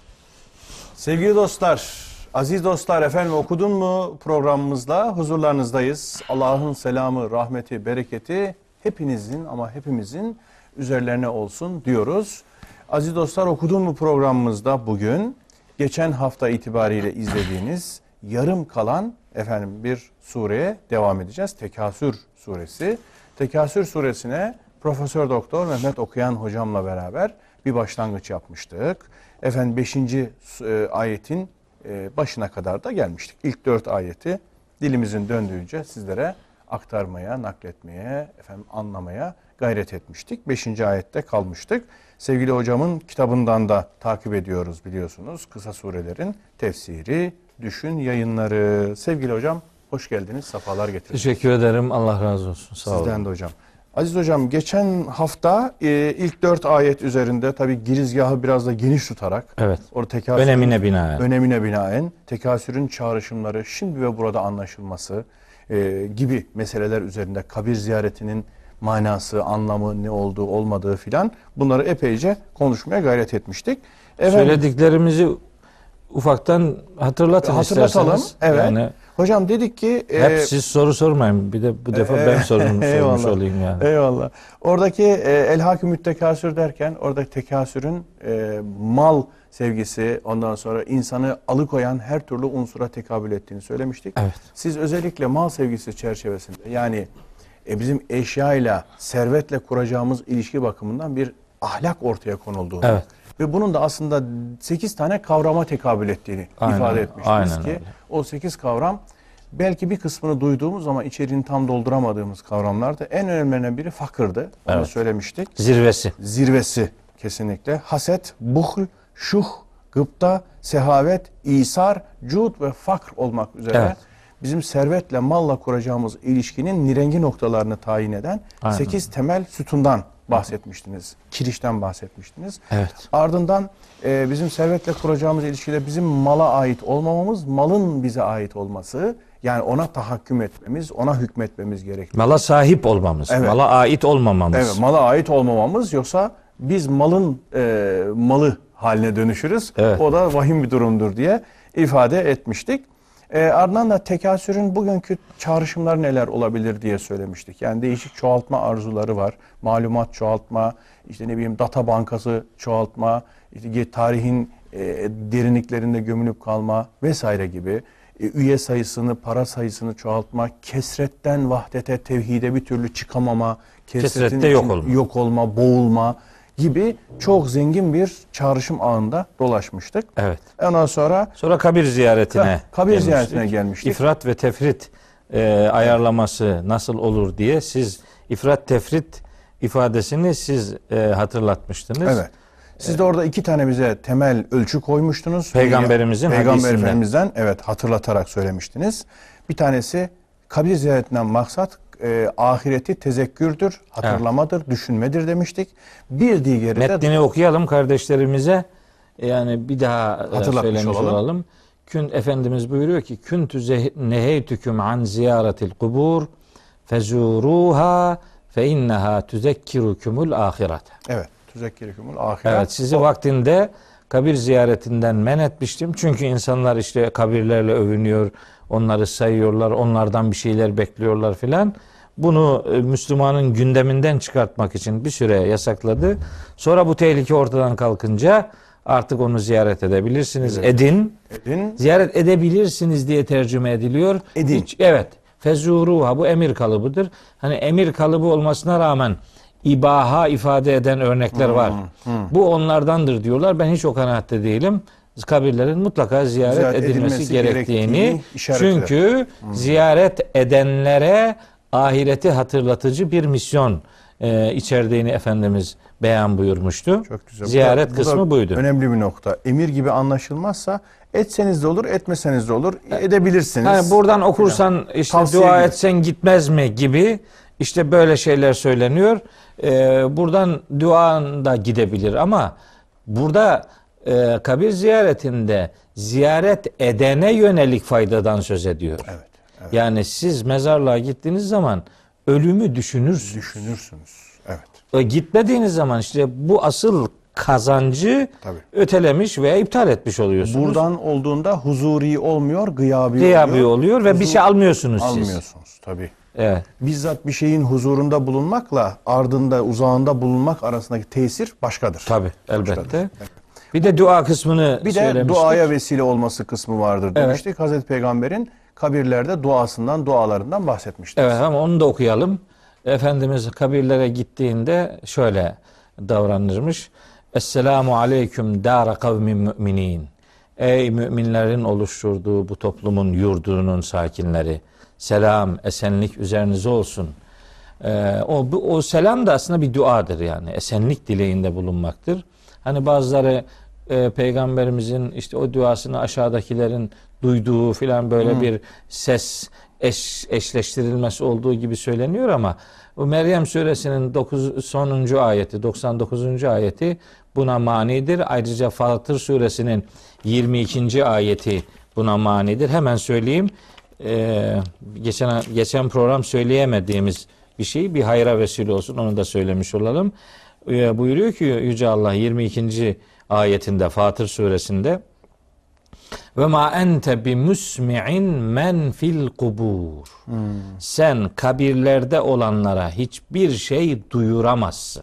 Sevgili dostlar, aziz dostlar, efendim okudun mu programımızla huzurlarınızdayız. Allah'ın selamı, rahmeti, bereketi hepinizin ama hepimizin üzerlerine olsun diyoruz. Aziz dostlar, okudun mu programımızda bugün geçen hafta itibariyle izlediğiniz yarım kalan efendim bir sureye devam edeceğiz. Tekasür suresi. Tekasür suresine Profesör Doktor Mehmet Okuyan hocamla beraber bir başlangıç yapmıştık. Efendim beşinci ayetin başına kadar da gelmiştik. İlk dört ayeti dilimizin döndüğünce sizlere aktarmaya, nakletmeye, efendim anlamaya gayret etmiştik. Beşinci ayette kalmıştık. Sevgili hocamın kitabından da takip ediyoruz biliyorsunuz. Kısa surelerin tefsiri, Düşün Yayınları. Sevgili hocam, hoş geldiniz. Safalar getirdiniz. Teşekkür ederim. Allah razı olsun. Sağ olun. Sizden de hocam. Aziz hocam, geçen hafta e, ilk dört ayet üzerinde tabi girizgahı biraz da geniş tutarak, evet. orada tekasürün, önemine binaen, önemine binaen tekasürün çağrışımları, şimdi ve burada anlaşılması e, gibi meseleler üzerinde kabir ziyaretinin manası, anlamı, ne olduğu, olmadığı filan, bunları epeyce konuşmaya gayret etmiştik. Efendim, söylediklerimizi ufaktan hatırlatın hatırlatalım. isterseniz. Evet. Yani, hocam dedik ki... Hep e, siz soru sormayın. Bir de bu defa e, ben sorumu e, sormuş olayım yani. Eyvallah. Oradaki e, el-hakimü tekasür derken, oradaki tekasürün e, mal sevgisi, ondan sonra insanı alıkoyan her türlü unsura tekabül ettiğini söylemiştik. Evet. Siz özellikle mal sevgisi çerçevesinde, yani e, bizim eşyayla, servetle kuracağımız ilişki bakımından bir ahlak ortaya konulduğunu... Evet. Ve bunun da aslında sekiz tane kavrama tekabül ettiğini aynen, ifade etmiştiniz ki öyle. O sekiz kavram belki bir kısmını duyduğumuz ama içeriğini tam dolduramadığımız kavramlardı. En önemlilerinden biri fakırdı. Onu evet. söylemiştik. Zirvesi. Zirvesi kesinlikle. Haset, buhl, şuh, gıpta, sehavet, isar, cud ve fakr olmak üzere evet. bizim servetle, malla kuracağımız ilişkinin nirengi noktalarını tayin eden aynen. sekiz temel sütundan bahsetmiştiniz. Kirişten bahsetmiştiniz. Evet. Ardından e, bizim servetle kuracağımız ilişkide bizim mala ait olmamamız, malın bize ait olması, yani ona tahakküm etmemiz, ona hükmetmemiz gerekli. Mala sahip olmamız, evet. mala ait olmamamız. Evet, mala ait olmamamız, yoksa biz malın e, malı haline dönüşürüz. Evet. O da vahim bir durumdur diye ifade etmiştik. E, ardından da tekasürün bugünkü çağrışımları neler olabilir diye söylemiştik. Yani değişik çoğaltma arzuları var. Malumat çoğaltma, işte ne bileyim data bankası çoğaltma, işte tarihin e, derinliklerinde gömülüp kalma vesaire gibi. E, üye sayısını, para sayısını çoğaltma, kesretten vahdete, tevhide bir türlü çıkamama, kesrette yok olma. yok olma, boğulma gibi çok zengin bir çağrışım ağında dolaşmıştık. Evet. Ondan sonra sonra kabir ziyaretine ya, kabir gelmiştik. ziyaretine gelmiştik. İfrat ve tefrit e, ayarlaması nasıl olur diye siz ifrat tefrit ifadesini siz e, hatırlatmıştınız. Evet. Siz de orada iki tane bize temel ölçü koymuştunuz. Peygamberimizin Peygamber Efendimiz'den evet hatırlatarak söylemiştiniz. Bir tanesi kabir ziyaretinden maksat E, ahireti tezekkürdür, hatırlamadır, evet. düşünmedir demiştik. Bir diğeri de... Metnini okuyalım kardeşlerimize. Yani bir daha söylemiş olalım. olalım. Kün, Efendimiz buyuruyor ki Küntü neheytüküm an ziyaretil kubur fezuruha fe inneha tüzekkirükümül ahirete. Evet. Tüzekkirükümül ahiret. Evet. Sizi o... vaktinde kabir ziyaretinden men etmiştim. Çünkü insanlar işte kabirlerle övünüyor, onları sayıyorlar, onlardan bir şeyler bekliyorlar filan. Bunu Müslümanın gündeminden çıkartmak için bir süre yasakladı. Sonra bu tehlike ortadan kalkınca artık onu ziyaret edebilirsiniz. Evet. Edin. Edin. Ziyaret edebilirsiniz diye tercüme ediliyor. Edin. Hiç, evet. Fezuruha, bu emir kalıbıdır. Hani emir kalıbı olmasına rağmen ibaha ifade eden örnekler hmm, var. Hmm. Bu onlardandır diyorlar. Ben hiç o kanaatte değilim. Kabirlerin mutlaka ziyaret, ziyaret edilmesi, edilmesi gerektiğini, çünkü hmm. ziyaret edenlere ahireti hatırlatıcı bir misyon e, içerdiğini Efendimiz beyan buyurmuştu. Çok güzel. Ziyaret bu da, kısmı bu da buydu. Önemli bir nokta. Emir gibi anlaşılmazsa Etseniz de olur, etmeseniz de olur, edebilirsiniz. Yani buradan okursan işte tavsiye dua gibi. Etsen gitmez mi gibi işte böyle şeyler söyleniyor. Ee, buradan duan da gidebilir ama burada e, kabir ziyaretinde ziyaret edene yönelik faydadan söz ediyor. Evet, evet. Yani siz mezarlığa gittiğiniz zaman ölümü düşünürsünüz. Düşünürsünüz. Evet. E, gitmediğiniz zaman işte bu asıl kazancı tabii ötelemiş veya iptal etmiş oluyorsunuz. Buradan olduğunda huzuri olmuyor, gıyabi, gıyabi oluyor. oluyor ve huzur... bir şey almıyorsunuz, almıyorsunuz siz. Almıyorsunuz tabii. Evet. Bizzat bir şeyin huzurunda bulunmakla ardında, uzağında bulunmak arasındaki tesir başkadır. Tabii, elbette. Başkadır. Bir de dua kısmını bir söylemiştik. Bir de duaya vesile olması kısmı vardır demiştik. Evet. Hazreti Peygamber'in kabirlerde duasından, dualarından bahsetmiştik. Evet, ama onu da okuyalım. Efendimiz kabirlere gittiğinde şöyle davranırmış. Esselamu aleyküm dâra kavmin müminin. Ey müminlerin oluşturduğu bu toplumun yurdunun sakinleri. Selam, esenlik üzerinize olsun. Ee, o, bu, o selam da aslında bir duadır yani. Esenlik dileğinde bulunmaktır. Hani bazıları e, Peygamberimizin işte o duasını aşağıdakilerin duyduğu filan böyle hmm. bir ses eş, eşleştirilmesi olduğu gibi söyleniyor ama o Meryem suresinin dokuz, sonuncu ayeti, doksan dokuzuncu ayeti buna manidir. Ayrıca Fatır suresinin yirmi ikinci ayeti buna manidir. Hemen söyleyeyim. Ee, geçen geçen program söyleyemediğimiz bir şey bir hayra vesile olsun, onu da söylemiş olalım. Ee, buyuruyor ki Yüce Allah yirmi ikinci ayetinde Fatır suresinde ve ma ente bi musmi'in men fil kubur. Hmm. Sen kabirlerde olanlara hiçbir şey duyuramazsın.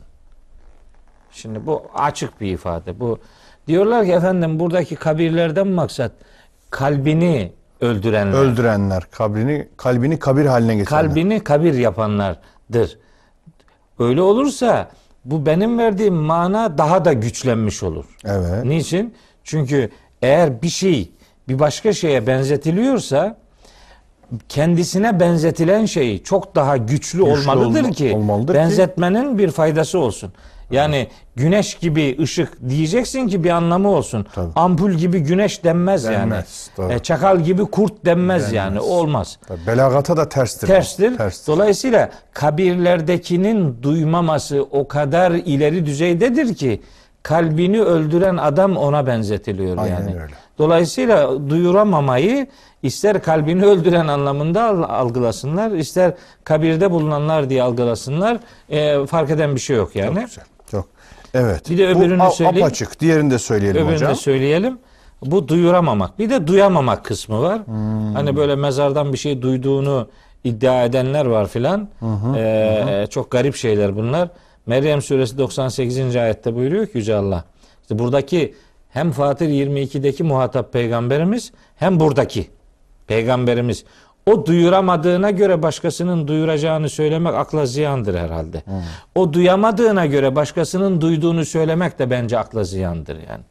Şimdi bu açık bir ifade. Bu diyorlar ki efendim buradaki kabirlerden maksat kalbini öldürenler. Öldürenler, kabrini, kalbini kabir haline getirenler. Kalbini kabir yapanlardır. Öyle olursa bu benim verdiğim mana daha da güçlenmiş olur. Evet. Niçin? Çünkü eğer bir şey bir başka şeye benzetiliyorsa kendisine benzetilen şey çok daha güçlü, güçlü olmalıdır olma, ki olmalıdır benzetmenin ki bir faydası olsun. Yani evet, güneş gibi ışık diyeceksin ki bir anlamı olsun. Tabii. Ampul gibi güneş denmez, denmez yani. E, çakal gibi kurt denmez, denmez yani. Olmaz. Tabii. Belagata da terstir. Terstir. terstir. Dolayısıyla kabirlerdekinin duymaması o kadar ileri düzeydedir ki kalbini öldüren adam ona benzetiliyor yani. Aynen öyle. Dolayısıyla duyuramamayı ister kalbini öldüren anlamında algılasınlar, ister kabirde bulunanlar diye algılasınlar. E, fark eden bir şey yok yani. Çok güzel. Çok. Evet. Bir de öbürünü bu söyleyeyim. Apaçık. Diğerini de söyleyelim öbürünü hocam. Öbürünü de söyleyelim. Bu duyuramamak. Bir de duyamamak kısmı var. Hmm. Hani böyle mezardan bir şey duyduğunu iddia edenler var filan. E, çok garip şeyler bunlar. Meryem suresi doksan sekizinci ayette buyuruyor ki Yüce Allah. İşte buradaki hem Fatır yirmi iki'deki muhatap peygamberimiz hem buradaki peygamberimiz o duyuramadığına göre başkasının duyuracağını söylemek akla ziyandır herhalde. Hmm. O duyamadığına göre başkasının duyduğunu söylemek de bence akla ziyandır yani.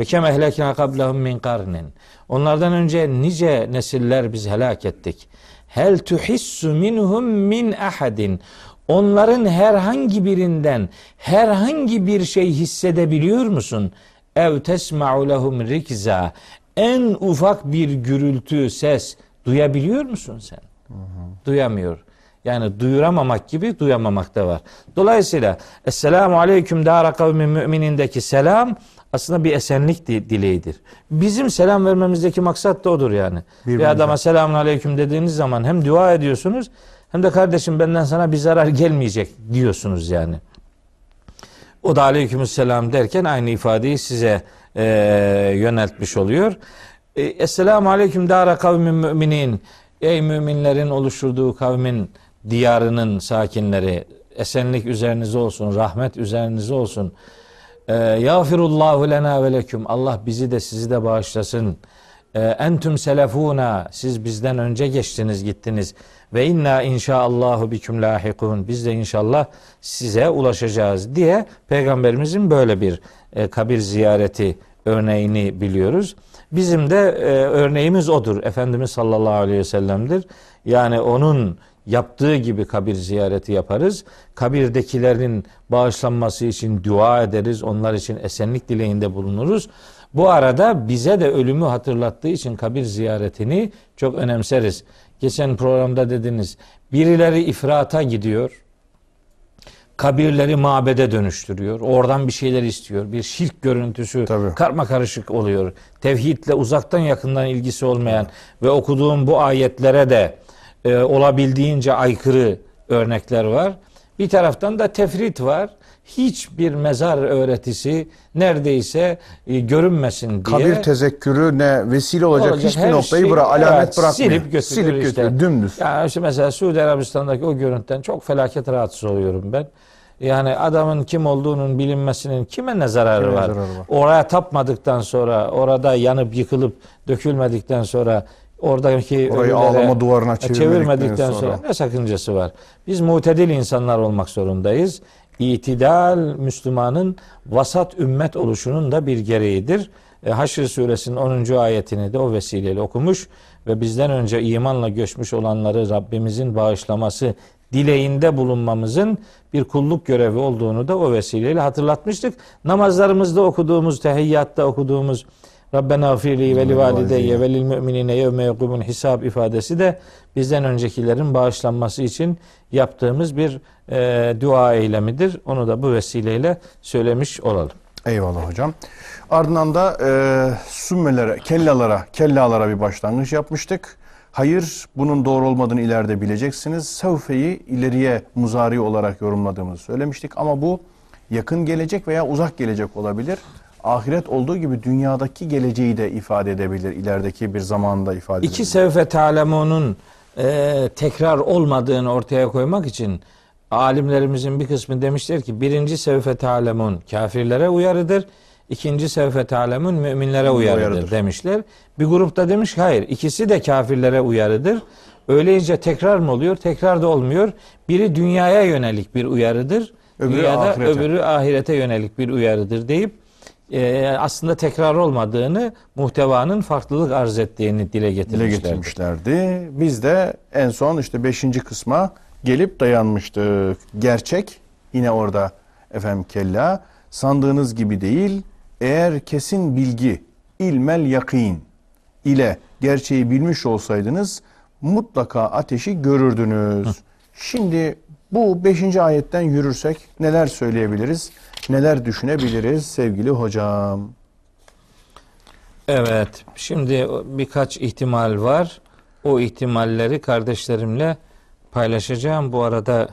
Ve kem ehlekna kablahum min karnin. Onlardan önce nice nesiller biz helak ettik. Hel tuhissu minhum min ahadin. Onların herhangi birinden herhangi bir şey hissedebiliyor musun? Ev tesma'u lehum rikza. En ufak bir gürültü, ses duyabiliyor musun sen? Hı hı. Duyamıyor. Yani duyuramamak gibi duyamamak da var. Dolayısıyla Esselamu aleyküm dâra kavmin müminindeki selam aslında bir esenlik dileğidir. Bizim selam vermemizdeki maksat da odur yani. Bir, bir adama selamun aleyküm dediğiniz zaman hem dua ediyorsunuz hem de kardeşim benden sana bir zarar gelmeyecek diyorsunuz yani. O da aleykümselam derken aynı ifadeyi size e, yöneltmiş oluyor. E, Esselamu aleyküm dâra kavmin müminin. Ey müminlerin oluşturduğu kavmin diyarının sakinleri. Esenlik üzerinize olsun, rahmet üzerinize olsun. Yağfirullahu lena ve leküm. Allah bizi de sizi de bağışlasın. Entüm selefuna. Siz bizden önce geçtiniz gittiniz. Ve inna inşaallahu biküm lahikun. Biz de inşallah size ulaşacağız diye Peygamberimizin böyle bir e, kabir ziyareti örneğini biliyoruz. Bizim de e, örneğimiz odur. Efendimiz sallallahu aleyhi ve sellem'dir. Yani onun yaptığı gibi kabir ziyareti yaparız. Kabirdekilerin bağışlanması için dua ederiz. Onlar için esenlik dileğinde bulunuruz. Bu arada bize de ölümü hatırlattığı için kabir ziyaretini çok önemseriz. Geçen programda dediniz, birileri ifrata gidiyor, kabirleri mabede dönüştürüyor, oradan bir şeyler istiyor, bir şirk görüntüsü tabii karmakarışık oluyor. Tevhidle uzaktan yakından ilgisi olmayan ve okuduğum bu ayetlere de e, olabildiğince aykırı örnekler var. Bir taraftan da tefrit var. Hiçbir mezar öğretisi neredeyse e, görünmesin diye. Kabir tezekkürü ne vesile olacak, olacak hiçbir noktayı şey, bıra- alamet evet, bırakmıyor. Silip götürüyor, silip götürüyor işte. Dümdüz. Yani işte mesela Suudi Arabistan'daki o görüntüden çok felaket rahatsız oluyorum ben. Yani adamın kim olduğunun bilinmesinin kime ne zararı, kime var? zararı var? Oraya tapmadıktan sonra, orada yanıp yıkılıp dökülmedikten sonra, oradaki orayı ağlama duvarına çevirmedikten sonra. sonra ne sakıncası var? Biz mutedil insanlar olmak zorundayız. İtidal Müslümanın vasat ümmet oluşunun da bir gereğidir. Haşr suresinin onuncu ayetini de o vesileyle okumuş ve bizden önce imanla göçmüş olanları Rabbimizin bağışlaması dileğinde bulunmamızın bir kulluk görevi olduğunu da o vesileyle hatırlatmıştık. Namazlarımızda okuduğumuz, tehiyyatta okuduğumuz Rabbena gfirli ve li valideyye ve lil müminine yevme yekumun hisab ifadesi de bizden öncekilerin bağışlanması için yaptığımız bir e, dua eylemidir. Onu da bu vesileyle söylemiş olalım. Eyvallah hocam. Ardından da e, sümmelere, kellalara, kellalara bir başlangıç yapmıştık. Hayır, bunun doğru olmadığını ileride bileceksiniz. Sevfe'yi ileriye muzari olarak yorumladığımızı söylemiştik ama bu yakın gelecek veya uzak gelecek olabilir. Ahiret olduğu gibi dünyadaki geleceği de ifade edebilir. İlerideki bir zamanda ifade edebilir. İki sevfe talemunun e, tekrar olmadığını ortaya koymak için alimlerimizin bir kısmı demişler ki birinci sevfe talemun kafirlere uyarıdır. İkinci sevfe talemun müminlere uyarıdır, uyarıdır demişler. Bir grupta demiş ki hayır, ikisi de kafirlere uyarıdır. Öyleyince tekrar mı oluyor? Tekrar da olmuyor. Biri dünyaya yönelik bir uyarıdır. Öbürü, ya da ahirete. öbürü ahirete yönelik bir uyarıdır deyip Ee, aslında tekrar olmadığını, muhtevanın farklılık arz ettiğini dile getirmişlerdi. Dile getirmişlerdi. Biz de en son işte beşinci kısma gelip dayanmıştık. Gerçek yine orada efendim kella sandığınız gibi değil, eğer kesin bilgi ilmel yakin ile gerçeği bilmiş olsaydınız mutlaka ateşi görürdünüz. Hı. Şimdi bu beşinci ayetten yürürsek neler söyleyebiliriz? Neler düşünebiliriz sevgili hocam? Evet, şimdi birkaç ihtimal var. O ihtimalleri kardeşlerimle paylaşacağım. Bu arada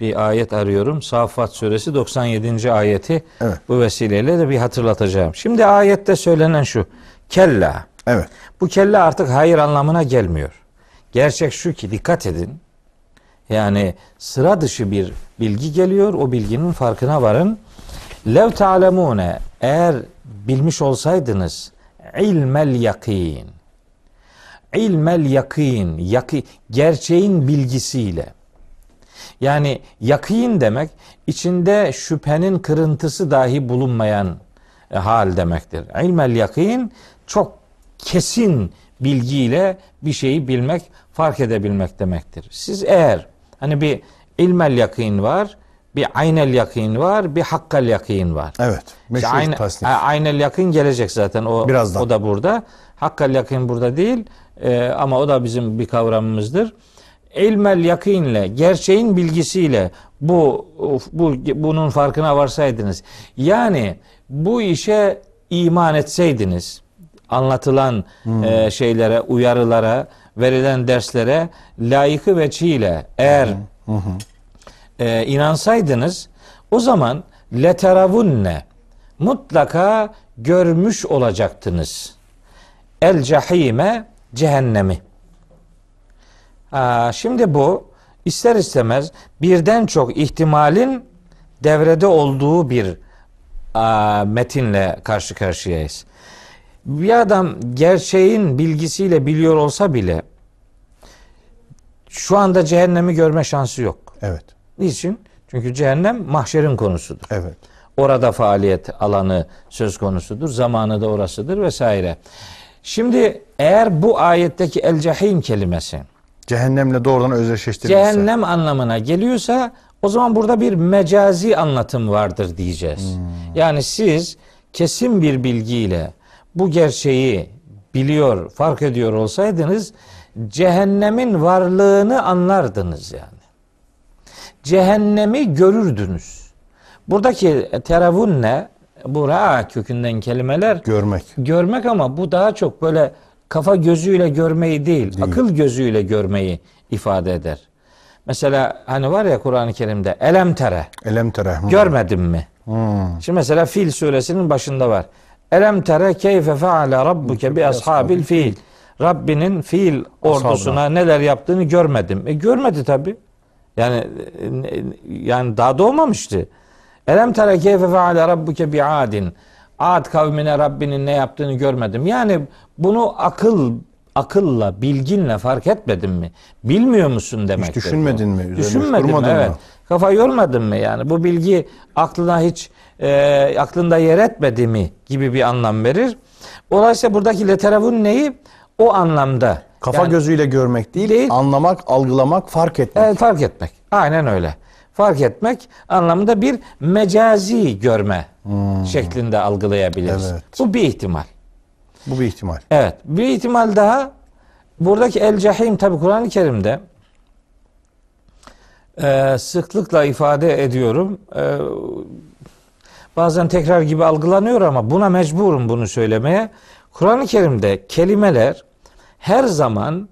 bir ayet arıyorum. Saffat suresi doksan yedinci ayeti. Evet. Bu vesileyle de bir hatırlatacağım. Şimdi ayette söylenen şu. Kella. Evet. Bu kella artık hayır anlamına gelmiyor. Gerçek şu ki dikkat edin. Yani sıra dışı bir bilgi geliyor. O bilginin farkına varın. Lev ta'lemune, eğer bilmiş olsaydınız ilmel yakin. İlmel yakin, yaki, gerçeğin bilgisiyle. Yani yakin demek içinde şüphenin kırıntısı dahi bulunmayan hal demektir. İlmel yakin çok kesin bilgiyle bir şeyi bilmek, fark edebilmek demektir. Siz eğer hani bir ilmel yakin var, bir aynel yakin var, bir hakkal yakin var. Evet. Meşhur işte tasnif. Aynel yakin gelecek zaten. O, o da burada. Hakkal yakin burada değil e, ama o da bizim bir kavramımızdır. İlmel yakinle, gerçeğin bilgisiyle bu, bu bunun farkına varsaydınız. Yani bu işe iman etseydiniz, anlatılan hmm. e, şeylere, uyarılara, verilen derslere layıkı veçiyle eğer hı hı. E, inansaydınız, o zaman leteravunne, mutlaka görmüş olacaktınız. El cehime, cehennemi. Aa, şimdi bu ister istemez birden çok ihtimalin devrede olduğu bir a, metinle karşı karşıyayız. Bir adam gerçeğin bilgisiyle biliyor olsa bile şu anda cehennemi görme şansı yok. Evet. Niçin? Çünkü cehennem mahşerin konusudur. Evet. Orada faaliyet alanı söz konusudur. Zamanı da orasıdır vesaire. Şimdi eğer bu ayetteki el cehim kelimesi cehennemle doğrudan özdeşleştirilirse, cehennem anlamına geliyorsa o zaman burada bir mecazi anlatım vardır diyeceğiz. Hmm. Yani siz kesin bir bilgiyle bu gerçeği biliyor, fark ediyor olsaydınız cehennemin varlığını anlardınız yani. Cehennemi görürdünüz. Buradaki teravunne, bu ra'a kökünden kelimeler. Görmek. Görmek, ama bu daha çok böyle kafa gözüyle görmeyi değil, değil. akıl gözüyle görmeyi ifade eder. Mesela hani var ya Kur'an-ı Kerim'de elem tere. Elem tere. Görmedin mi? Hmm. Şimdi mesela Fil suresinin başında var. Elem tere keyfe feale rabbuke bi ashabil fiil. Rabbinin fiil ordusuna Ashabına. neler yaptığını görmedim. E görmedi tabi. Yani yani daha doğmamıştı. Elem tere keyfe feale rabbuke bi adin. Ad kavmine Rabbinin ne yaptığını görmedim. Yani bunu akıl akılla, bilginle fark etmedin mi? Bilmiyor musun demek. Hiç düşünmedin mi? Üzerine düşünmedin mi? Evet. Mı? Kafa yormadın mı yani? Bu bilgi aklına hiç e, aklında yer etmedi mi gibi bir anlam verir. Dolayısıyla buradaki leterevun neyi? O anlamda. Kafa yani, gözüyle görmek değil, değil, anlamak, algılamak, fark etmek. Evet, fark etmek. Aynen öyle. Fark etmek anlamında bir mecazi görme hmm. şeklinde algılayabiliriz. Evet. Bu bir ihtimal. Bu bir ihtimal. Evet. Bir ihtimal daha. Buradaki el-cahim tabi Kur'an-ı Kerim'de e, sıklıkla ifade ediyorum. E, bazen tekrar gibi algılanıyor ama buna mecburum bunu söylemeye. Kur'an-ı Kerim'de kelimeler her zaman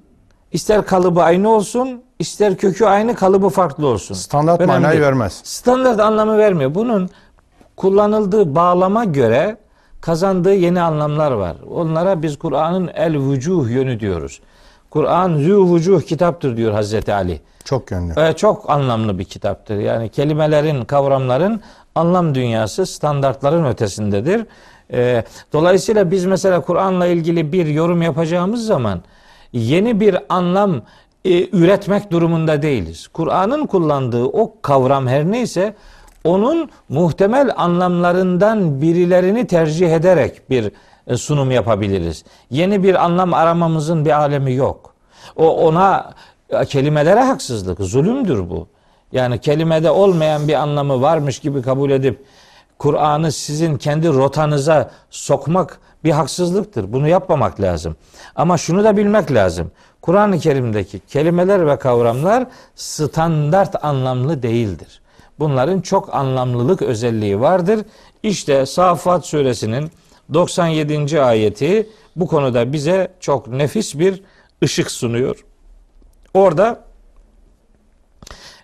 ister kalıbı aynı olsun, ister kökü aynı, kalıbı farklı olsun. Standart önemli manayı vermez. Standart anlamı vermiyor. Bunun kullanıldığı bağlama göre kazandığı yeni anlamlar var. Onlara biz Kur'an'ın el-vücuh yönü diyoruz. Kur'an zü-vücuh kitaptır diyor Hazreti Ali. Çok yönlü. Ee, çok anlamlı bir kitaptır. Yani kelimelerin, kavramların anlam dünyası standartların ötesindedir. Ee, dolayısıyla biz mesela Kur'an'la ilgili bir yorum yapacağımız zaman yeni bir anlam e, üretmek durumunda değiliz. Kur'an'ın kullandığı o kavram her neyse onun muhtemel anlamlarından birilerini tercih ederek bir sunum yapabiliriz. Yeni bir anlam aramamızın bir alemi yok. O ona kelimelere haksızlık, zulümdür bu. Yani kelimede olmayan bir anlamı varmış gibi kabul edip Kur'an'ı sizin kendi rotanıza sokmak bir haksızlıktır. Bunu yapmamak lazım. Ama şunu da bilmek lazım. Kur'an-ı Kerim'deki kelimeler ve kavramlar standart anlamlı değildir. Bunların çok anlamlılık özelliği vardır. İşte Saffat suresinin doksan yedinci ayeti bu konuda bize çok nefis bir ışık sunuyor. Orada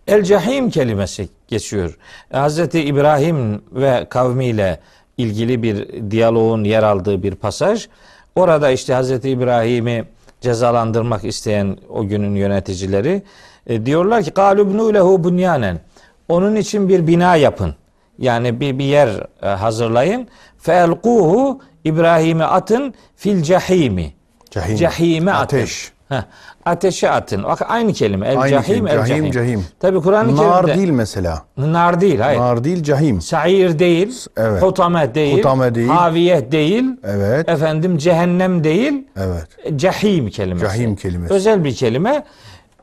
el-cahim kelimesi geçiyor. Hz. İbrahim ve kavmiyle ilgili bir diyaloğun yer aldığı bir pasaj. Orada işte Hz. İbrahim'i cezalandırmak isteyen o günün yöneticileri e, diyorlar ki "Galubnu lehu bunyanen." Onun için bir bina yapın. Yani bir, bir yer hazırlayın. Fe'elkuhu, İbrahim'i atın, fil cahimi. Cahim. Cahime atın. Ateş. Heh, ateşe atın. Aynı kelime. El Aynı cahim, el cahim. cahim. Tabii Kur'an-ı Nar Kerim'de, değil mesela. Nar değil, hayır. Nar değil, cahim. Sair değil, evet. Hutame değil, Hutame değil, haviyeh değil, evet. Efendim cehennem değil, evet. Cahim kelimesi. Cahim kelimesi. Özel bir kelime.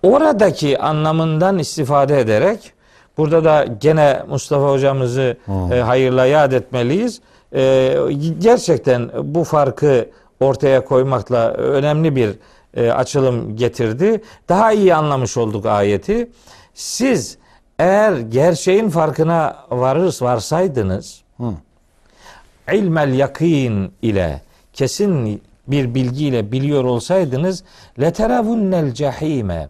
Oradaki anlamından istifade ederek burada da gene Mustafa hocamızı hmm. e, hayırla yad etmeliyiz. E, gerçekten bu farkı ortaya koymakla önemli bir e, açılım getirdi. Daha iyi anlamış olduk ayeti. Siz eğer gerçeğin farkına varır varsaydınız, hmm. ilmel yakin ile, kesin bir bilgiyle biliyor olsaydınız, leteravunnel cahime.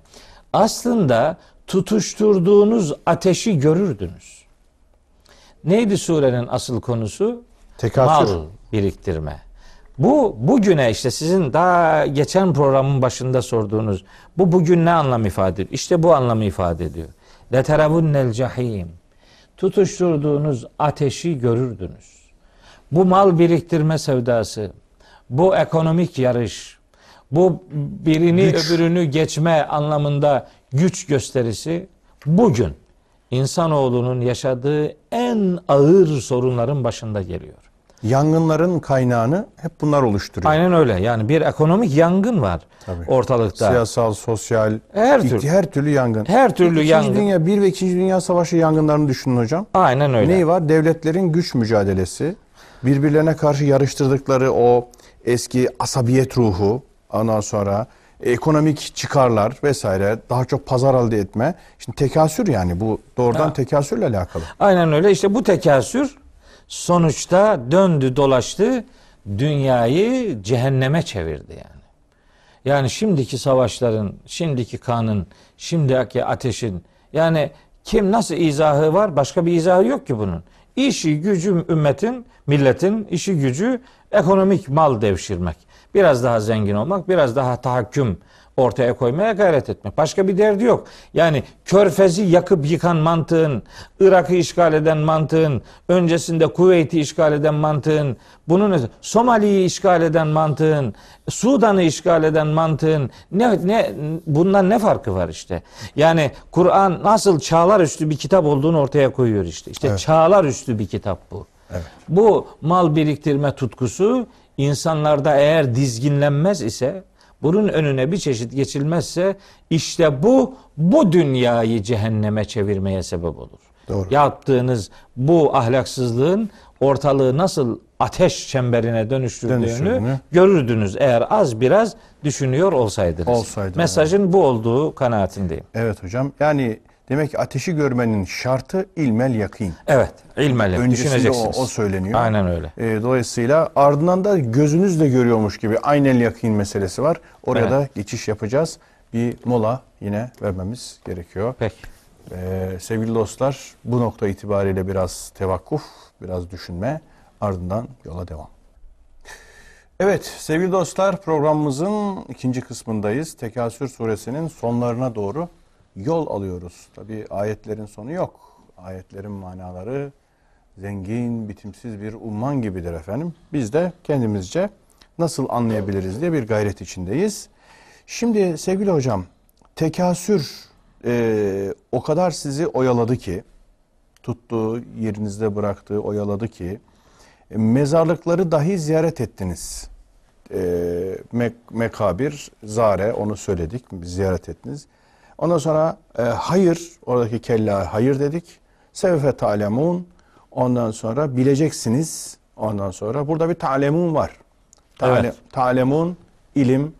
Aslında tutuşturduğunuz ateşi görürdünüz. Neydi surenin asıl konusu? Tekasür. Mal biriktirme. Bu bugüne işte sizin daha geçen programın başında sorduğunuz bu bugün ne anlam ifade ediyor? İşte bu anlamı ifade ediyor. Leterevunnel cahim. Tutuşturduğunuz ateşi görürdünüz. Bu mal biriktirme sevdası, bu ekonomik yarış, bu birini Güç. öbürünü geçme anlamında güç gösterisi bugün insanoğlunun yaşadığı en ağır sorunların başında geliyor. Yangınların kaynağını hep bunlar oluşturuyor. Aynen öyle. Yani bir ekonomik yangın var Tabii. ortalıkta. Siyasal, sosyal, her türlü, her türlü yangın. Her türlü İkinci yangın. Dünya, bir ve ikinci Dünya Savaşı yangınlarını düşünün hocam. Aynen öyle. Neyi var? Devletlerin güç mücadelesi. birbirlerine karşı yarıştırdıkları o eski asabiyet ruhu, ondan sonra ekonomik çıkarlar vesaire, daha çok pazar elde etme. Şimdi tekasür, yani bu doğrudan ha. tekasürle alakalı. Aynen öyle. İşte bu tekasür sonuçta döndü dolaştı, dünyayı cehenneme çevirdi yani. Yani şimdiki savaşların, şimdiki kanın, şimdiki ateşin, yani kim nasıl izahı var? Başka bir izahı yok ki bunun. İşi gücü ümmetin, milletin işi gücü ekonomik mal devşirmek. Biraz daha zengin olmak, biraz daha tahakküm ortaya koymaya gayret etmek. Başka bir derdi yok. Yani körfezi yakıp yıkan mantığın, Irak'ı işgal eden mantığın, öncesinde Kuveyt'i işgal eden mantığın, bunun Somali'yi işgal eden mantığın, Sudan'ı işgal eden mantığın ne, ne, bundan ne farkı var işte? Yani Kur'an nasıl çağlar üstü bir kitap olduğunu ortaya koyuyor işte. İşte evet. Çağlar üstü bir kitap bu. Evet. Bu mal biriktirme tutkusu insanlarda eğer dizginlenmez ise, bunun önüne bir çeşit geçilmezse, işte bu, bu dünyayı cehenneme çevirmeye sebep olur. Doğru. Yaptığınız bu ahlaksızlığın ortalığı nasıl ateş çemberine dönüştürdüğünü, dönüştürdüğünü görürdünüz eğer az biraz düşünüyor olsaydınız. Olsaydı, mesajın evet. bu olduğu kanaatindeyim. Evet hocam, yani demek ki ateşi görmenin şartı ilmel yakin. Evet, ilmel yakin. Öncesinde o, o söyleniyor. Aynen öyle. E, dolayısıyla ardından da gözünüzle görüyormuş gibi aynel yakin meselesi var. Oraya evet. da geçiş yapacağız. Bir mola yine vermemiz gerekiyor. Peki. E, sevgili dostlar, bu nokta itibariyle biraz tevakkuf, biraz düşünme, ardından yola devam. Evet sevgili dostlar, programımızın ikinci kısmındayız. Tekasür suresinin sonlarına doğru yol alıyoruz. Tabi ayetlerin sonu yok. Ayetlerin manaları zengin, bitimsiz bir umman gibidir efendim. Biz de kendimizce nasıl anlayabiliriz diye bir gayret içindeyiz. Şimdi sevgili hocam, tekasür e, o kadar sizi oyaladı ki, tuttu, yerinizde bıraktı, oyaladı ki e, mezarlıkları dahi ziyaret ettiniz. E, mek mekabir, zare, onu söyledik, ziyaret ettiniz. Ondan sonra e, hayır, oradaki kella hayır dedik. Sevfe ta'lemun, ondan sonra bileceksiniz. Ondan sonra burada bir ta'lemun var. Ta'le, evet. Ta'lemun, ilim,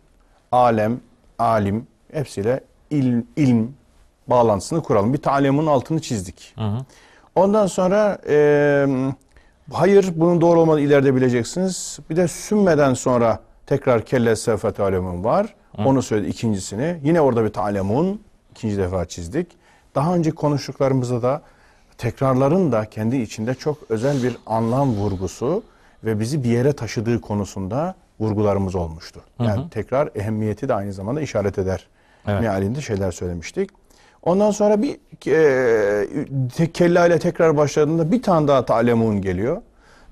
alem, alim, hepsiyle il, ilm bağlantısını kuralım. Bir ta'lemun altını çizdik. Hı hı. Ondan sonra e, hayır, bunun doğru olmadığı ileride bileceksiniz. Bir de sümmeden sonra tekrar kelle sevfe ta'lemun var. Hı. Onu söyledi, ikincisini. Yine orada bir ta'lemun, ikinci defa çizdik. Daha önce konuştuklarımızda da tekrarların da kendi içinde çok özel bir anlam vurgusu ve bizi bir yere taşıdığı konusunda vurgularımız olmuştu. Hı hı. Yani tekrar ehemmiyeti de aynı zamanda işaret eder. Evet. Mealinde şeyler söylemiştik. Ondan sonra bir e, kella ile tekrar başladığında bir tane daha ta'lemun geliyor.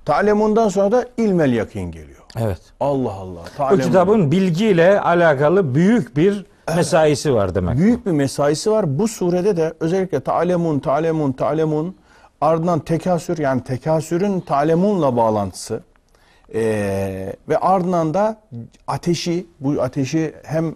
Ta'lemundan sonra da ilmel yakin geliyor. Evet. Allah Allah. Bu kitabın bilgiyle alakalı büyük bir mesaisi var demek. Büyük bir mesaisi var. Bu surede de özellikle ta'lemun, ta'lemun, ta'lemun, ardından tekasür, yani tekasürün ta'lemunla bağlantısı ee, ve ardından da ateşi, bu ateşi hem e,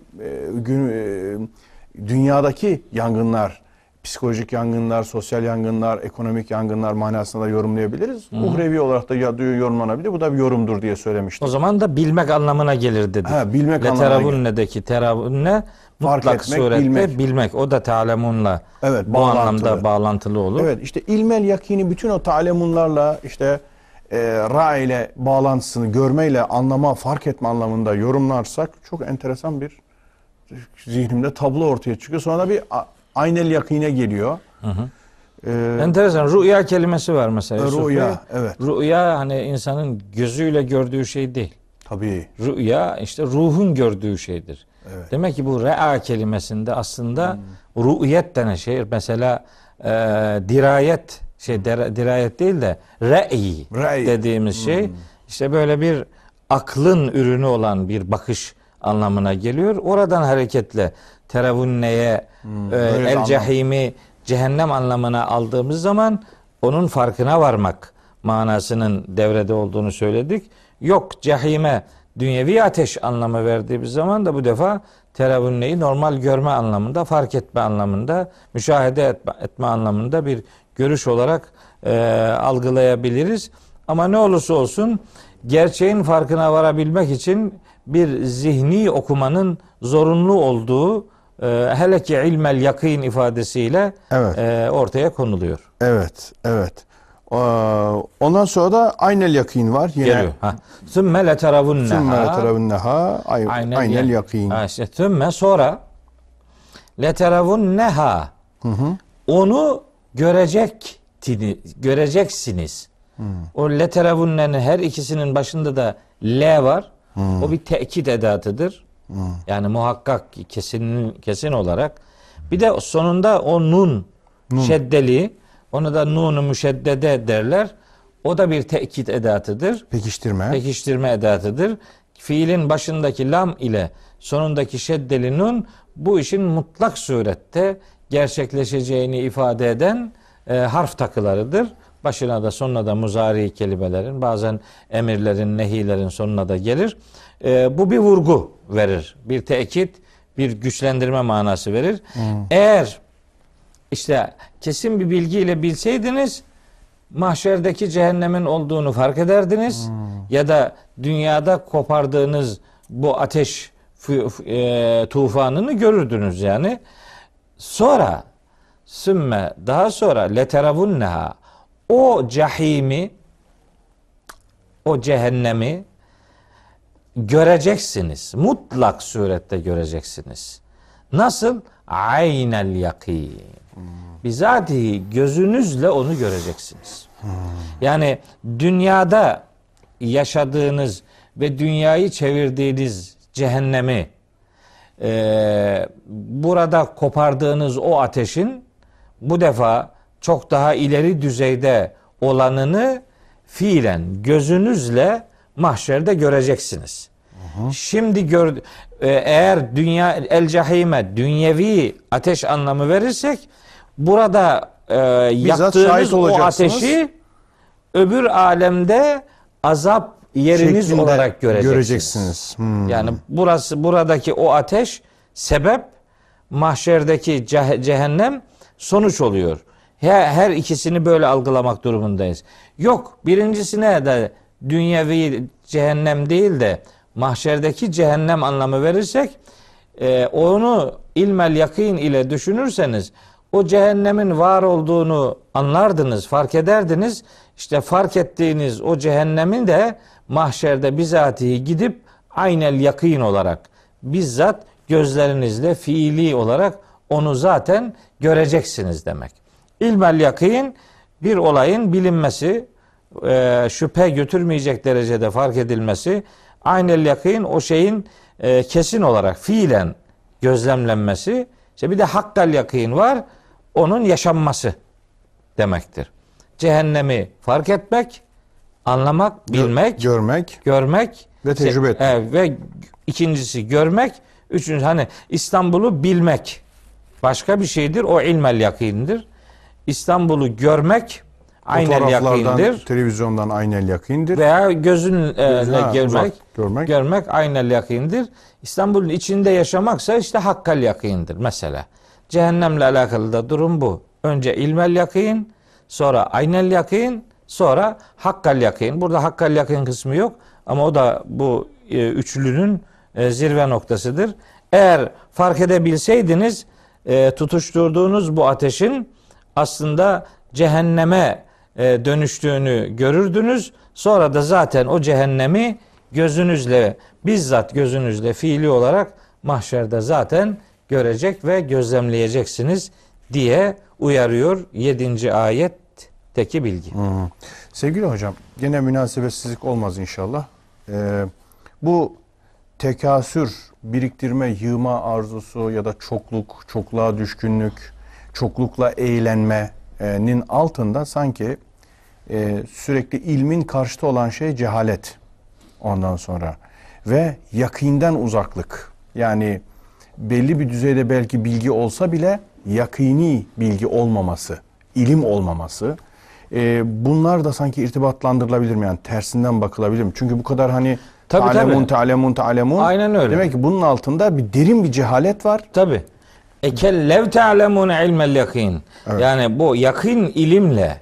gün, e, dünyadaki yangınlar, psikolojik yangınlar, sosyal yangınlar, ekonomik yangınlar manasında da yorumlayabiliriz. Hı. Uhrevi olarak da yorumlanabilir. Bu da bir yorumdur diye söylemiştim. O zaman da bilmek anlamına gelir dedik. Ha, bilmek Ve anlamına terabunne'deki terabunne mutlak fark etmek, surette bilmek. bilmek. O da ta'lemunla evet, bu bağlantılı. anlamda bağlantılı olur. Evet, işte ilmel yakini bütün o ta'lemunlarla, işte e, ra ile bağlantısını görmeyle anlama, fark etme anlamında yorumlarsak çok enteresan bir zihnimde tablo ortaya çıkıyor. Sonra bir aynel yakine geliyor. Hı hı. Ee, Enteresan. Rüya kelimesi var mesela. Rüya, evet. Rüya hani insanın gözüyle gördüğü şey değil. Tabii. Rüya işte ruhun gördüğü şeydir. Evet. Demek ki bu rea kelimesinde aslında hmm. rüyet denen şey. Mesela e, dirayet, şey dirayet değil de re'i Rey. dediğimiz şey. Hmm. işte böyle bir aklın ürünü olan bir bakış anlamına geliyor. Oradan hareketle teravünneye, hmm, e, el cehimi anlam. cehennem anlamına aldığımız zaman onun farkına varmak manasının devrede olduğunu söyledik. Yok, cehime dünyevi ateş anlamı verdiğimiz zaman da bu defa teravünneyi normal görme anlamında, fark etme anlamında, müşahede etme, etme anlamında bir görüş olarak e, algılayabiliriz. Ama ne olursa olsun gerçeğin farkına varabilmek için bir zihni okumanın zorunlu olduğu e, hele ki ilmel yakîn ifadesiyle evet. e, ortaya konuluyor. Evet, evet. Ondan sonra da aynel yakîn var. Yine. Geliyor. Sümme le teravunneha. Sümme le teravunneha. Aynel yakîn. Sümme sonra le teravunneha. Onu görecek, göreceksiniz. Hı. O le teravunnenin her ikisinin başında da le var. Hı. O bir tekit edatıdır. Hı. Yani muhakkak kesin kesin olarak. Bir de sonunda o nun, nun. şeddeli. Ona da nun-u müşeddede derler. O da bir tekit edatıdır. Pekiştirme. Pekiştirme edatıdır. Fiilin başındaki lam ile sonundaki şeddeli nun bu işin mutlak surette gerçekleşeceğini ifade eden e, harf takılarıdır. Başına da sonuna da muzari kelimelerin, bazen emirlerin, nehilerin sonuna da gelir. E, bu bir vurgu verir. Bir tekit, bir güçlendirme manası verir. Hmm. Eğer İşte kesin bir bilgiyle bilseydiniz mahşerdeki cehennemin olduğunu fark ederdiniz. Hmm. Ya da dünyada kopardığınız bu ateş e, tufanını görürdünüz yani. Sonra sümme daha sonra leteravunneha o cehimi o cehennemi göreceksiniz. Mutlak surette göreceksiniz. Nasıl? Aynel yakîn. Bizatihi gözünüzle onu göreceksiniz. Hmm. Yani dünyada yaşadığınız ve dünyayı çevirdiğiniz cehennemi e, burada kopardığınız o ateşin bu defa çok daha ileri düzeyde olanını fiilen gözünüzle mahşerde göreceksiniz. Hmm. Şimdi gör, e, eğer dünya el cehime dünyevi ateş anlamı verirsek burada e, yaktığınız o ateşi öbür alemde azap yeriniz şeklinde olarak göreceksiniz. göreceksiniz. Hmm. Yani burası buradaki o ateş sebep, mahşerdeki ceh- cehennem sonuç oluyor. Her, her ikisini böyle algılamak durumundayız. Yok, birincisine de dünyevi cehennem değil de mahşerdeki cehennem anlamı verirsek e, onu ilmel yakîn ile düşünürseniz o cehennemin var olduğunu anlardınız, fark ederdiniz. İşte fark ettiğiniz o cehennemin de mahşerde bizatihi gidip aynel yakîn olarak bizzat gözlerinizle fiili olarak onu zaten göreceksiniz demek. İlmel yakîn bir olayın bilinmesi, şüphe götürmeyecek derecede fark edilmesi, aynel yakîn o şeyin kesin olarak fiilen gözlemlenmesi. İşte bir de hakkal yakîn var. Onun yaşanması demektir. Cehennemi fark etmek, anlamak, bilmek, görmek, görmek ve tecrübe etmek. E, ve ikincisi görmek, üçüncü hani İstanbul'u bilmek başka bir şeydir. O ilmel yakîndir. İstanbul'u görmek aynel yakîndir. Televizyondan aynel yakîndir. Veya gözünle ha, görmek, uzak, görmek, görmek aynel yakîndir. İstanbul'un içinde yaşamaksa işte hakkal yakîndir mesela. Cehennemle alakalı da durum bu. Önce ilmel yakîn, sonra aynel yakîn, sonra hakkal yakîn. Burada hakkal yakîn kısmı yok ama o da bu e, üçlünün e, zirve noktasıdır. Eğer fark edebilseydiniz e, tutuşturduğunuz bu ateşin aslında cehenneme e, dönüştüğünü görürdünüz. Sonra da zaten o cehennemi gözünüzle, bizzat gözünüzle fiili olarak mahşerde zaten görecek ve gözlemleyeceksiniz diye uyarıyor yedinci ayetteki bilgi. Hmm. Sevgili hocam, gene münasebetsizlik olmaz inşallah. Ee, bu tekasür, biriktirme, yığma arzusu ya da çokluk, çokluğa düşkünlük, çoklukla eğlenmenin altında sanki e, sürekli ilmin karşıtı olan şey cehalet. Ondan sonra ve yakînden uzaklık. Yani belli bir düzeyde belki bilgi olsa bile yakîni bilgi olmaması, ilim olmaması. E, bunlar da sanki irtibatlandırılabilir mi? Yani tersinden bakılabilir mi? Çünkü bu kadar hani ta'lemun, ta'lemun, ta'lemun. Aynen öyle. Demek ki bunun altında bir derin bir cehalet var. Tabii. Ekellev ta'lemun ilmel yakîn. Yani bu yakîn ilimle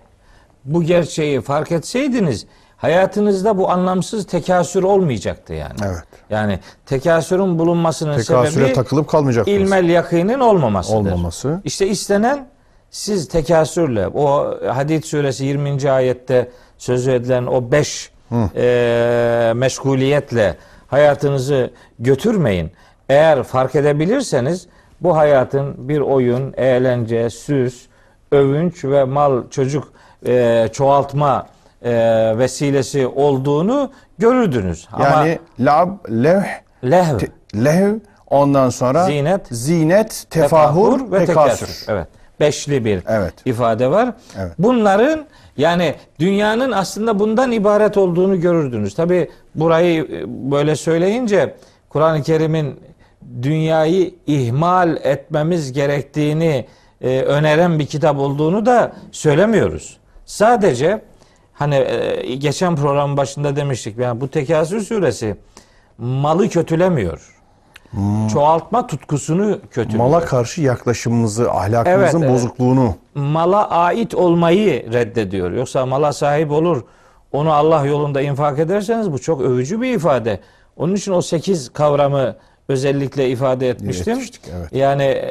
bu gerçeği fark etseydiniz hayatınızda bu anlamsız tekasür olmayacaktı yani. Evet. Yani tekasürün bulunmasının Tekasüre sebebi takılıp kalmayacaktınız. İlmel yakînin olmamasıdır. Olmaması. İşte istenen siz tekasürle o Hadid suresi yirminci ayette sözü edilen o beş e, meşguliyetle hayatınızı götürmeyin. Eğer fark edebilirseniz bu hayatın bir oyun, eğlence, süs, övünç ve mal, çocuk e, çoğaltma e, vesilesi olduğunu görürdünüz. Yani ama, lab, leh, lehv, te, lehv, ondan sonra zinet, zinet tefahur, tefahur ve tekasür. tekasür. Evet. Beşli bir evet. ifade var. Evet. Bunların yani dünyanın aslında bundan ibaret olduğunu görürdünüz. Tabii burayı böyle söyleyince Kur'an-ı Kerim'in dünyayı ihmal etmemiz gerektiğini e, öneren bir kitap olduğunu da söylemiyoruz. Sadece hani e, geçen programın başında demiştik yani bu Tekasür suresi malı kötülemiyor. Hmm. Çoğaltma tutkusunu kötülüyor. Mala karşı yaklaşımımızı, ahlakımızın evet, bozukluğunu. Mala ait olmayı reddediyor. Yoksa mala sahip olur, onu Allah yolunda infak ederseniz bu çok övücü bir ifade. Onun için o sekiz kavramı özellikle ifade etmiştim. Evet. Yani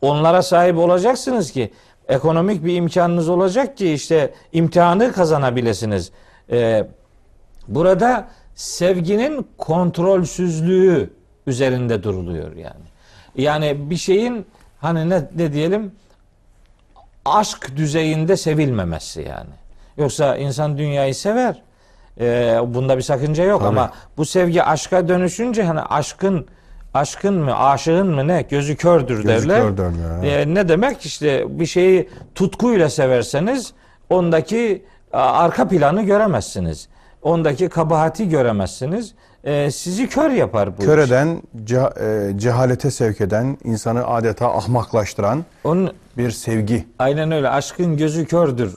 onlara sahip olacaksınız ki ekonomik bir imkanınız olacak ki işte imtihanı kazanabilirsiniz. Ee, burada sevginin kontrolsüzlüğü üzerinde duruluyor yani. Yani bir şeyin hani ne, ne diyelim aşk düzeyinde sevilmemesi yani. Yoksa insan dünyayı sever. Ee, bunda bir sakınca yok. Tabii. Ama bu sevgi aşka dönüşünce hani aşkın aşkın mı aşığın mı ne gözü kördür gözü derler. Kör derler. Ee, ne demek işte bir şeyi tutkuyla severseniz ondaki arka planı göremezsiniz. Ondaki kabahati göremezsiniz. Ee, sizi kör yapar bu. Kör eden, ce- e, cehalete sevk eden, insanı adeta ahmaklaştıran onun, bir sevgi. Aynen öyle. Aşkın gözü kördür.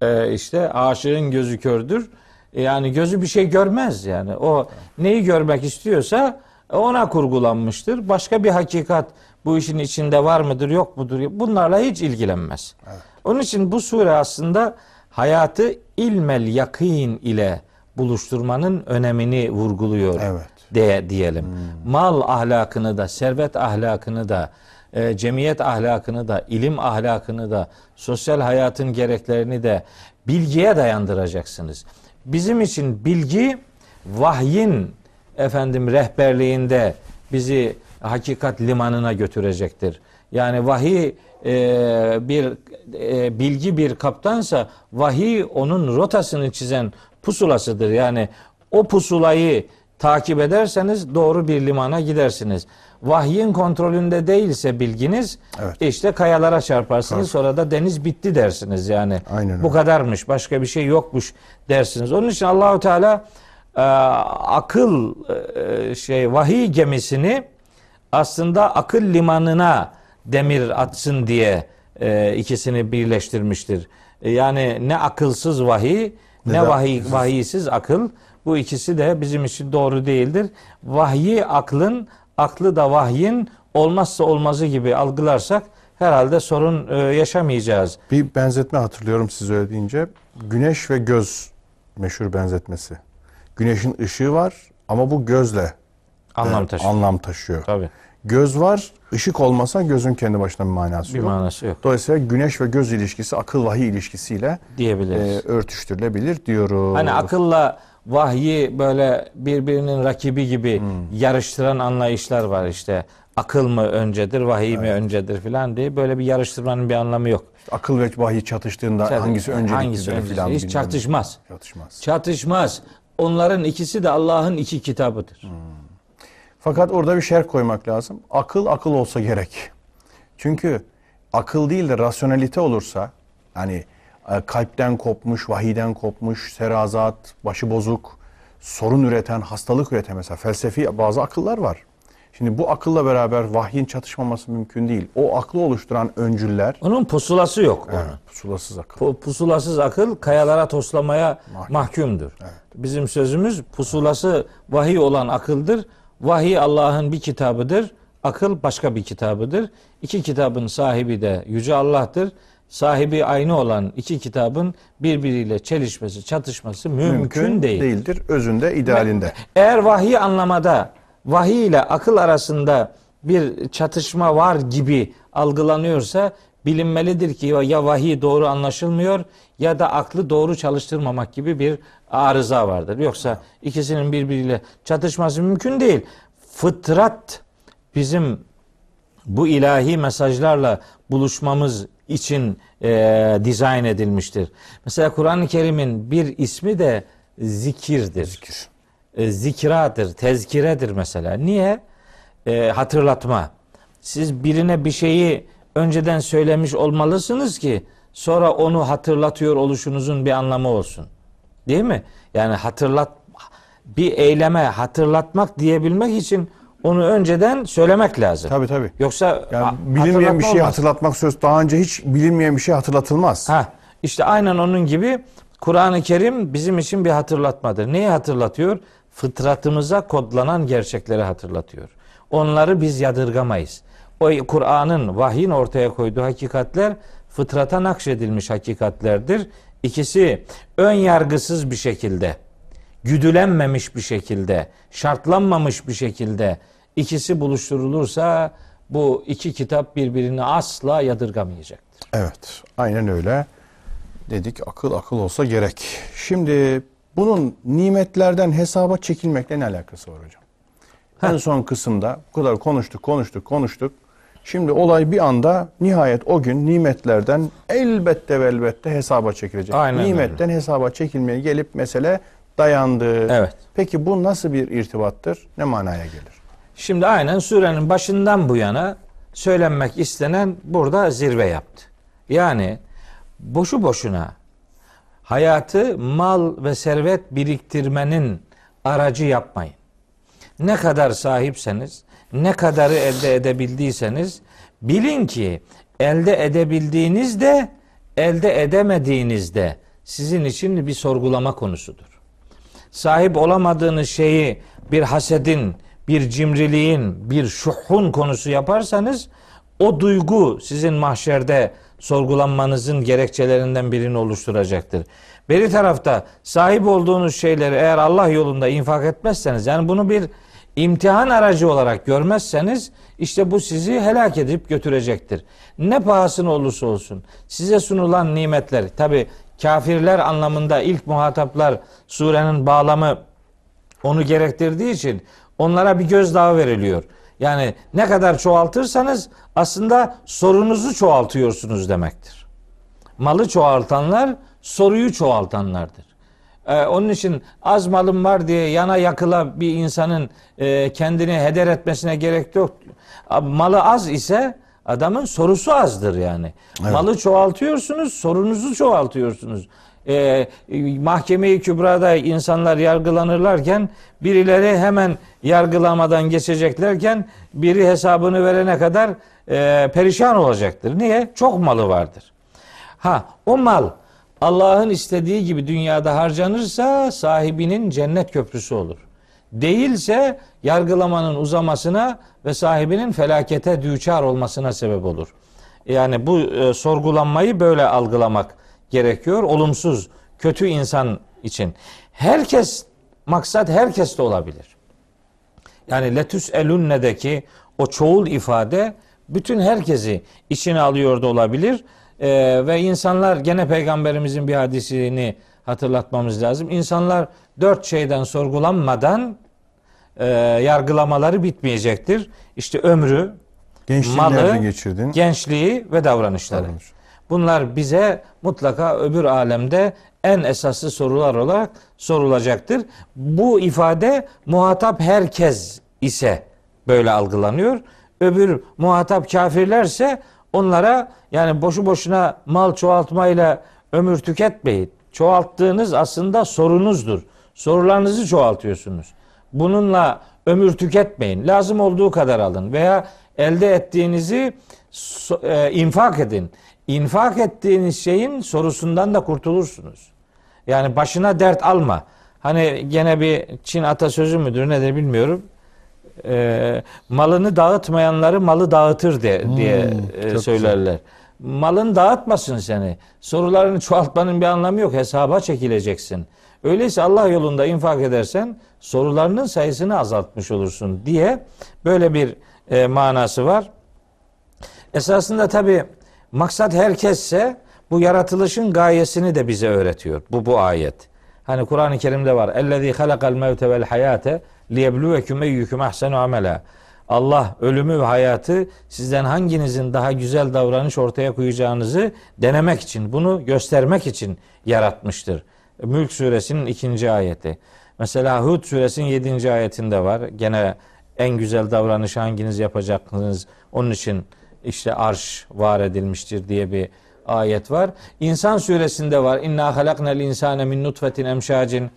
Ee, işte aşığın gözü kördür. Yani gözü bir şey görmez yani. O neyi görmek istiyorsa ona kurgulanmıştır. Başka bir hakikat bu işin içinde var mıdır yok mudur bunlarla hiç ilgilenmez. Evet. Onun için bu sure aslında hayatı ilmel yakîn ile buluşturmanın önemini vurguluyor evet. diye diyelim. Hmm. Mal ahlakını da, servet ahlakını da, e, cemiyet ahlakını da, ilim ahlakını da, sosyal hayatın gereklerini de bilgiye dayandıracaksınız. Bizim için bilgi vahyin efendim rehberliğinde bizi hakikat limanına götürecektir. Yani vahiy e, bir e, bilgi bir kaptansa vahiy onun rotasını çizen pusulasıdır. Yani o pusulayı takip ederseniz doğru bir limana gidersiniz. Vahyin kontrolünde değilse bilginiz evet. işte kayalara çarparsınız evet. sonra da deniz bitti dersiniz yani. Aynen bu öyle. Kadarmış başka bir şey yokmuş dersiniz. Onun için Allahu Teala e, akıl e, şey vahiy gemisini aslında akıl limanına demir atsın diye e, ikisini birleştirmiştir. E, yani ne akılsız vahiy ne, ne vahiy, vahiysiz akıl. Bu ikisi de bizim için doğru değildir. Vahyi aklın, aklı da vahyin olmazsa olmazı gibi algılarsak herhalde sorun e, yaşamayacağız. Bir benzetme hatırlıyorum siz öyle deyince. Güneş ve göz meşhur benzetmesi. Güneşin ışığı var ama bu gözle anlam taşıyor. E, anlam taşıyor. Tabii. Göz var, ışık olmasa gözün kendi başına bir manası bir yok. manası yok. Dolayısıyla güneş ve göz ilişkisi akıl vahiy ilişkisiyle diyebiliriz. E, örtüştürülebilir diyoruz. Hani akılla vahyi böyle birbirinin rakibi gibi hmm. yarıştıran anlayışlar var işte. Akıl mı öncedir, vahiy evet. mi öncedir filan diye böyle bir yarıştırmanın bir anlamı yok. İşte akıl ve vahiy çatıştığında Çat- hangisi öncelikli filan hiç çatışmaz. Çatışmaz. Çatışmaz. Onların ikisi de Allah'ın iki kitabıdır. Hmm. Fakat orada bir şerh koymak lazım. Akıl akıl olsa gerek. Çünkü akıl değil de rasyonelite olursa hani kalpten kopmuş, vahiden kopmuş, serazat, başı bozuk, sorun üreten, hastalık üreten mesela felsefi bazı akıllar var. Şimdi bu akılla beraber vahyin çatışmaması mümkün değil. O aklı oluşturan öncüller... Onun pusulası yok. Evet, onun. Pusulasız akıl. P- pusulasız akıl kayalara toslamaya mahkum. mahkumdur. Evet. Bizim sözümüz pusulası vahiy olan akıldır. Vahiy Allah'ın bir kitabıdır. Akıl başka bir kitabıdır. İki kitabın sahibi de Yüce Allah'tır. sahibi aynı olan iki kitabın birbiriyle çelişmesi, çatışması mümkün, mümkün değil. değildir. Özünde, idealinde. Eğer vahiy anlamada, vahiy ile akıl arasında bir çatışma var gibi algılanıyorsa bilinmelidir ki ya vahiy doğru anlaşılmıyor ya da aklı doğru çalıştırmamak gibi bir arıza vardır. Yoksa ikisinin birbiriyle çatışması mümkün değil. Fıtrat bizim bu ilahi mesajlarla buluşmamız için e, dizayn edilmiştir. Mesela Kur'an-ı Kerim'in bir ismi de zikirdir. Zikir. E, zikradır, tezkiredir mesela. Niye? E, hatırlatma. Siz birine bir şeyi önceden söylemiş olmalısınız ki sonra onu hatırlatıyor oluşunuzun bir anlamı olsun. Değil mi? Yani hatırlat, bir eyleme hatırlatmak diyebilmek için onu önceden söylemek lazım. Tabii tabii. Yoksa yani bilinmeyen bir şeyi olmaz. Hatırlatmak söz daha önce hiç bilinmeyen bir şey hatırlatılmaz. Ha, işte aynen onun gibi Kur'an-ı Kerim bizim için bir hatırlatmadır. Neyi hatırlatıyor? Fıtratımıza kodlanan gerçekleri hatırlatıyor. Onları biz yadırgamayız. O Kur'an'ın, vahyin ortaya koyduğu hakikatler fıtrata nakşedilmiş hakikatlerdir. İkisi ön yargısız bir şekilde, güdülenmemiş bir şekilde, şartlanmamış bir şekilde ikisi buluşturulursa bu iki kitap birbirini asla yadırgamayacaktır. Evet, aynen öyle. Dedik akıl akıl olsa gerek. Şimdi bunun nimetlerden hesaba çekilmekle ne alakası var hocam? Heh. En son kısımda bu kadar konuştuk, konuştuk, konuştuk. Şimdi olay bir anda nihayet o gün nimetlerden elbette ve elbette hesaba çekilecek. Aynen nimetten öyle. Hesaba çekilmeye gelip mesele dayandı. Evet. Peki bu nasıl bir irtibattır? Ne manaya gelir? Şimdi aynen surenin başından bu yana söylenmek istenen burada zirve yaptı. Yani boşu boşuna hayatı mal ve servet biriktirmenin aracı yapmayın. Ne kadar sahipseniz, ne kadarı elde edebildiyseniz bilin ki elde edebildiğiniz de elde edemediğiniz de sizin için bir sorgulama konusudur. Sahip olamadığınız şeyi bir hasedin, bir cimriliğin, bir şuhun konusu yaparsanız o duygu sizin mahşerde sorgulanmanızın gerekçelerinden birini oluşturacaktır. Beri tarafta sahip olduğunuz şeyleri eğer Allah yolunda infak etmezseniz, yani bunu bir imtihan aracı olarak görmezseniz işte bu sizi helak edip götürecektir. Ne pahasına olursa olsun size sunulan nimetler, tabi kafirler anlamında ilk muhataplar surenin bağlamı onu gerektirdiği için onlara bir gözdağı veriliyor. Yani ne kadar çoğaltırsanız aslında sorunuzu çoğaltıyorsunuz demektir. Malı çoğaltanlar soruyu çoğaltanlardır. Ee, onun için az malım var diye yana yakıla bir insanın e, kendini heder etmesine gerek yok. Malı az ise adamın sorusu azdır yani. Evet. Malı çoğaltıyorsunuz, sorunuzu çoğaltıyorsunuz. Ee, Mahkeme-i Kübra'da insanlar yargılanırlarken birileri hemen yargılamadan geçeceklerken biri hesabını verene kadar e, perişan olacaktır. Niye? Çok malı vardır. Ha, o mal Allah'ın istediği gibi dünyada harcanırsa sahibinin cennet köprüsü olur. Değilse yargılamanın uzamasına ve sahibinin felakete düçar olmasına sebep olur. Yani bu e, sorgulanmayı böyle algılamak gerekiyor. Olumsuz, kötü insan için. Herkes, maksat herkes de olabilir. Yani letüs elünne'deki o çoğul ifade bütün herkesi içine alıyor da olabilir. Ee, ve insanlar, gene Peygamberimizin bir hadisini hatırlatmamız lazım. İnsanlar dört şeyden sorgulanmadan e, yargılamaları bitmeyecektir. İşte ömrü, gençliği, malı, gençliği ve davranışları. Davranış. Bunlar bize mutlaka öbür alemde en esaslı sorular olarak sorulacaktır. Bu ifade muhatap herkes ise böyle algılanıyor. Öbür muhatap kafirlerse onlara yani boşu boşuna mal çoğaltmayla ömür tüketmeyin. Çoğalttığınız aslında sorunuzdur. Sorularınızı çoğaltıyorsunuz. Bununla ömür tüketmeyin. Lazım olduğu kadar alın veya elde ettiğinizi e, infak edin. İnfak ettiğiniz şeyin sorusundan da kurtulursunuz. Yani başına dert alma. Hani gene bir Çin atasözü müdür nedir bilmiyorum. E, malını dağıtmayanları malı dağıtır diye, hmm, diye e, söylerler. Güzel. malın dağıtmasın seni. Sorularını çoğaltmanın bir anlamı yok. Hesaba çekileceksin. Öyleyse Allah yolunda infak edersen sorularının sayısını azaltmış olursun diye böyle bir e, manası var. Esasında tabii maksat herkesse bu yaratılışın gayesini de bize öğretiyor. Bu bu ayet. Hani Kur'an-ı Kerim'de var. Ellezî halakal mevte vel hayate liyebluvekum eyyüküm ahsenu amela. Allah ölümü ve hayatı sizden hanginizin daha güzel davranış ortaya koyacağınızı denemek için, bunu göstermek için yaratmıştır. Mülk suresinin ikinci ayeti. Mesela Hud suresinin yedinci ayetinde var. Gene en güzel davranış hanginiz yapacaksınız, onun için işte arş var edilmiştir diye bir ayet var. İnsan suresinde var. İnna halaknel insane min nutfetin emşacin.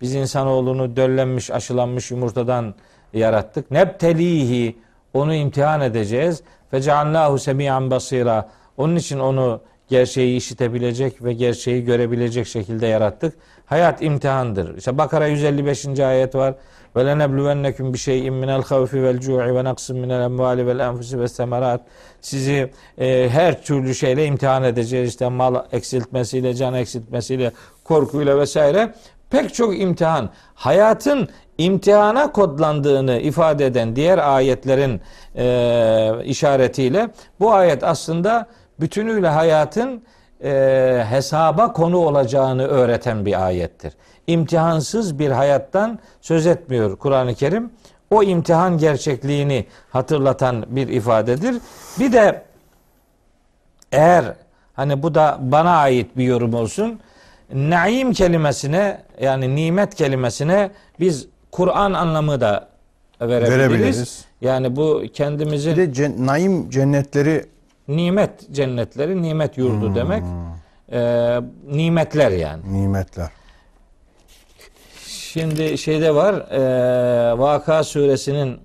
Biz insanoğlunu döllenmiş, aşılanmış yumurtadan yarattık. Nebtelihi, onu imtihan edeceğiz. Feceallahu semi'an basira. Onun için onu gerçeği işitebilecek ve gerçeği görebilecek şekilde yarattık. Hayat imtihandır. İşte Bakara yüz elli beşinci ayet var. Ve lenebluvennekum bi şey'in minel havfi vel cu'i ve naqsin minel emvali vel enfusi ve semerat. Sizi e, her türlü şeyle imtihan edeceğiz. İşte mal eksiltmesiyle, can eksiltmesiyle, korkuyla vesaire. Pek çok imtihan. Hayatın imtihana kodlandığını ifade eden diğer ayetlerin e, işaretiyle bu ayet aslında bütünüyle hayatın e, hesaba konu olacağını öğreten bir ayettir. İmtihansız bir hayattan söz etmiyor Kur'an-ı Kerim. O imtihan gerçekliğini hatırlatan bir ifadedir. Bir de eğer, hani bu da bana ait bir yorum olsun, naim kelimesine, yani nimet kelimesine biz Kur'an anlamı da verebiliriz. verebiliriz. Yani bu kendimizin... Bir de cen- naim cennetleri... Nimet cennetleri, nimet yurdu hmm. demek. Ee, nimetler yani. Nimetler. Şimdi şeyde var, e, Vaka suresinin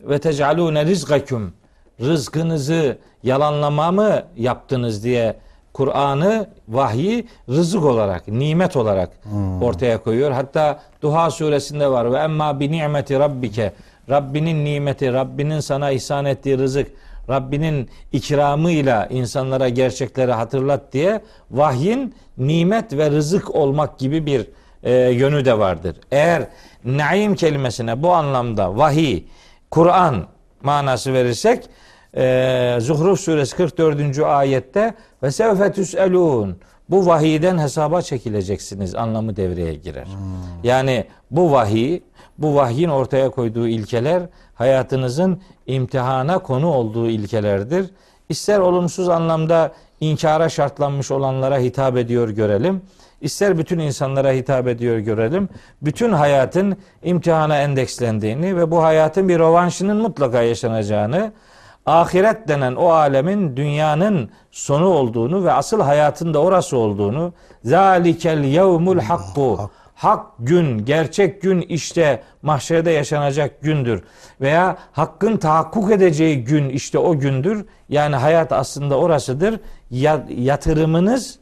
ve tec'alûne rizgaküm, rızkınızı yalanlama mı yaptınız diye Kur'an'ı, vahyi rızık olarak, nimet olarak hmm. ortaya koyuyor. Hatta Duha suresinde var. Ve emmâ bi ni'meti rabbike, Rabbinin nimeti, Rabbinin sana ihsan ettiği rızık, Rabbinin ikramıyla insanlara gerçekleri hatırlat diye vahyin nimet ve rızık olmak gibi bir e, yönü de vardır. Eğer naim kelimesine bu anlamda vahiy, Kur'an manası verirsek e, Zuhruf suresi kırk dördüncü ayette ve sevfetüs elûn, bu vahiyden hesaba çekileceksiniz anlamı devreye girer. Hmm. Yani bu vahiy, bu vahyin ortaya koyduğu ilkeler hayatınızın imtihana konu olduğu ilkelerdir. İster olumsuz anlamda inkara şartlanmış olanlara hitap ediyor görelim, İster bütün insanlara hitap ediyor görelim, bütün hayatın imtihana endekslendiğini ve bu hayatın bir rövanşının mutlaka yaşanacağını, ahiret denen o alemin dünyanın sonu olduğunu ve asıl hayatın da orası olduğunu, zalikel yevmul hakku, hak gün, gerçek gün işte mahşerde yaşanacak gündür. Veya hakkın tahakkuk edeceği gün işte o gündür. Yani hayat aslında orasıdır. Yatırımınız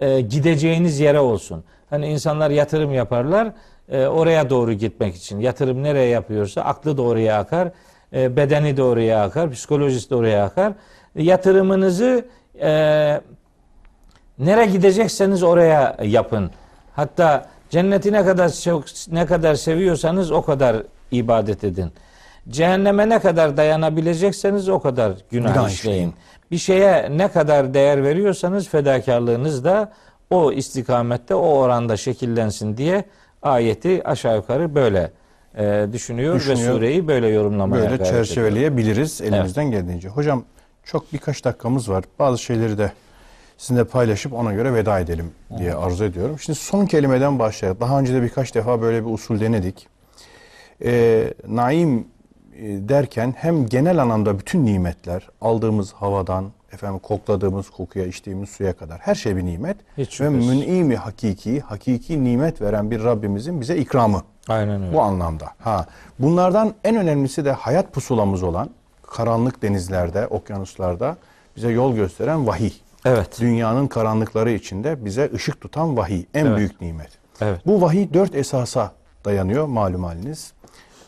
e, gideceğiniz yere olsun. Hani insanlar yatırım yaparlar e, oraya doğru gitmek için. Yatırım nereye yapıyorsa aklı da oraya akar, e, bedeni de oraya akar, psikolojisi de oraya akar. E, yatırımınızı e, nereye gidecekseniz oraya yapın. Hatta cenneti ne kadar çok, ne kadar seviyorsanız o kadar ibadet edin. Cehenneme ne kadar dayanabilecekseniz o kadar günah, günah işleyin. Bir şeye ne kadar değer veriyorsanız fedakarlığınız da o istikamette, o oranda şekillensin diye ayeti aşağı yukarı böyle e, düşünüyor, düşünüyor ve sureyi böyle yorumlamaya gayret ediyor. Böyle çerçeveleyebiliriz elimizden evet. geldiğince. Hocam çok birkaç dakikamız var. Bazı şeyleri de sizinle paylaşıp ona göre veda edelim diye arzu ediyorum. Şimdi son kelimeden başlayalım. Daha önce de birkaç defa böyle bir usul denedik. Ee, naim derken hem genel anlamda bütün nimetler, aldığımız havadan, efendim kokladığımız kokuya, içtiğimiz suya kadar her şey bir nimet. Hiç ve mün'imi hakiki, hakiki nimet veren bir Rabbimizin bize ikramı. Aynen öyle. Bu anlamda. Ha, bunlardan en önemlisi de hayat pusulamız olan, karanlık denizlerde, okyanuslarda bize yol gösteren vahiy. Evet. Dünyanın karanlıkları içinde bize ışık tutan vahiy. En evet. büyük nimet. Evet. Bu vahiy dört esasa dayanıyor malum haliniz.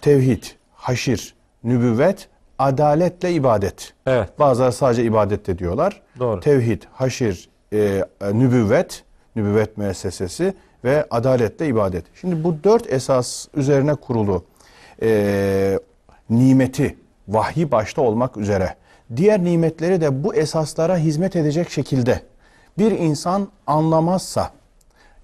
Tevhid, haşir, nübüvvet, adaletle ibadet. Evet. Bazıları sadece ibadet de diyorlar. Doğru. Tevhid, haşir, e, nübüvvet, nübüvvet müessesesi ve adaletle ibadet. Şimdi bu dört esas üzerine kurulu e, nimeti, vahyi başta olmak üzere, diğer nimetleri de bu esaslara hizmet edecek şekilde bir insan anlamazsa,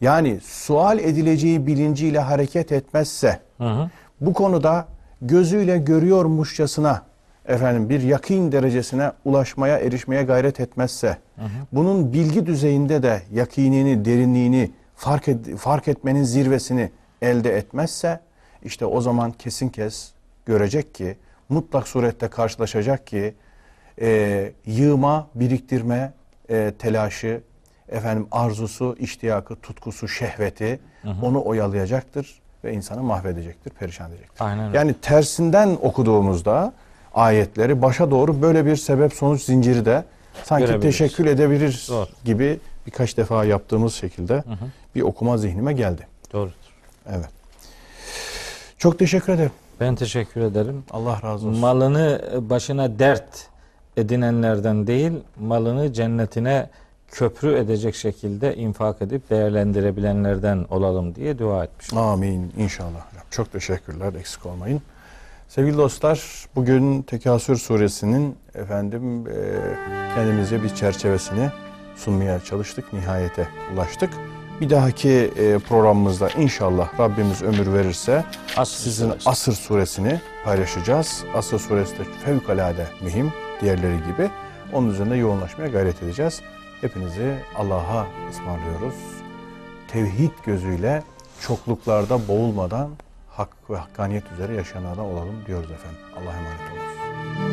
yani sual edileceği bilinciyle hareket etmezse, hı hı, bu konuda gözüyle görüyormuşçasına, efendim, bir yakin derecesine ulaşmaya, erişmeye gayret etmezse, hı hı, bunun bilgi düzeyinde de yakinini, derinliğini, fark, et, fark etmenin zirvesini elde etmezse, işte o zaman kesin kes görecek ki, mutlak surette karşılaşacak ki, e, yığma, biriktirme, e, telaşı, efendim, arzusu, iştiyakı, tutkusu, şehveti, hı hı, onu oyalayacaktır ve insanı mahvedecektir, perişan edecektir. Aynen. Yani tersinden okuduğumuzda ayetleri başa doğru böyle bir sebep sonuç zinciri de sanki teşekkül edebilir, doğru, gibi birkaç defa yaptığımız şekilde, hı hı, bir okuma zihnime geldi. Doğrudur. Evet. Çok teşekkür ederim. Ben teşekkür ederim. Allah razı olsun. Malını başına dert edinenlerden değil, malını cennetine köprü edecek şekilde infak edip değerlendirebilenlerden olalım diye dua etmiştim. Amin. İnşallah. Çok teşekkürler. Eksik olmayın. Sevgili dostlar, bugün Tekasür suresinin efendim e, kendimize bir çerçevesini sunmaya çalıştık. Nihayete ulaştık. Bir dahaki e, programımızda inşallah Rabbimiz ömür verirse Asr sizin suresi. Asr suresini paylaşacağız. Asr suresi de fevkalade mühim diğerleri gibi. Onun üzerine yoğunlaşmaya gayret edeceğiz. Hepinizi Allah'a ısmarlıyoruz. Tevhid gözüyle çokluklarda boğulmadan hak ve hakkaniyet üzere yaşayanlardan olalım diyoruz efendim. Allah'a emanet olun.